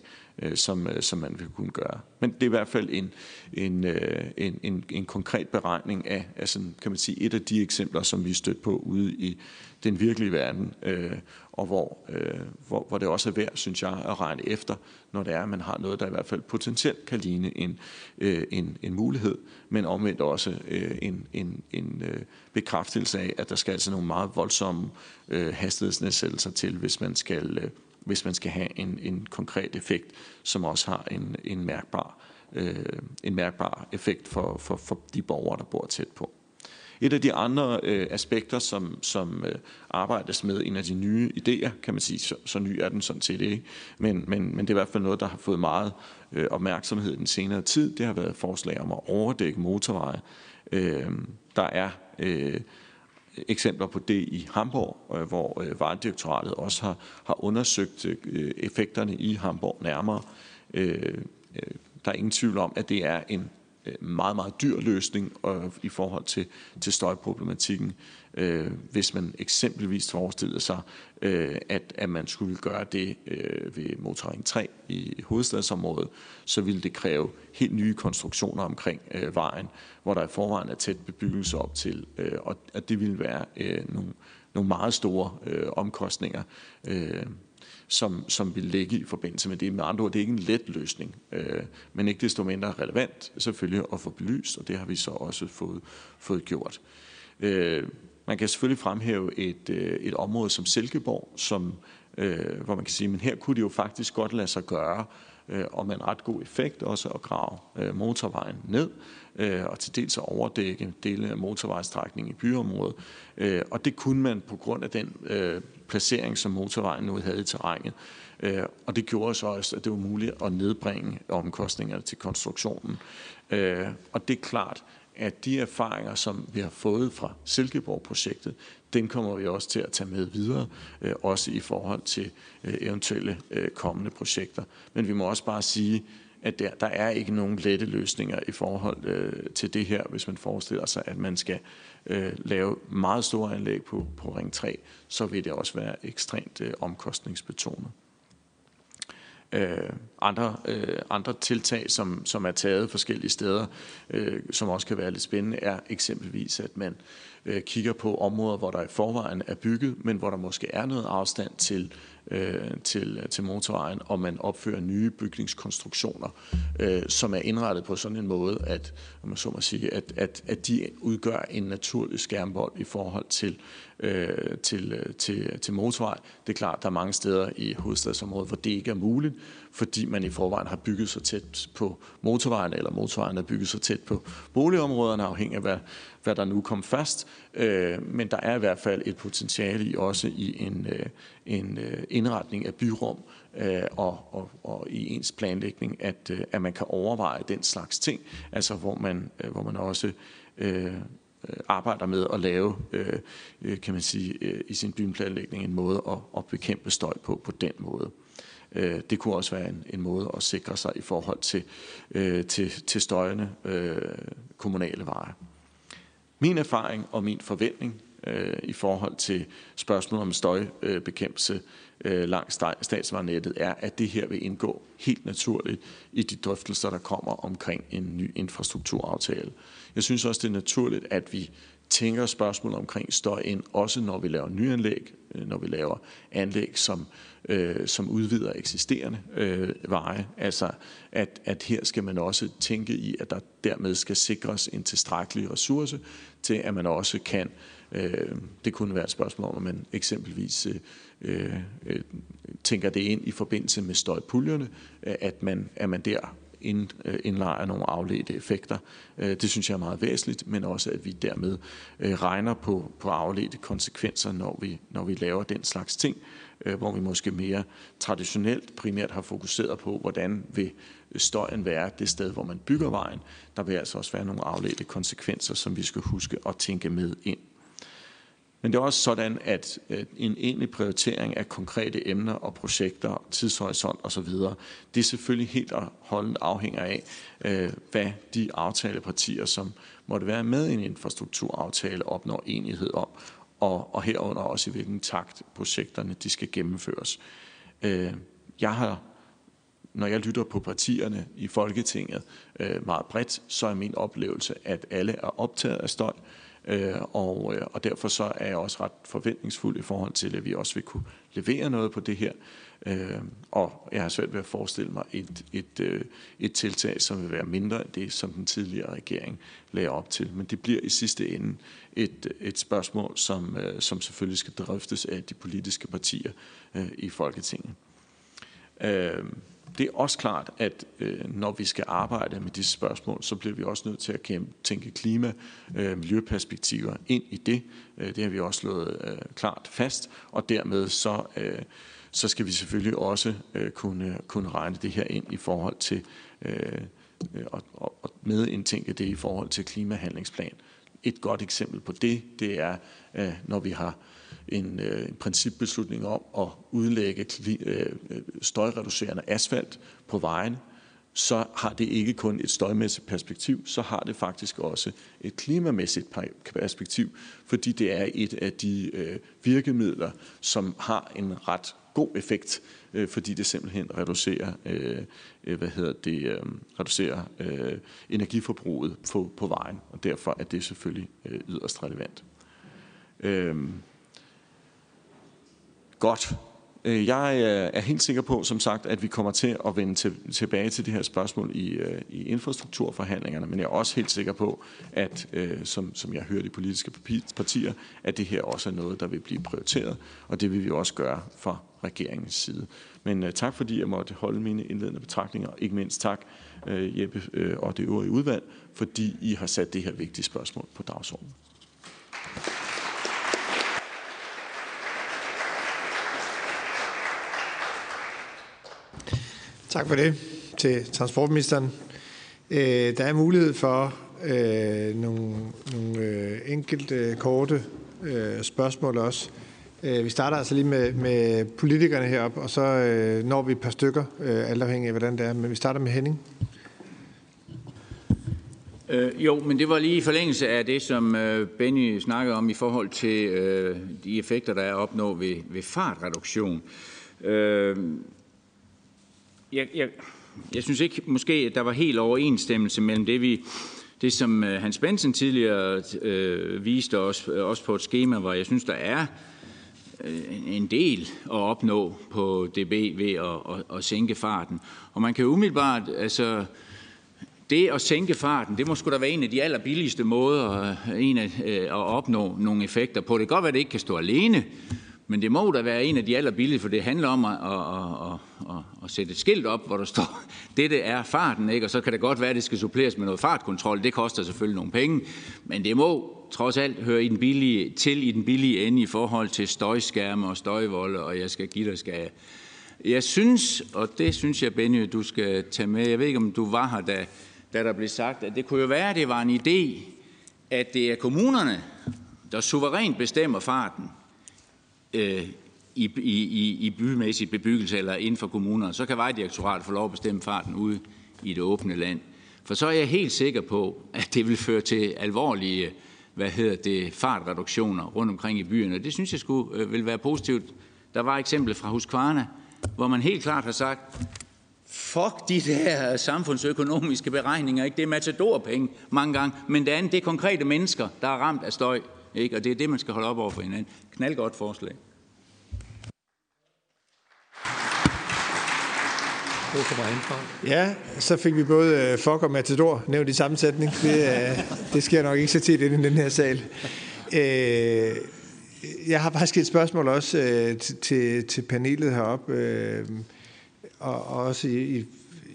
Som, som man vil kunne gøre. Men det er i hvert fald en, en, en, en, en konkret beregning af, altså, kan man sige, et af de eksempler, som vi stødt på ude i den virkelige verden, øh, og hvor, øh, hvor, hvor det også er værd, synes jeg, at regne efter, når det er, at man har noget, der i hvert fald potentielt kan ligne en, øh, en, en mulighed, men omvendt også øh, en, en, en øh, bekræftelse af, at der skal altså nogle meget voldsomme øh, hastighedsnedsættelser til, hvis man skal øh, hvis man skal have en, en konkret effekt, som også har en, en, mærkbar, øh, en mærkbar effekt for, for, for de borgere, der bor tæt på. Et af de andre øh, aspekter, som, som øh, arbejdes med, en af de nye idéer, kan man sige, så, så ny er den sådan set ikke, men, men, men det er i hvert fald noget, der har fået meget øh, opmærksomhed i den senere tid. Det har været forslag om at overdække motorveje. Øh, der er øh, eksempler på det i Hamborg, øh, hvor øh, Vejdirektoratet også har, har undersøgt øh, effekterne i Hamborg nærmere. Øh, øh, der er ingen tvivl om, at det er en meget, meget dyr løsning øh, i forhold til, til støjproblematikken. Øh, hvis man eksempelvis forestillede sig, øh, at, at man skulle gøre det øh, ved Motorring tre i hovedstadsområdet, så ville det kræve helt nye konstruktioner omkring øh, vejen, hvor der i forvejen er tæt bebyggelse op til, øh, og at det ville være øh, nogle, nogle meget store øh, omkostninger, øh, Som, som vil ligge i forbindelse med det. Med andre ord, det er ikke en let løsning, øh, men ikke desto mindre relevant selvfølgelig at få belyst, og det har vi så også fået, fået gjort. Øh, man kan selvfølgelig fremhæve et, et område som Silkeborg, som, øh, hvor man kan sige, men her kunne det jo faktisk godt lade sig gøre, øh, og med en ret god effekt også at grave øh, motorvejen ned, øh, og til dels at overdække dele af motorvejsstrækningen i byområdet. Øh, og det kunne man på grund af den øh, placering, som motorvejen nu havde i terrænet. Øh, og det gjorde så også, at det var muligt at nedbringe omkostningerne til konstruktionen. Øh, og det er klart, at de erfaringer, som vi har fået fra Silkeborg-projektet, den kommer vi også til at tage med videre, øh, også i forhold til øh, eventuelle øh, kommende projekter. Men vi må også bare sige, at der, der er ikke nogen lette løsninger i forhold øh, til det her, hvis man forestiller sig, at man skal øh, lave meget store anlæg på, på Ring tre, så vil det også være ekstremt øh, omkostningsbetonet. Øh, andre, øh, andre tiltag, som, som er taget forskellige steder, øh, som også kan være lidt spændende, er eksempelvis, at man øh, kigger på områder, hvor der i forvejen er bygget, men hvor der måske er noget afstand til, øh, til, til motorvejen, og man opfører nye bygningskonstruktioner, øh, som er indrettet på sådan en måde, at, om man så må sige, at, at, at de udgør en naturlig skærmbold i forhold til Til, til, til motorvej. Det er klart, der er mange steder i hovedstadsområdet, hvor det ikke er muligt, fordi man i forvejen har bygget så tæt på motorvejen, eller motorvejen har bygget så tæt på boligområderne, afhængig af, hvad, hvad der nu kom først. Men der er i hvert fald et potentiale i også i en, en indretning af byrum og, og, og i ens planlægning, at, at man kan overveje den slags ting, altså hvor man, hvor man også øh, arbejder med at lave, kan man sige, i sin byplanlægning en måde at bekæmpe støj på på den måde. Det kunne også være en, en måde at sikre sig i forhold til, til, til støjende kommunale veje. Min erfaring og min forventning i forhold til spørgsmålet om støjbekæmpelse langs statsvejnettet er, at det her vil indgå helt naturligt i de drøftelser, der kommer omkring en ny infrastrukturaftale. Jeg synes også, det er naturligt, at vi tænker spørgsmål omkring støj ind, også når vi laver nyanlæg, når vi laver anlæg, som, øh, som udvider eksisterende øh, veje. Altså, at, at her skal man også tænke i, at der dermed skal sikres en tilstrækkelig ressource til, at man også kan. Øh, det kunne være et spørgsmål, om man eksempelvis øh, øh, tænker det ind i forbindelse med støjpuljerne, at man, at man der indlejer nogle afledte effekter. Det synes jeg er meget væsentligt, men også at vi dermed regner på, på afledte konsekvenser, når vi, når vi laver den slags ting, hvor vi måske mere traditionelt primært har fokuseret på, hvordan vil støjen være det sted, hvor man bygger vejen. Der vil altså også være nogle afledte konsekvenser, som vi skal huske at tænke med ind. Men det er også sådan, at en egentlig prioritering af konkrete emner og projekter, tidshorisont osv., det er selvfølgelig helt og holdent afhænger af, hvad de aftalepartier, som måtte være med i en infrastrukturaftale, opnår enighed om, og herunder også i hvilken takt projekterne de skal gennemføres. Jeg har, når jeg lytter på partierne i Folketinget meget bredt, så er min oplevelse, at alle er optaget af støj. Og, og derfor så er jeg også ret forventningsfuld i forhold til, at vi også vil kunne levere noget på det her. Og jeg har svært ved at forestille mig et, et, et tiltag, som vil være mindre end det, som den tidligere regering lagde op til. Men det bliver i sidste ende et, et spørgsmål, som, som selvfølgelig skal drøftes af de politiske partier i Folketinget. Det er også klart, at når vi skal arbejde med disse spørgsmål, så bliver vi også nødt til at tænke klima- og miljøperspektiver ind i det. Det har vi også slået klart fast, og dermed så, så skal vi selvfølgelig også kunne, kunne regne det her ind i forhold til og, og medindtænke det i forhold til klimahandlingsplan. Et godt eksempel på det, det er, når vi har en, en principbeslutning om at udlægge støjreducerende asfalt på vejen, så har det ikke kun et støjmæssigt perspektiv, så har det faktisk også et klimamæssigt perspektiv, fordi det er et af de virkemidler, som har en ret god effekt, fordi det simpelthen reducerer, hvad hedder det, reducerer energiforbruget på, på vejen, og derfor er det selvfølgelig yderst relevant. Godt. Jeg er helt sikker på, som sagt, at vi kommer til at vende til, tilbage til det her spørgsmål i, i infrastrukturforhandlingerne, men jeg er også helt sikker på, at som, som jeg hører de politiske partier, at det her også er noget, der vil blive prioriteret, og det vil vi også gøre fra regeringens side. Men tak, fordi jeg måtte holde mine indledende betragtninger, og ikke mindst tak, Jeppe og det øvrige udvalg, fordi I har sat det her vigtige spørgsmål på dagsordenen. Tak for det til transportministeren. Øh, der er mulighed for øh, nogle, nogle øh, enkelte korte øh, spørgsmål også. Øh, vi starter altså lige med, med politikerne heroppe, og så øh, når vi et par stykker, øh, alt afhængig af hvordan det er. Men vi starter med Henning. Øh, jo, men det var lige i forlængelse af det, som øh, Benny snakkede om i forhold til øh, de effekter, der er opnået ved, ved fartreduktion. Øh, Jeg, jeg, jeg synes ikke, måske der var helt overensstemmelse mellem det, vi, det som Hans Benson tidligere øh, viste os, også på et schema, hvor jeg synes, der er øh, en del at opnå på D B ved at, at, at sænke farten. Og man kan umiddelbart, altså det at sænke farten, det må sgu da være en af de allerbilligste måder en af, øh, at opnå nogle effekter på. Det kan godt være, at det ikke kan stå alene, men det må da være en af de allerbilligste, for det handler om at, at, at, at, at sætte et skilt op, hvor der står, dette er farten, ikke? Og så kan det godt være, at det skal suppleres med noget fartkontrol. Det koster selvfølgelig nogle penge, men det må trods alt høre i den billige, til i den billige ende i forhold til støjskærme og støjvolde, og jeg skal give dig skal. Jeg synes, og det synes jeg, Benny, du skal tage med, jeg ved ikke, om du var her, da, da der blev sagt, at det kunne jo være, at det var en idé, at det er kommunerne, der suverænt bestemmer farten, I, i, i bymæssig bebyggelse eller inden for kommunerne, så kan Vejdirektoratet få lov at bestemme farten ude i det åbne land. For så er jeg helt sikker på, at det vil føre til alvorlige, hvad hedder det, fartreduktioner rundt omkring i byerne. Og det synes jeg skulle, øh, vil være positivt. Der var eksemplet fra Husqvarna, hvor man helt klart har sagt, fuck de der samfundsøkonomiske beregninger, ikke? Det er matadorpenge mange gange, men det andet, det er konkrete mennesker, der er ramt af støj. Ikke? Og det er det, man skal holde op over for hinanden. Knaldgodt forslag. Ja, så fik vi både uh, Folker og Matador nævnt i sammensætning. Det, uh, det sker nok ikke så tit inde i den her sal. Uh, jeg har faktisk et spørgsmål også uh, til, til, til panelet heroppe, uh, og, og også i, i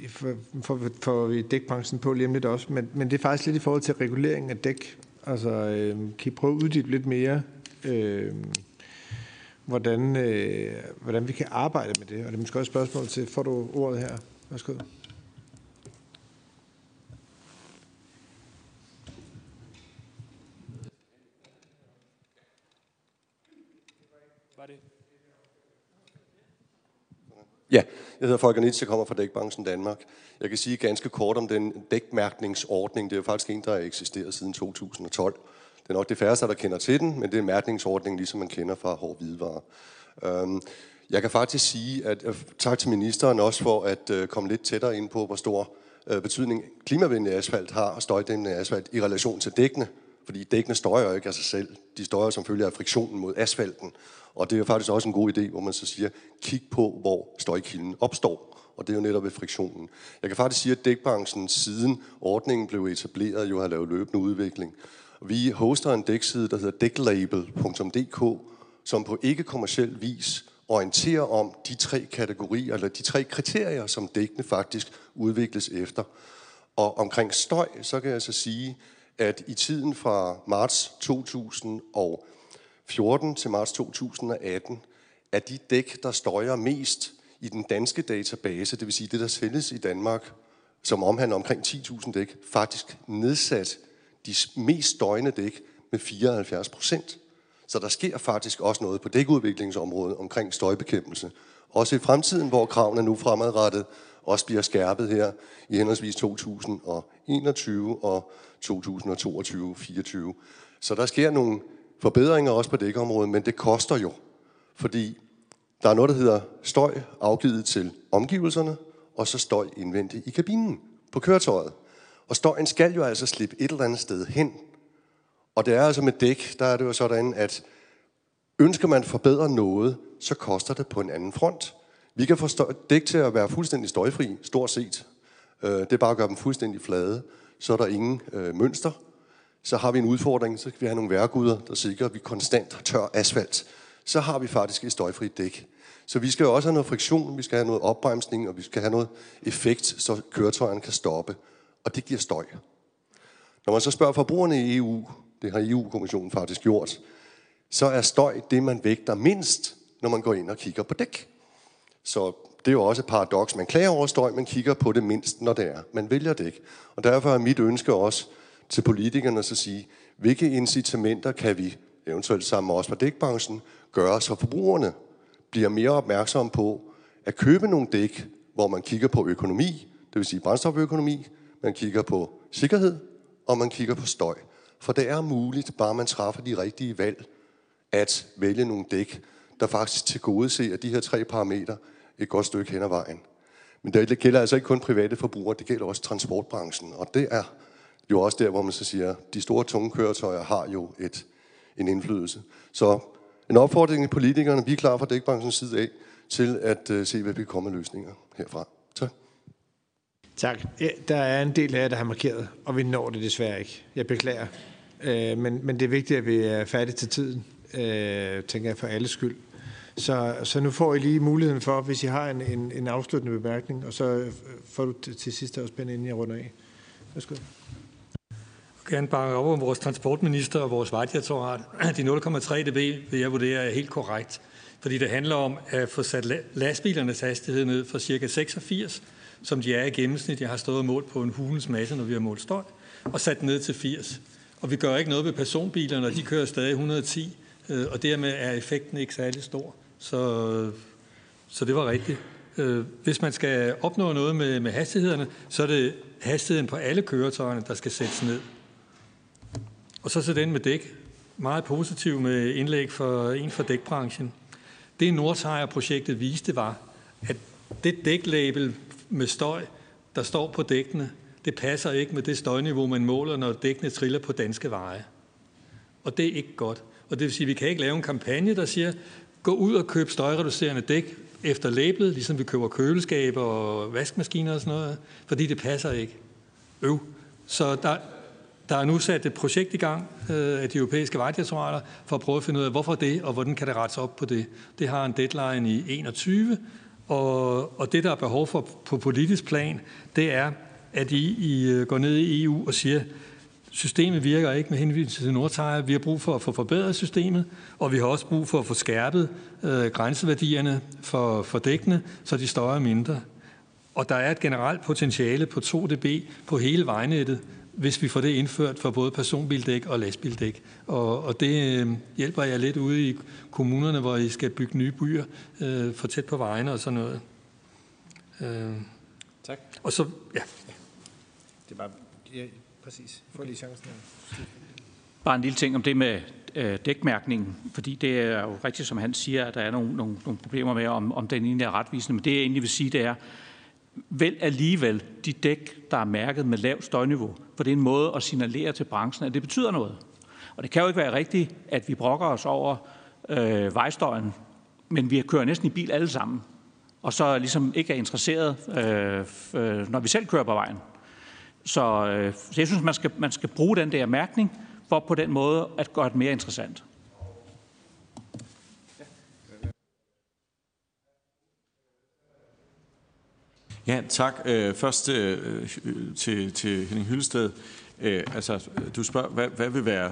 for, for, for dækbranchen på lige om lidt også, men, men det er faktisk lidt i forhold til reguleringen af dæk. Altså, øh, kan I prøve at uddybe lidt mere, øh, hvordan, øh, hvordan vi kan arbejde med det? Og det er måske også et spørgsmål til, får du ordet her? Værsgo. Ja, jeg hedder Folker Nitzsche, jeg kommer fra Dækbranchen Danmark. Jeg kan sige ganske kort om den dækmærkningsordning. Det er jo faktisk en, der har eksisteret siden to tusind og tolv. Det er nok det færreste, der kender til den, men det er en mærkningsordning, ligesom man kender fra hårde hvidevarer. Jeg kan faktisk sige, at tak til ministeren også for at komme lidt tættere ind på, hvor stor betydning klimavenlig asfalt har og støjdæmmende asfalt i relation til dækkene. Fordi dækkene støjer ikke af sig selv. De støjer som følge af friktionen mod asfalten. Og det er jo faktisk også en god idé, hvor man så siger, kig på, hvor støjkilden opstår. Og det er jo netop ved friktionen. Jeg kan faktisk sige, at dækbranchen siden ordningen blev etableret, jo har lavet løbende udvikling. Vi hoster en dækside, der hedder dæklabel punktum d k, som på ikke-kommerciel vis orientere om de tre kategorier, eller de tre kriterier, som dækkene faktisk udvikles efter. Og omkring støj, så kan jeg så sige, at i tiden fra marts to tusind og fjorten til marts to tusind og atten, er de dæk, der støjer mest i den danske database, det vil sige det, der sælges i Danmark, som omhandler omkring ti tusind dæk, faktisk nedsat de mest støjende dæk med fireoghalvfjerds procent. Så der sker faktisk også noget på dækudviklingsområdet omkring støjbekæmpelse. Også i fremtiden, hvor kravene nu fremadrettet også bliver skærpet her i henholdsvis to tusind og enogtyve og to tusind og toogtyve til fireogtyve. Så der sker nogle forbedringer også på dækområdet, men det koster jo, fordi der er noget, der hedder støj afgivet til omgivelserne, og så støj indvendigt i kabinen på køretøjet. Og støjen skal jo altså slippe et eller andet sted hen. Og det er altså med dæk, der er det jo sådan, at ønsker man forbedre noget, så koster det på en anden front. Vi kan få dæk til at være fuldstændig støjfri, stort set. Det er bare at gøre dem fuldstændig flade, så er der ingen øh, mønster. Så har vi en udfordring, så skal vi have nogle vejrguder, der sikrer, at vi konstant tør asfalt. Så har vi faktisk et støjfrit dæk. Så vi skal jo også have noget friktion, vi skal have noget opbremsning, og vi skal have noget effekt, så køretøjerne kan stoppe. Og det giver støj. Når man så spørger forbrugerne i E U, det har E U-kommissionen faktisk gjort, så er støj det, man vægter mindst, når man går ind og kigger på dæk. Så det er jo også et paradoks. Man klager over støj, man kigger på det mindst, når det er. Man vælger dæk. Og derfor er mit ønske også til politikerne at sige, hvilke incitamenter kan vi, eventuelt sammen med os fra dækbranchen, gøre, så forbrugerne bliver mere opmærksomme på at købe nogle dæk, hvor man kigger på økonomi, det vil sige brændstoføkonomi, man kigger på sikkerhed, og man kigger på støj. For det er muligt, bare man træffer de rigtige valg, at vælge nogle dæk, der faktisk tilgodeser de her tre parametre et godt stykke hen ad vejen. Men det gælder altså ikke kun private forbrugere, det gælder også transportbranchen. Og det er jo også der, hvor man så siger, de store tunge køretøjer har jo et, en indflydelse. Så en opfordring til politikerne, vi er klar fra dækbranchens side af, til at uh, se, hvad vi kan komme med løsninger herfra. Tak. Tak. Ja, der er en del af jer, der har markeret, og vi når det desværre ikke. Jeg beklager. Øh, men, men det er vigtigt, at vi er færdige til tiden, øh, tænker jeg, for alles skyld. Så, så nu får I lige muligheden for, hvis I har en, en, en afsluttende bemærkning, og så får du til, til sidst også, Ben, inden jeg runder af. Værsgo. Jeg vil gerne bakke op om vores transportminister og vores vejdirektorat. De nul komma tre decibel vil jeg vurdere er helt korrekt, fordi det handler om at få sat lastbilernes hastighed ned fra ca. seksogfirs, som de er i gennemsnit. Jeg har stået og målt på en hulens masse, når vi har målt støj, og sat ned til firs. Og vi gør ikke noget ved personbilerne, og de kører stadig et hundrede og ti, og dermed er effekten ikke særlig stor. Så, så det var rigtigt. Hvis man skal opnå noget med, med hastighederne, så er det hastigheden på alle køretøjerne, der skal sættes ned. Og så så den med dæk. Meget positiv med indlæg for en fra dækbranchen. Det Nordtager-projektet viste var, at det dæklabel med støj, der står på dækkene, det passer ikke med det støjniveau, man måler, når dækkene triller på danske veje. Og det er ikke godt. Og det vil sige, at vi kan ikke lave en kampagne, der siger, gå ud og køb støjreducerende dæk efter labelet, ligesom vi køber køleskaber og vaskemaskiner og sådan noget, fordi det passer ikke. Øv. Så der... Der er nu sat et projekt i gang øh, af de europæiske vejdirektorater for at prøve at finde ud af, hvorfor det, og hvordan kan det rettes op på det. Det har en deadline i enogtyve, og, og det, der er behov for på politisk plan, det er, at I, I går ned i E U og siger, systemet virker ikke med henvisning til Nordtager. Vi har brug for at få forbedret systemet, og vi har også brug for at få skærpet øh, grænseværdierne for, for dækkene, så de støjer mindre. Og der er et generelt potentiale på to decibel på hele vejnettet, hvis vi får det indført for både personbildæk og lastbildæk. Og, og det øh, hjælper jeg lidt ude i kommunerne, hvor I skal bygge nye byer øh, for tæt på vejene og sådan noget. Øh. Tak. Og så, ja. Det var ja, præcis. Får lige chancen. Bare en lille ting om det med øh, dækmærkningen, fordi det er jo rigtigt, som han siger, at der er nogle, nogle, nogle problemer med, om, om den egentlig er retvisende. Men det jeg egentlig vil sige, det er, vel alligevel de dæk, der er mærket med lavt støjniveau, for det er en måde at signalere til branchen, at det betyder noget. Og det kan jo ikke være rigtigt, at vi brokker os over øh, vejstøjen, men vi kører næsten i bil alle sammen, og så ligesom ikke er interesseret, øh, øh, når vi selv kører på vejen. Så, øh, så jeg synes, man skal, man skal bruge den der mærkning, for på den måde at gøre det mere interessant. Ja, tak. Øh, først øh, til, til Henning Hyllested. Øh, altså, du spørger, hvad, hvad vil være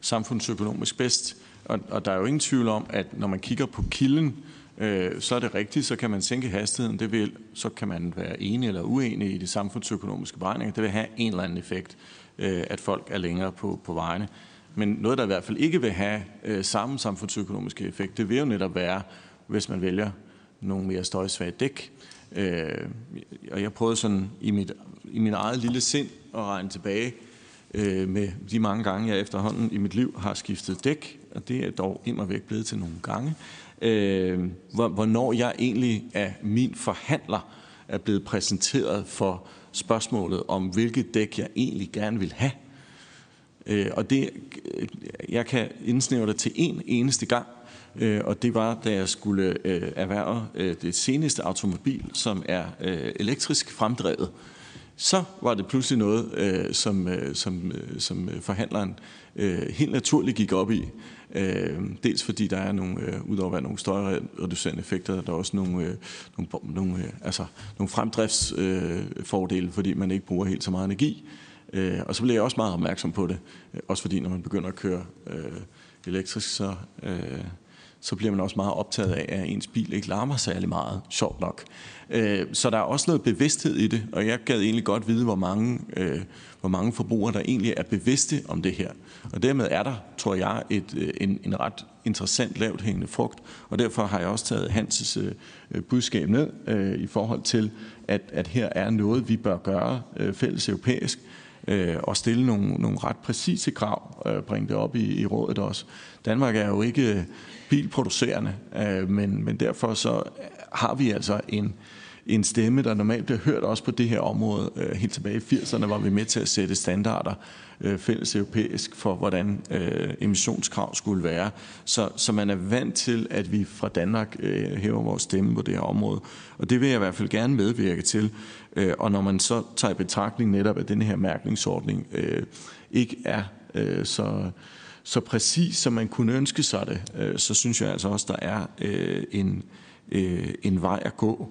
samfundsøkonomisk bedst? Og, og der er jo ingen tvivl om, at når man kigger på kilden, øh, så er det rigtigt, så kan man sænke hastigheden. Det vil, så kan man være enig eller uenig i de samfundsøkonomiske beregninger. Det vil have en eller anden effekt, øh, at folk er længere på, på vejene. Men noget, der i hvert fald ikke vil have øh, samme samfundsøkonomiske effekt, det vil jo netop være, hvis man vælger nogle mere støjsvage dæk. Øh, og jeg prøvede sådan i mit, i min eget lille sind at regne tilbage øh, med de mange gange, jeg efterhånden i mit liv har skiftet dæk, og det er dog immervæk blevet til nogle gange, øh, hvornår jeg egentlig af min forhandler er blevet præsenteret for spørgsmålet om, hvilket dæk jeg egentlig gerne vil have. Øh, og det, jeg kan indsnævre det til en eneste gang, øh, og det var, da jeg skulle øh, erhverve øh, det seneste automobil, som er øh, elektrisk fremdrevet. Så var det pludselig noget, øh, som, øh, som, øh, som forhandleren øh, helt naturligt gik op i. Øh, dels fordi der er nogle, øh, udover at være nogle støjreducerende effekter, der er også nogle, øh, nogle, nogle, øh, altså, nogle fremdriftsfordele, øh, fordi man ikke bruger helt så meget energi. Øh, og så bliver jeg også meget opmærksom på det. Også fordi, når man begynder at køre øh, elektrisk, så, øh, så bliver man også meget optaget af, at ens bil ikke larmer særlig meget. Sjovt nok. Øh, så der er også noget bevidsthed i det, og jeg gad egentlig godt vide, hvor mange, øh, hvor mange forbrugere, der egentlig er bevidste om det her. Og dermed er der, tror jeg, et, en, en ret interessant lavt hængende frugt. Og derfor har jeg også taget Hans' øh, budskab ned øh, i forhold til, at, at her er noget, vi bør gøre øh, fælles europæisk. Og stille nogle, nogle ret præcise krav, bringe det op i, i rådet også. Danmark er jo ikke bilproducerende, men, men derfor så har vi altså en, en stemme, der normalt bliver hørt også på det her område. Helt tilbage i firserne var vi med til at sætte standarder fælles europæisk for, hvordan emissionskrav skulle være. Så, så man er vant til, at vi fra Danmark hæver vores stemme på det her område. Og det vil jeg i hvert fald gerne medvirke til. Og når man så tager i betragtning netop, at denne her mærkningsordning øh, ikke er øh, så, så præcis, som man kunne ønske sig det, øh, så synes jeg altså også, der er øh, en, øh, en vej at gå.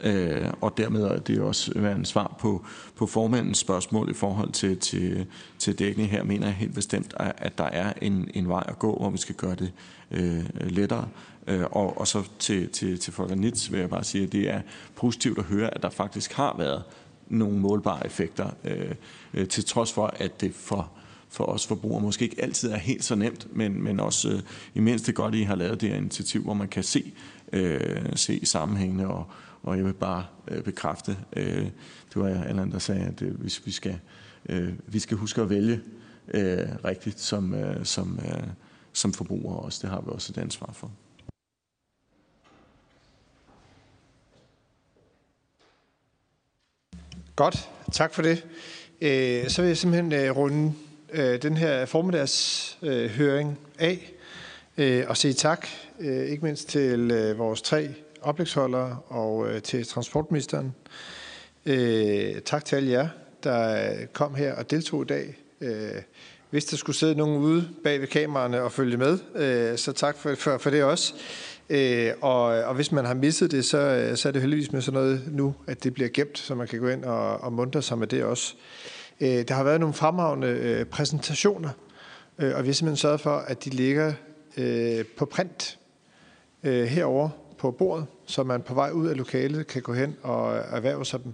Øh, og dermed er det også en svar på, på formandens spørgsmål i forhold til, til, til dækning. Her mener jeg helt bestemt, at der er en, en vej at gå, hvor vi skal gøre det øh, lettere. Og, og så til, til, til Folker Nitzsche vil jeg bare sige, at det er positivt at høre, at der faktisk har været nogle målbare effekter, øh, til trods for, at det for, for os forbrugere måske ikke altid er helt så nemt, men, men også øh, imens det godt, I har lavet det her initiativ, hvor man kan se, øh, se sammenhængene, og, og jeg vil bare øh, bekræfte, øh, det var Allan, der sagde, at øh, hvis vi skal, øh, vi skal huske at vælge øh, rigtigt som, øh, som, øh, som forbrugere også, det har vi også et ansvar for. Godt, tak for det. Så vil jeg simpelthen runde den her formiddagshøring af og sige tak, ikke mindst til vores tre oplægsholdere og til transportministeren. Tak til alle jer, der kom her og deltog i dag. Hvis der skulle sidde nogen ude bag ved kameraerne og følge med, så tak for det også. Øh, og, og hvis man har misset det, så, så er det heldigvis med sådan noget nu, at det bliver gemt, så man kan gå ind og, og muntre sig med det også. Øh, der har været nogle fremragende øh, præsentationer, øh, og vi har simpelthen sørget for, at de ligger øh, på print øh, herover på bordet, så man på vej ud af lokalet kan gå hen og erhverve sig dem.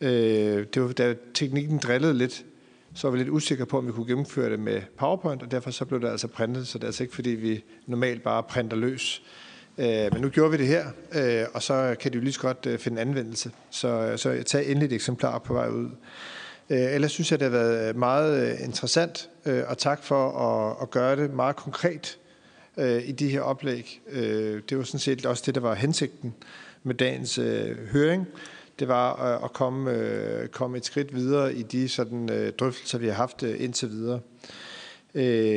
Øh, det var, da teknikken drillede lidt, så var vi lidt usikre på, om vi kunne gennemføre det med PowerPoint, og derfor så blev det altså printet, så det er altså ikke fordi, vi normalt bare printer løs. Men nu gjorde vi det her, og så kan de jo lige så godt finde anvendelse. Så, så tag endelig et eksemplar på vej ud. Ellers synes jeg, det har været meget interessant, og tak for at, at gøre det meget konkret i de her oplæg. Det var sådan set også det, der var hensigten med dagens høring. Det var at komme, komme et skridt videre i de sådan drøftelser, vi har haft indtil videre.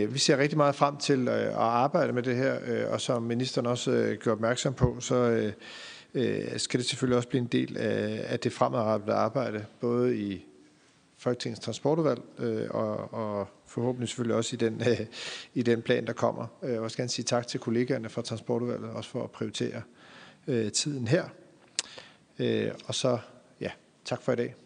Vi ser rigtig meget frem til at arbejde med det her, og som ministeren også gjorde opmærksom på, så skal det selvfølgelig også blive en del af det fremadrettede arbejde, både i Folketingets Transportudvalg og forhåbentlig selvfølgelig også i den, i den plan, der kommer. Jeg vil også gerne sige tak til kollegaerne fra Transportudvalget, også for at prioritere tiden her. Og så Tak for i dag.